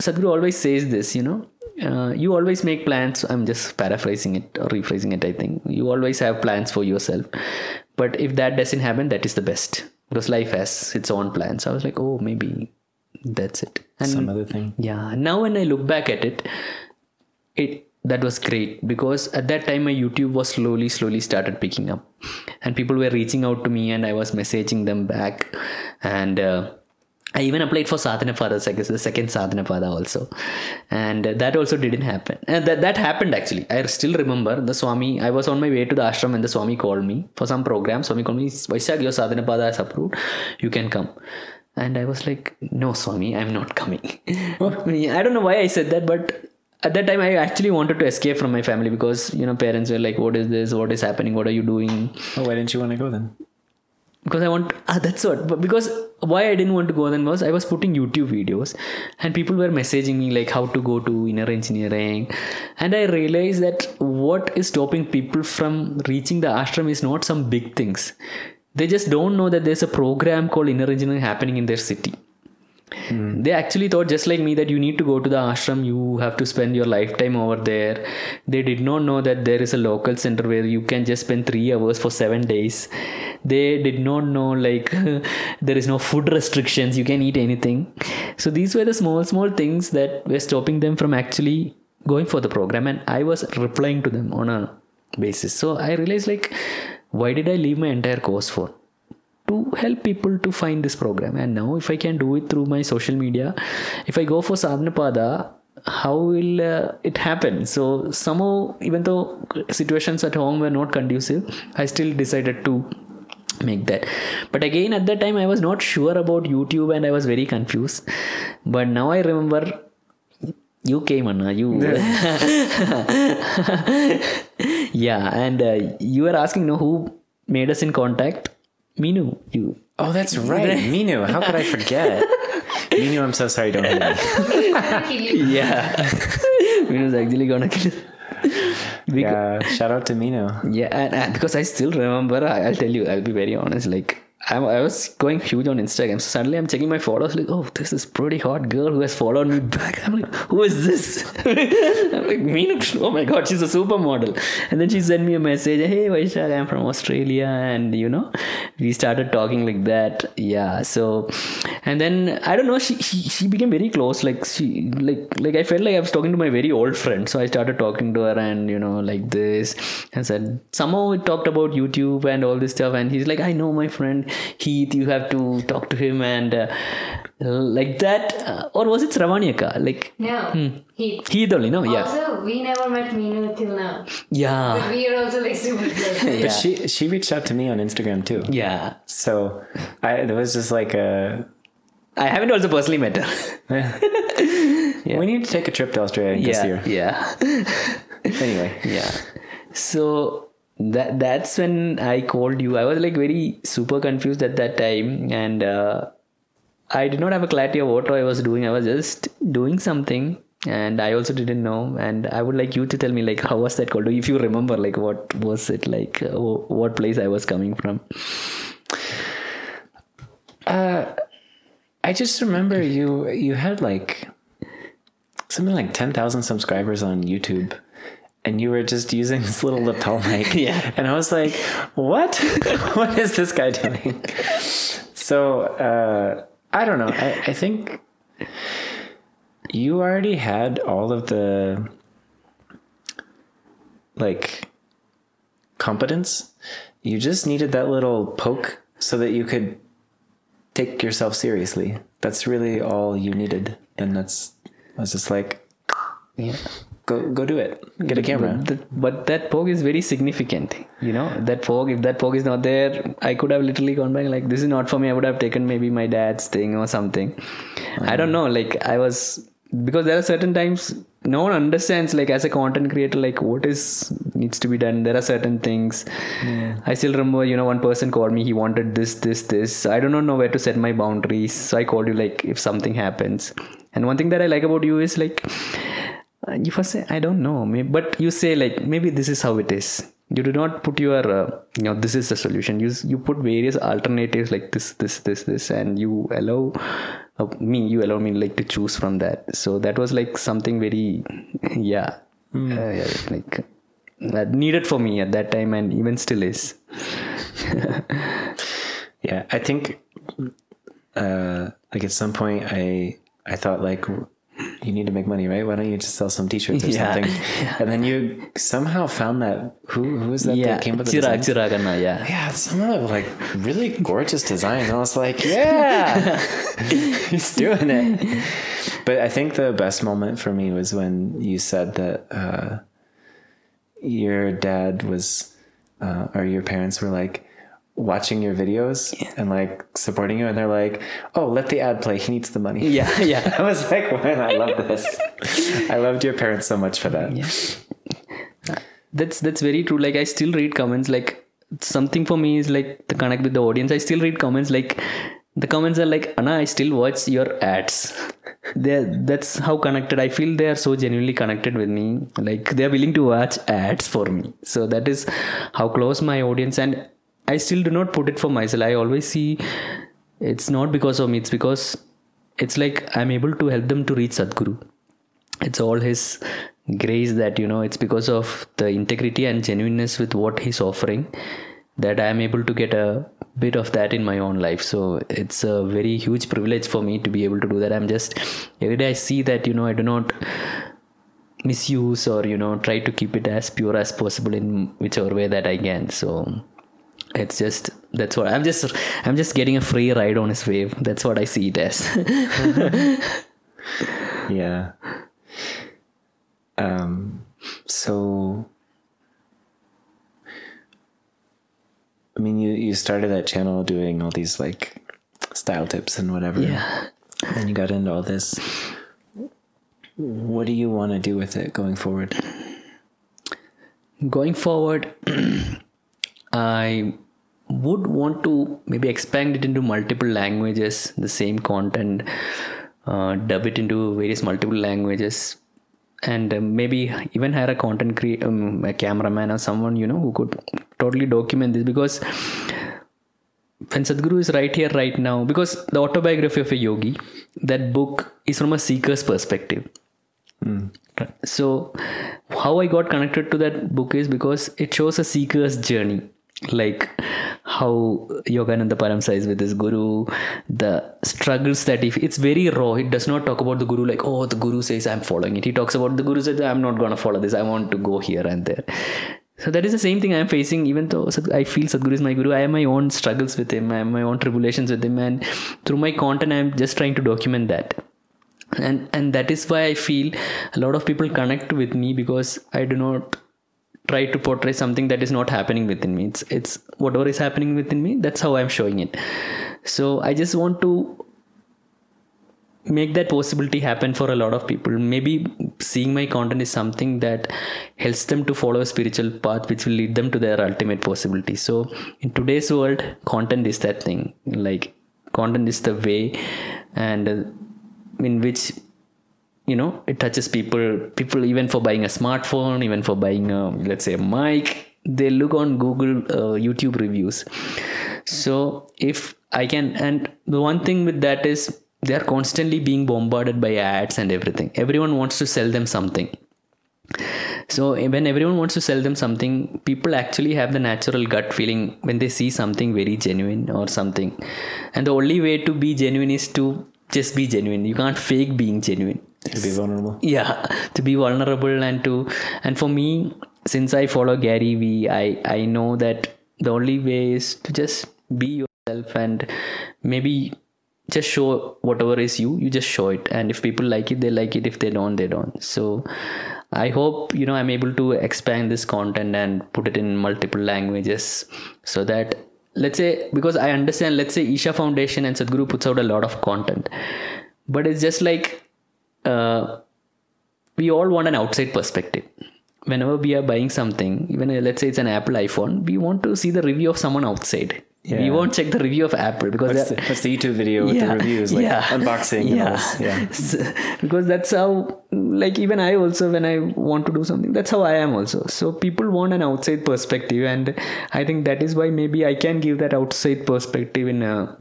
Sadhguru always says this, you know, uh, you always make plans. I'm just paraphrasing it or rephrasing it, I think. You always have plans for yourself. But if that doesn't happen, that is the best. Because life has its own plans. I was like, oh, maybe that's it. And some other thing. Yeah. Now when I look back at it, it that was great. Because at that time, my YouTube was slowly, slowly started picking up. And people were reaching out to me and I was messaging them back. And uh, I even applied for Sadhana Pada, I guess, the second Sadhana Pada also. And that also didn't happen. And that, that happened actually. I still remember the Swami, I was on my way to the ashram and the Swami called me for some program. Swami called me, Vaishak, your Sadhana Pada is approved. You can come. And I was like, no Swami, I'm not coming. I don't know why I said that, but at that time, I actually wanted to escape from my family because, you know, parents were like, what is this? What is happening? What are you doing? Oh, why didn't you want to go then? Because I want, ah, that's what, but because why I didn't want to go then was I was putting YouTube videos and people were messaging me like how to go to Inner Engineering. And I realized that what is stopping people from reaching the ashram is not some big things. They just don't know that there's a program called Inner Engineering happening in their city. Mm. They actually thought just like me that you need to go to the ashram, you have to spend your lifetime over there. They did not know that there is a local center where you can just spend three hours for seven days. They did not know like there is no food restrictions, you can eat anything. So these were the small, small things that were stopping them from actually going for the program. And I was replying to them on a basis. So I realized like, why did I leave my entire course for? To help people to find this program. And now if I can do it through my social media, if I go for Sadhana Pada, how will uh, it happen? So somehow, even though situations at home were not conducive, I still decided to make that. But again, at that time, I was not sure about YouTube and I was very confused. But now I remember, you came, Anna, you. Yeah, and uh, you were asking, you know, who made us in contact? Minu, you. Oh, that's right. Minu, how could I forget? Minu, I'm so sorry, don't hate me. Yeah. Minu's actually gonna kill us. Yeah, shout out to Minu. Yeah, and, and because I still remember, I, I'll tell you, I'll be very honest, like, I, I was going huge on Instagram, so suddenly I'm checking my followers, like, oh, this is pretty hot girl who has followed me back. I'm like, who is this? I'm like, Minu, oh my god, she's a supermodel. And then she sent me a message, hey Vaishak, I'm from Australia, and you know, we started talking like that. Yeah, so, and then, I don't know, she she, she became very close, like, she, like, like, I felt like I was talking to my very old friend, so I started talking to her, and you know, like this, and said, somehow we talked about YouTube and all this stuff, and he's like, I know my friend Heath, you have to talk to him and uh, like that. Uh, or was it Sravanyaka? Like, no, hmm. Heath. Heath only, no? Also, yeah. Also, we never met Minu till now. Yeah. But we are also like super close. Yeah. But she, she reached out to me on Instagram too. Yeah. So I, there was just like a... I haven't also personally met her. Yeah. Yeah. We need to take a trip to Australia yeah. this year. Yeah. Anyway. Yeah. So... That that's when I called you. I was like very super confused at that time, and uh, I did not have a clarity of what I was doing. I was just doing something, and I also didn't know. And I would like you to tell me like how was that called? If you remember, like what was it like? Uh, what place I was coming from? Uh, I just remember you. You had like something like ten thousand subscribers on YouTube. And you were just using this little lapel mic. Yeah. And I was like, what? What is this guy doing? So, uh, I don't know. I, I think you already had all of the, like, competence. You just needed that little poke so that you could take yourself seriously. That's really all you needed. And that's, I was just like, yeah. Go, go do it. Get a camera. But, the, but that poke is very significant. You know, that poke, if that poke is not there, I could have literally gone back like, this is not for me. I would have taken maybe my dad's thing or something. Um, I don't know. Like I was, because there are certain times no one understands like as a content creator, like what is needs to be done. There are certain things. Yeah. I still remember, you know, one person called me, he wanted this, this, this. I do not know where to set my boundaries. So I called you like if something happens. And one thing that I like about you is like, you first say, I don't know, maybe, but you say like, maybe this is how it is. you do not put your uh, you know, this is the solution. You you put various alternatives like this, this, this, this, and you allow uh, me, you allow me like to choose from that. So that was like something very, yeah, mm. uh, yeah like uh, needed for me at that time, and even still is. Yeah, I think uh, like at some point I I thought like, you need to make money, right? Why don't you just sell some t-shirts or yeah. something? Yeah. And then you somehow found that, who who was that yeah. that came up with Chirag, the Chirag Anna, yeah. Yeah, some of the like really gorgeous designs. And I was like, yeah, he's doing it. But I think the best moment for me was when you said that uh, your dad was, uh, or your parents were like, watching your videos yeah. and like supporting you, and they're like, "Oh, let the ad play. He needs the money." Yeah, yeah. I was like, "Man, I love this." I loved your parents so much for that. Yeah. That's that's very true. Like, I still read comments. Like, something for me is like to connect with the audience. I still read comments. Like, the comments are like, "Anna, I still watch your ads." They're, that's how connected I feel. They are so genuinely connected with me. Like, they're willing to watch ads for me. So that is how close my audience, and I still do not put it for myself. I always see it's not because of me. It's because it's like I'm able to help them to reach Sadhguru. It's all his grace that, you know, it's because of the integrity and genuineness with what he's offering that I'm able to get a bit of that in my own life. So it's a very huge privilege for me to be able to do that. I'm just, every day I see that, you know, I do not misuse or, you know, try to keep it as pure as possible in whichever way that I can. So it's just, that's what I'm just, I'm just getting a free ride on his wave. That's what I see it as. Yeah. Um, so, I mean, you, you started that channel doing all these like style tips and whatever. Yeah. And you got into all this. What do you want to do with it going forward? Going forward, I would want to maybe expand it into multiple languages, the same content, uh, dub it into various multiple languages, and uh, maybe even hire a content creator, um, a cameraman or someone, you know, who could totally document this, because when Sadhguru is right here, right now, because the Autobiography of a Yogi, that book is from a seeker's perspective. Mm. So how I got connected to that book is because it shows a seeker's journey. Like how Yogananda Paramahansa is with his guru, the struggles that if it's very raw, it does not talk about the guru like, oh, the guru says I'm following it. He talks about the guru says I'm not going to follow this. I want to go here and there. So that is the same thing I'm facing, even though I feel Sadhguru is my guru. I have my own struggles with him. I have my own tribulations with him. And through my content, I'm just trying to document that. And and that is why I feel a lot of people connect with me, because I do not try to portray something that is not happening within me. It's it's whatever is happening within me, that's how I'm showing it. So I just want to make that possibility happen for a lot of people. Maybe seeing my content is something that helps them to follow a spiritual path, which will lead them to their ultimate possibility. So in today's world, content is that thing. Like, content is the way, and uh, in which, you know, it touches people, people even for buying a smartphone, even for buying a, let's say, a mic, they look on Google, uh, YouTube reviews. So if I can, and the one thing with that is they are constantly being bombarded by ads and everything. Everyone wants to sell them something. So when everyone wants to sell them something, people actually have the natural gut feeling when they see something very genuine or something. And the only way to be genuine is to just be genuine. You can't fake being genuine. To be vulnerable. Yeah, to be vulnerable and to, and for me, since I follow Gary Vee, I, I know that the only way is to just be yourself and maybe just show whatever is you, you just show it. And if people like it, they like it. If they don't, they don't. So I hope, you know, I'm able to expand this content and put it in multiple languages so that, let's say, because I understand, let's say Isha Foundation and Sadhguru puts out a lot of content, but it's just like, uh, we all want an outside perspective. Whenever we are buying something, even let's say it's an Apple iPhone, we want to see the review of someone outside. Yeah. We won't check the review of Apple because that's, that, the, that's the YouTube video with yeah, the reviews, like yeah, unboxing. Yeah. And yeah. So, because that's how, like, even I also, when I want to do something, that's how I am also. So people want an outside perspective, and I think that is why maybe I can give that outside perspective in a,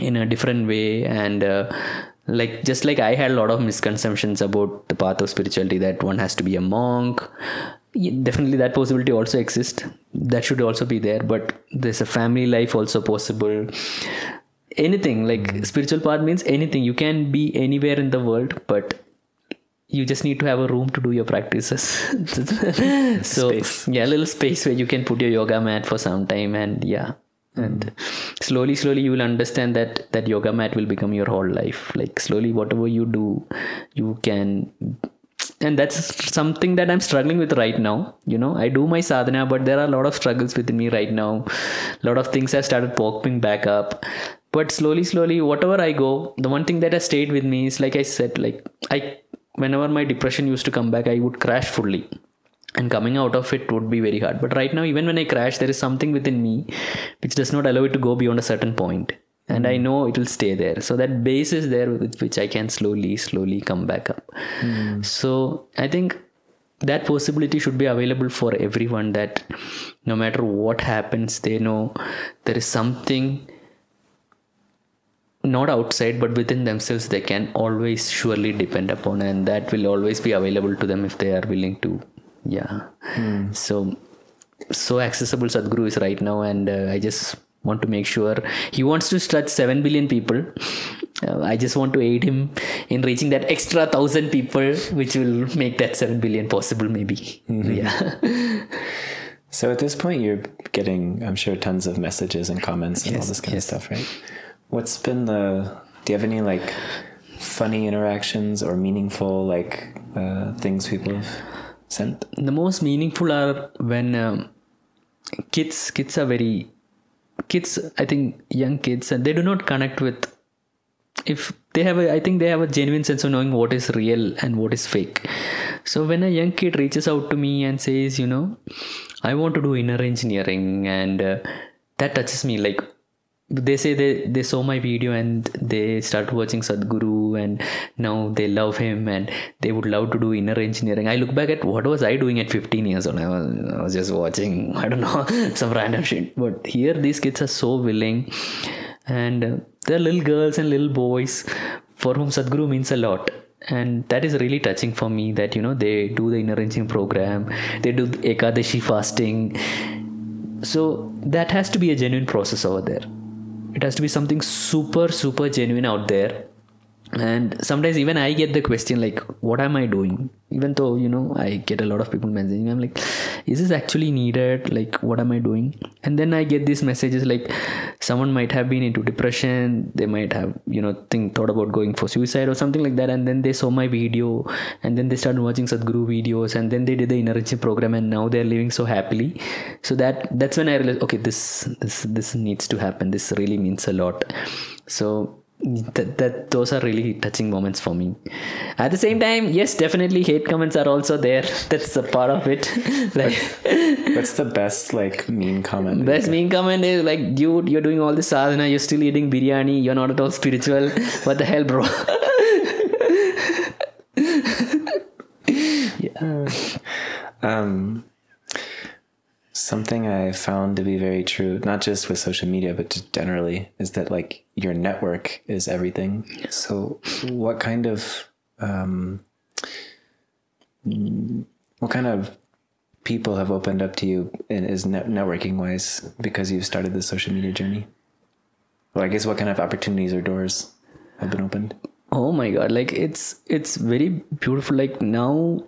in a different way. And uh, like, just like I had a lot of misconceptions about the path of spirituality, that one has to be a monk. Definitely that possibility also exists, that should also be there, but there's a family life also possible. Anything, like spiritual path means anything. You can be anywhere in the world, but you just need to have a room to do your practices. So space. Yeah, a little space where you can put your yoga mat for some time, and yeah, and slowly slowly you will understand that that yoga mat will become your whole life. Like slowly whatever you do, you can. And that's something that I'm struggling with right now. You know, I do my sadhana, but there are a lot of struggles within me right now. A lot of things have started popping back up. But slowly, slowly, whatever I go, the one thing that has stayed with me is, like I said, like I, whenever my depression used to come back, I would crash fully. And coming out of it would be very hard. But right now, even when I crash, there is something within me which does not allow it to go beyond a certain point. And I know it will stay there. So that base is there with which I can slowly, slowly come back up. Mm. So I think that possibility should be available for everyone, that no matter what happens, they know there is something not outside, but within themselves they can always surely depend upon. And that will always be available to them if they are willing to. Yeah. Mm. So, so accessible Sadhguru is right now. And uh, I just... want to make sure he wants to touch seven billion people. Uh, I just want to aid him in reaching that extra thousand people, which will make that seven billion possible maybe. Mm-hmm. Yeah. So at this point you're getting, I'm sure, tons of messages and comments and yes, all this kind yes. of stuff, right? What's been the, do you have any like funny interactions or meaningful like uh, things people have sent? The most meaningful are when um, kids, kids are very, kids, I think young kids, and they do not connect with, if they have a, I think they have a genuine sense of knowing what is real and what is fake. So when a young kid reaches out to me and says, you know, I want to do inner engineering, and uh, that touches me. Like they say they, they saw my video and they start watching Sadhguru, and now they love him and they would love to do inner engineering. I look back at what was I doing at fifteen years old. I was, I was just watching, I don't know, some random shit. But here these kids are so willing, and they're little girls and little boys for whom Sadhguru means a lot. And that is really touching for me, that, you know, they do the inner engineering program, they do the Ekadashi fasting. So that has to be a genuine process over there. It has to be something super, super genuine out there. And sometimes even I get the question, like, what am I doing? Even though, you know, I get a lot of people messaging me. I'm like, is this actually needed? Like, what am I doing? And then I get these messages, like, someone might have been into depression. They might have, you know, think, thought about going for suicide or something like that. And then they saw my video, and then they started watching Sadhguru videos, and then they did the inner engineering program, and now they're living so happily. So that, that's when I realized, okay, this, this, this needs to happen. This really means a lot. So That, that those are really touching moments for me. At the same time, yes, definitely hate comments are also there. That's a part of it. Like, what's the best like mean comment? Best mean comment is like, dude, you're doing all this sadhana, you're still eating biryani, you're not at all spiritual. What the hell, bro? Yeah. Um, something I found to be very true, not just with social media, but just generally, is that like your network is everything. Yeah. So what kind of, um, what kind of people have opened up to you in, is net networking wise, because you've started the social media journey? Well, I guess what kind of opportunities or doors have been opened? Oh my God. Like it's, it's very beautiful. Like now,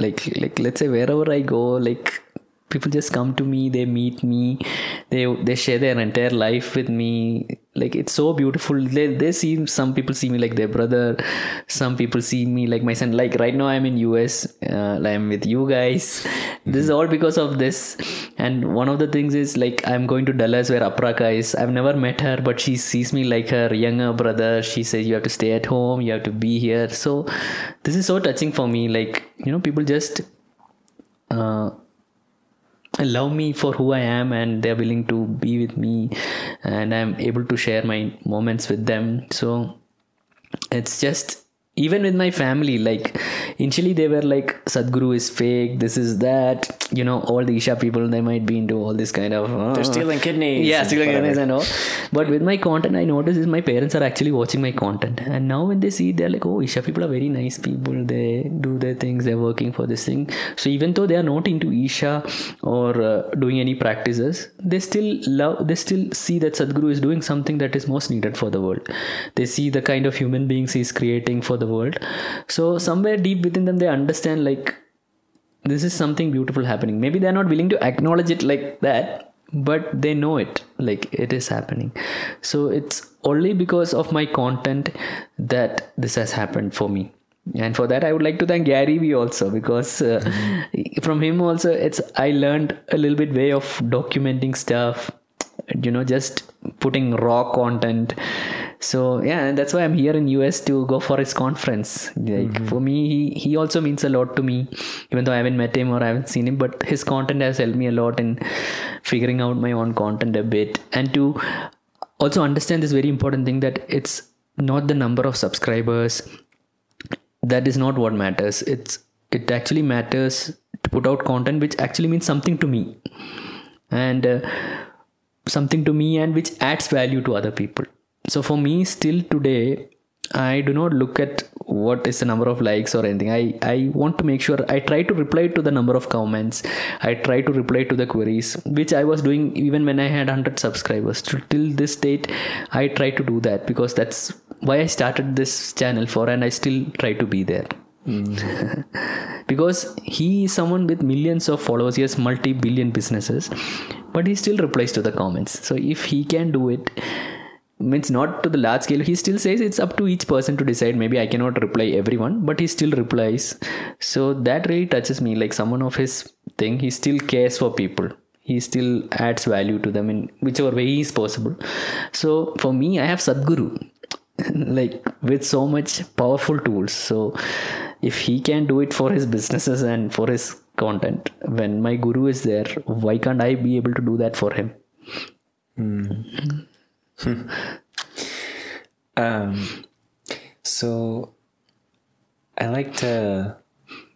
like, like let's say wherever I go, like, people just come to me, they meet me, they they share their entire life with me. Like it's so beautiful. They they see, some people see me like their brother, some people see me like my son. Like right now I'm in U S, uh, I'm with you guys. Mm-hmm. This is all because of this. And one of the things is like I'm going to Dallas where Apraka is. I've never met her, but she sees me like her younger brother. She says you have to stay at home, you have to be here. So this is so touching for me. Like, you know, people just... Uh, love me for who I am, and they're willing to be with me, and I'm able to share my moments with them. So it's just, even with my family, like initially they were like, Sadhguru is fake, this is that, you know, all the Isha people, they might be into all this kind of uh, they're stealing kidneys, yeah, stealing whatever. kidneys and all. But with my content, I noticed is my parents are actually watching my content, and now when they see, they're like, oh, Isha people are very nice people, they do their things, they're working for this thing. So even though they are not into Isha or uh, doing any practices, they still love, they still see that Sadhguru is doing something that is most needed for the world. They see the kind of human beings he's creating for the world. So somewhere deep within them, they understand like this is something beautiful happening. Maybe they're not willing to acknowledge it like that, but they know it, like it is happening. So it's only because of my content that this has happened for me. And for that, I would like to thank Gary Vee also, because uh, mm-hmm. from him also, it's I learned a little bit way of documenting stuff, you know, just putting raw content. So yeah, and that's why I'm here in U S to go for his conference. Like mm-hmm. for me, he, he also means a lot to me, even though I haven't met him or I haven't seen him, but his content has helped me a lot in figuring out my own content a bit, and to also understand this very important thing that it's not the number of subscribers. That is not what matters. It's, it actually matters to put out content, which actually means something to me, and uh, something to me and which adds value to other people. So for me, still today, I do not look at what is the number of likes or anything. I, I want to make sure I try to reply to the number of comments. I try to reply to the queries, which I was doing even when I had one hundred subscribers. Till this date, I try to do that, because that's why I started this channel for, and I still try to be there. Mm. Because he is someone with millions of followers, he has multi-billion businesses, but he still replies to the comments. So if he can do it, means not to the large scale, he still says it's up to each person to decide. Maybe I cannot reply everyone, but he still replies. So that really touches me, like someone of his thing, he still cares for people, he still adds value to them in whichever way is possible. So for me, I have Sadhguru like with so much powerful tools. So if he can do it for his businesses and for his content, when my guru is there, why can't I be able to do that for him? Mm. um, so I like to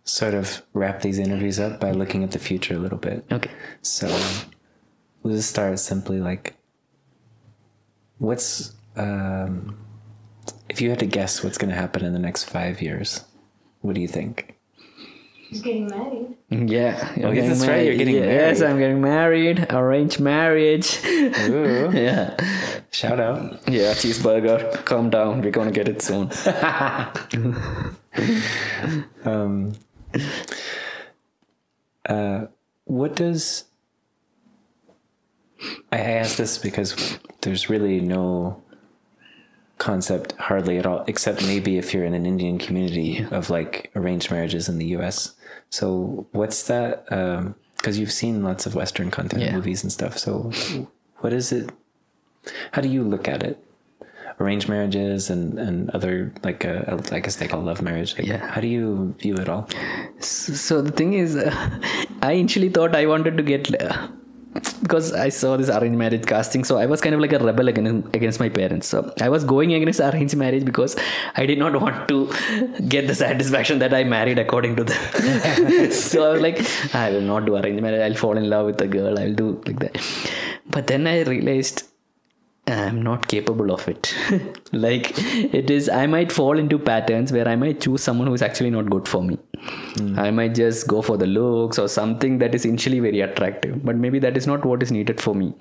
sort of wrap these interviews up by looking at the future a little bit. Okay. So we'll just start simply, like, what's um, if you had to guess what's going to happen in the next five years, what do you think? He's getting married. Yeah. Oh, yes, that's married. Right. You're getting yeah, married. Yes, I'm getting married. Arranged marriage. Ooh. Yeah. Shout out. Yeah, cheeseburger. Calm down. We're going to get it soon. um, uh, what does... I ask this because there's really no concept hardly at all, except maybe if you're in an Indian community, yeah, of like arranged marriages in the U S. So what's that? Um, because you've seen lots of Western content, yeah, movies and stuff. So what is it? How do you look at it? Arranged marriages and, and other, like, uh, I guess they call love marriage. Like, yeah. How do you view it all? So the thing is, uh, I initially thought I wanted to get... Uh, because I saw this arranged marriage casting, so I was kind of like a rebel against, against my parents. So I was going against arranged marriage because I did not want to get the satisfaction that I married according to them. So I was like, I will not do arranged marriage, I'll fall in love with a girl, I'll do like that. But then I realized I'm not capable of it. Like it is, I might fall into patterns where I might choose someone who is actually not good for me. Mm. I might just go for the looks or something that is initially very attractive, but maybe that is not what is needed for me.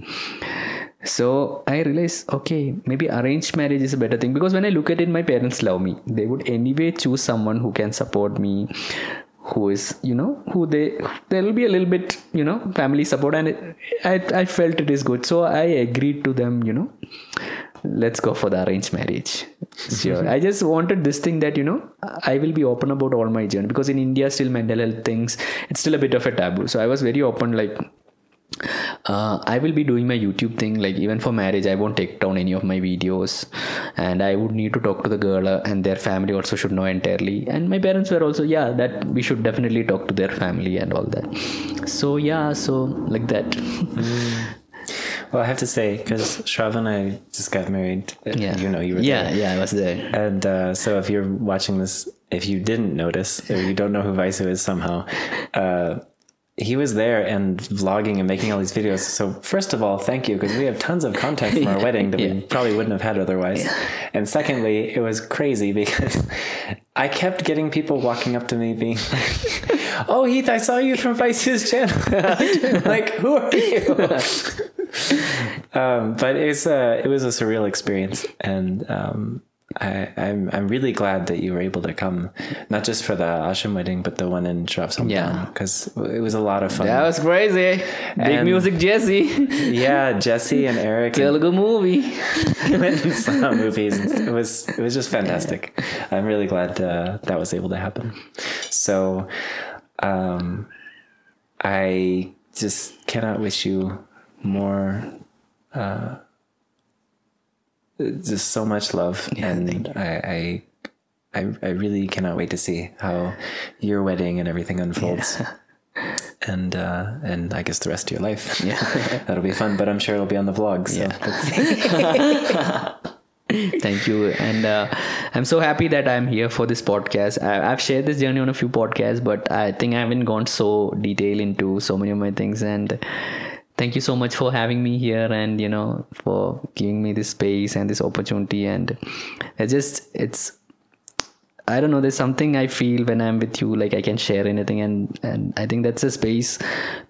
So I realized, okay, maybe arranged marriage is a better thing, because when I look at it, my parents love me. They would anyway choose someone who can support me, who is, you know, who they, there will be a little bit, you know, family support, and it, I I felt it is good. So I agreed to them, you know, let's go for the arranged marriage. Sure. I just wanted this thing that, you know, I will be open about all my journey, because in India still mental health things, it's still a bit of a taboo. So I was very open, like, Uh, I will be doing my YouTube thing, like even for marriage I won't take down any of my videos, and I would need to talk to the girl, and their family also should know entirely, and my parents were also, yeah, that we should definitely talk to their family and all that. So yeah, so like that. Mm. Well, I have to say, because Shrav and I just got married. Yeah. You know, you were yeah, there. Yeah, yeah, I was there. And uh, so if you're watching this, if you didn't notice, or you don't know who Vaisu is somehow, uh, he was there and vlogging and making all these videos. So first of all, thank you, because we have tons of content from our yeah, wedding that yeah. we probably wouldn't have had otherwise. Yeah. And secondly, it was crazy because I kept getting people walking up to me being like, oh, Heath, I saw you from Vaisu's channel. Like, who are you? Um, but it's a, it was a surreal experience, and um, I, I'm I'm really glad that you were able to come, not just for the Ashram wedding, but the one in Shrav's hometown, because yeah. it was a lot of fun. That was crazy. And big music, Jesse. Yeah, Jesse and Eric. Telugu movie. Went and saw movies. It was it was just fantastic. I'm really glad uh, that was able to happen. So, um, I just cannot wish you more uh just so much love, yeah, and I, I I I really cannot wait to see how your wedding and everything unfolds, yeah. and uh and I guess the rest of your life. Yeah. That'll be fun, but I'm sure it'll be on the vlog, so yeah. That's thank you, and uh, I'm so happy that I'm here for this podcast. I, I've shared this journey on a few podcasts, but I think I haven't gone so detailed into so many of my things, and thank you so much for having me here, and you know, for giving me this space and this opportunity. And it's just, it's, I don't know, there's something I feel when I'm with you, like I can share anything, and and I think that's a space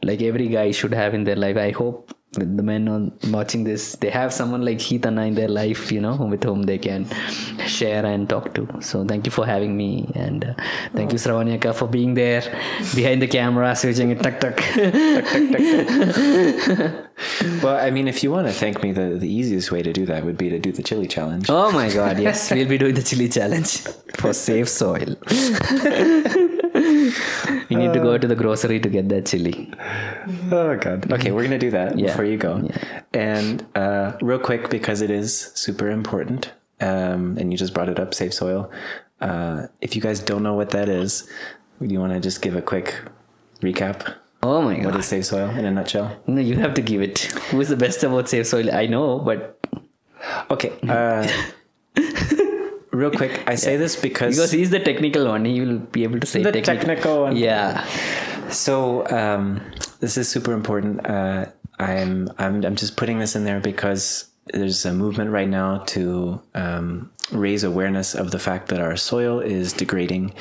like every guy should have in their life. I hope the men on watching this, they have someone like Heathana in their life, you know, with whom they can share and talk to. So thank you for having me, and uh, thank oh. you Sravanyaka for being there behind the camera, switching it tuck tuck. tuck, tuck, tuck, tuck. Well, I mean, if you want to thank me, the, the easiest way to do that would be to do the chili challenge. Oh my god, yes, we'll be doing the chili challenge for safe soil. You need uh, to go to the grocery to get that chili. Oh god. Okay, we're gonna do that yeah. before you go. Yeah. And uh, real quick, because it is super important, um, and you just brought it up, safe soil. Uh, if you guys don't know what that is, you want to just give a quick recap? Oh my god. What is safe soil in a nutshell? No, you have to give it. Who's the best about safe soil? I know, but okay. Uh, real quick, I say yeah. this because because he's the technical one. He will be able to say the technical, technical one. Yeah. So um, this is super important. Uh, I'm I'm I'm just putting this in there because there's a movement right now to um, raise awareness of the fact that our soil is degrading,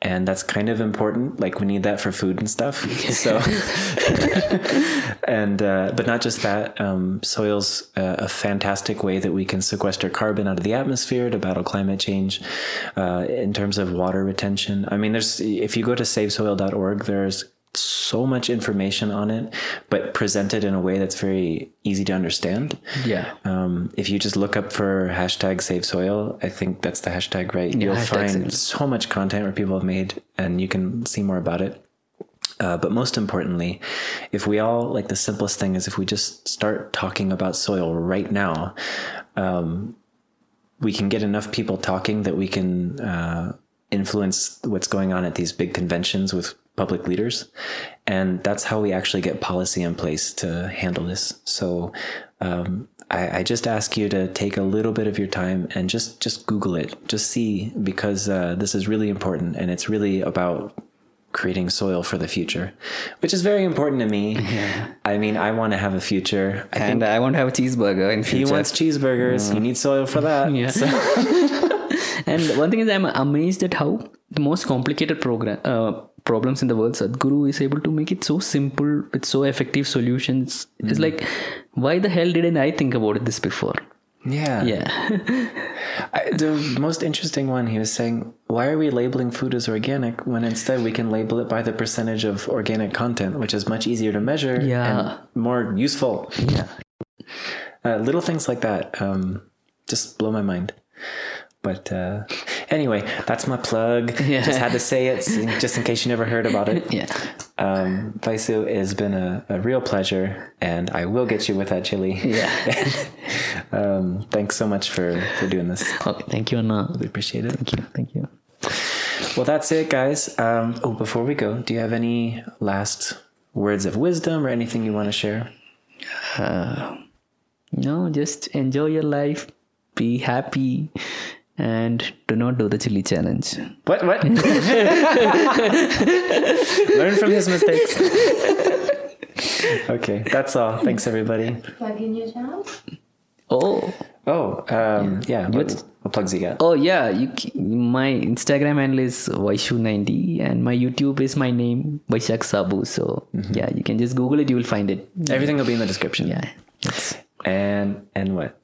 and that's kind of important. Like, we need that for food and stuff. So, and uh, but not just that. Um, soil's uh, a fantastic way that we can sequester carbon out of the atmosphere to battle climate change. Uh, in terms of water retention, I mean, there's if you go to save soil dot org, there's so much information on it, but presented in a way that's very easy to understand. Yeah. Um, if you just look up for hashtag Save Soil, I think that's the hashtag, right? Yeah, you'll find so much content where people have made, and you can see more about it. Uh, but most importantly, if we all, like, the simplest thing is if we just start talking about soil right now, um, we can get enough people talking that we can uh, influence what's going on at these big conventions with public leaders, and that's how we actually get policy in place to handle this. So um, I, I just ask you to take a little bit of your time and just just Google it, just see, because uh, this is really important, and it's really about creating soil for the future, which is very important to me. Yeah. I mean, I want to have a future, I and think I want to have a cheeseburger in future. He wants cheeseburgers. Mm. You need soil for that. Yeah. So. And one thing is, I'm amazed at how the most complicated program uh, problems in the world, Sadhguru is able to make it so simple with so effective solutions. Mm-hmm. It's like, why the hell didn't I think about this before? Yeah. Yeah. I, the most interesting one, he was saying, why are we labeling food as organic when instead we can label it by the percentage of organic content, which is much easier to measure yeah. and more useful. Yeah. Uh, little things like that um, just blow my mind. But uh, Anyway, that's my plug. Yeah. Just had to say it, just in case you never heard about it. Yeah. Um, Vaisu, has been a, a real pleasure, and I will get you with that chili. Yeah. and, um, thanks so much for, for doing this. Okay, thank you, Anna. Really appreciate it. Thank you. Thank you. Well, that's it, guys. Um, oh, before we go, do you have any last words of wisdom or anything you want to share? Uh, no, just enjoy your life. Be happy. And do not do the chili challenge. What? What? Learn from his mistakes. Okay, that's all. Thanks, everybody. Plug in your channel? Oh. Oh, um, yeah. yeah. What, what plugs you got? Oh, yeah. You, my Instagram handle is Vaisu ninety and my YouTube is my name, Vaishak Sabu. So, mm-hmm. yeah, you can just Google it. You will find it. Everything will be in the description. Yeah. Yes. And, and what?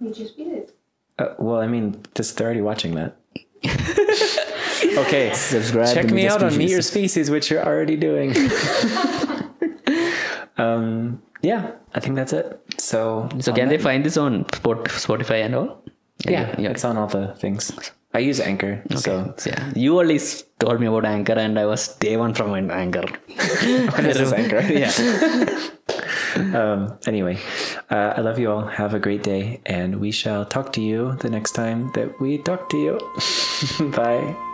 You just did it. Uh, well, I mean, just they're already watching that. Okay, subscribe. Check me out on Meet Your Species, which you're already doing. um, yeah, I think that's it. So, so can they find this on Spotify and all? Yeah, yeah, it's on all the things. I use Anchor. Okay. So yeah, you always told me about Anchor, and I was day one from Anchor. This is Anchor. Yeah. Um, anyway, uh, I love you all. Have a great day, and we shall talk to you the next time that we talk to you. Bye.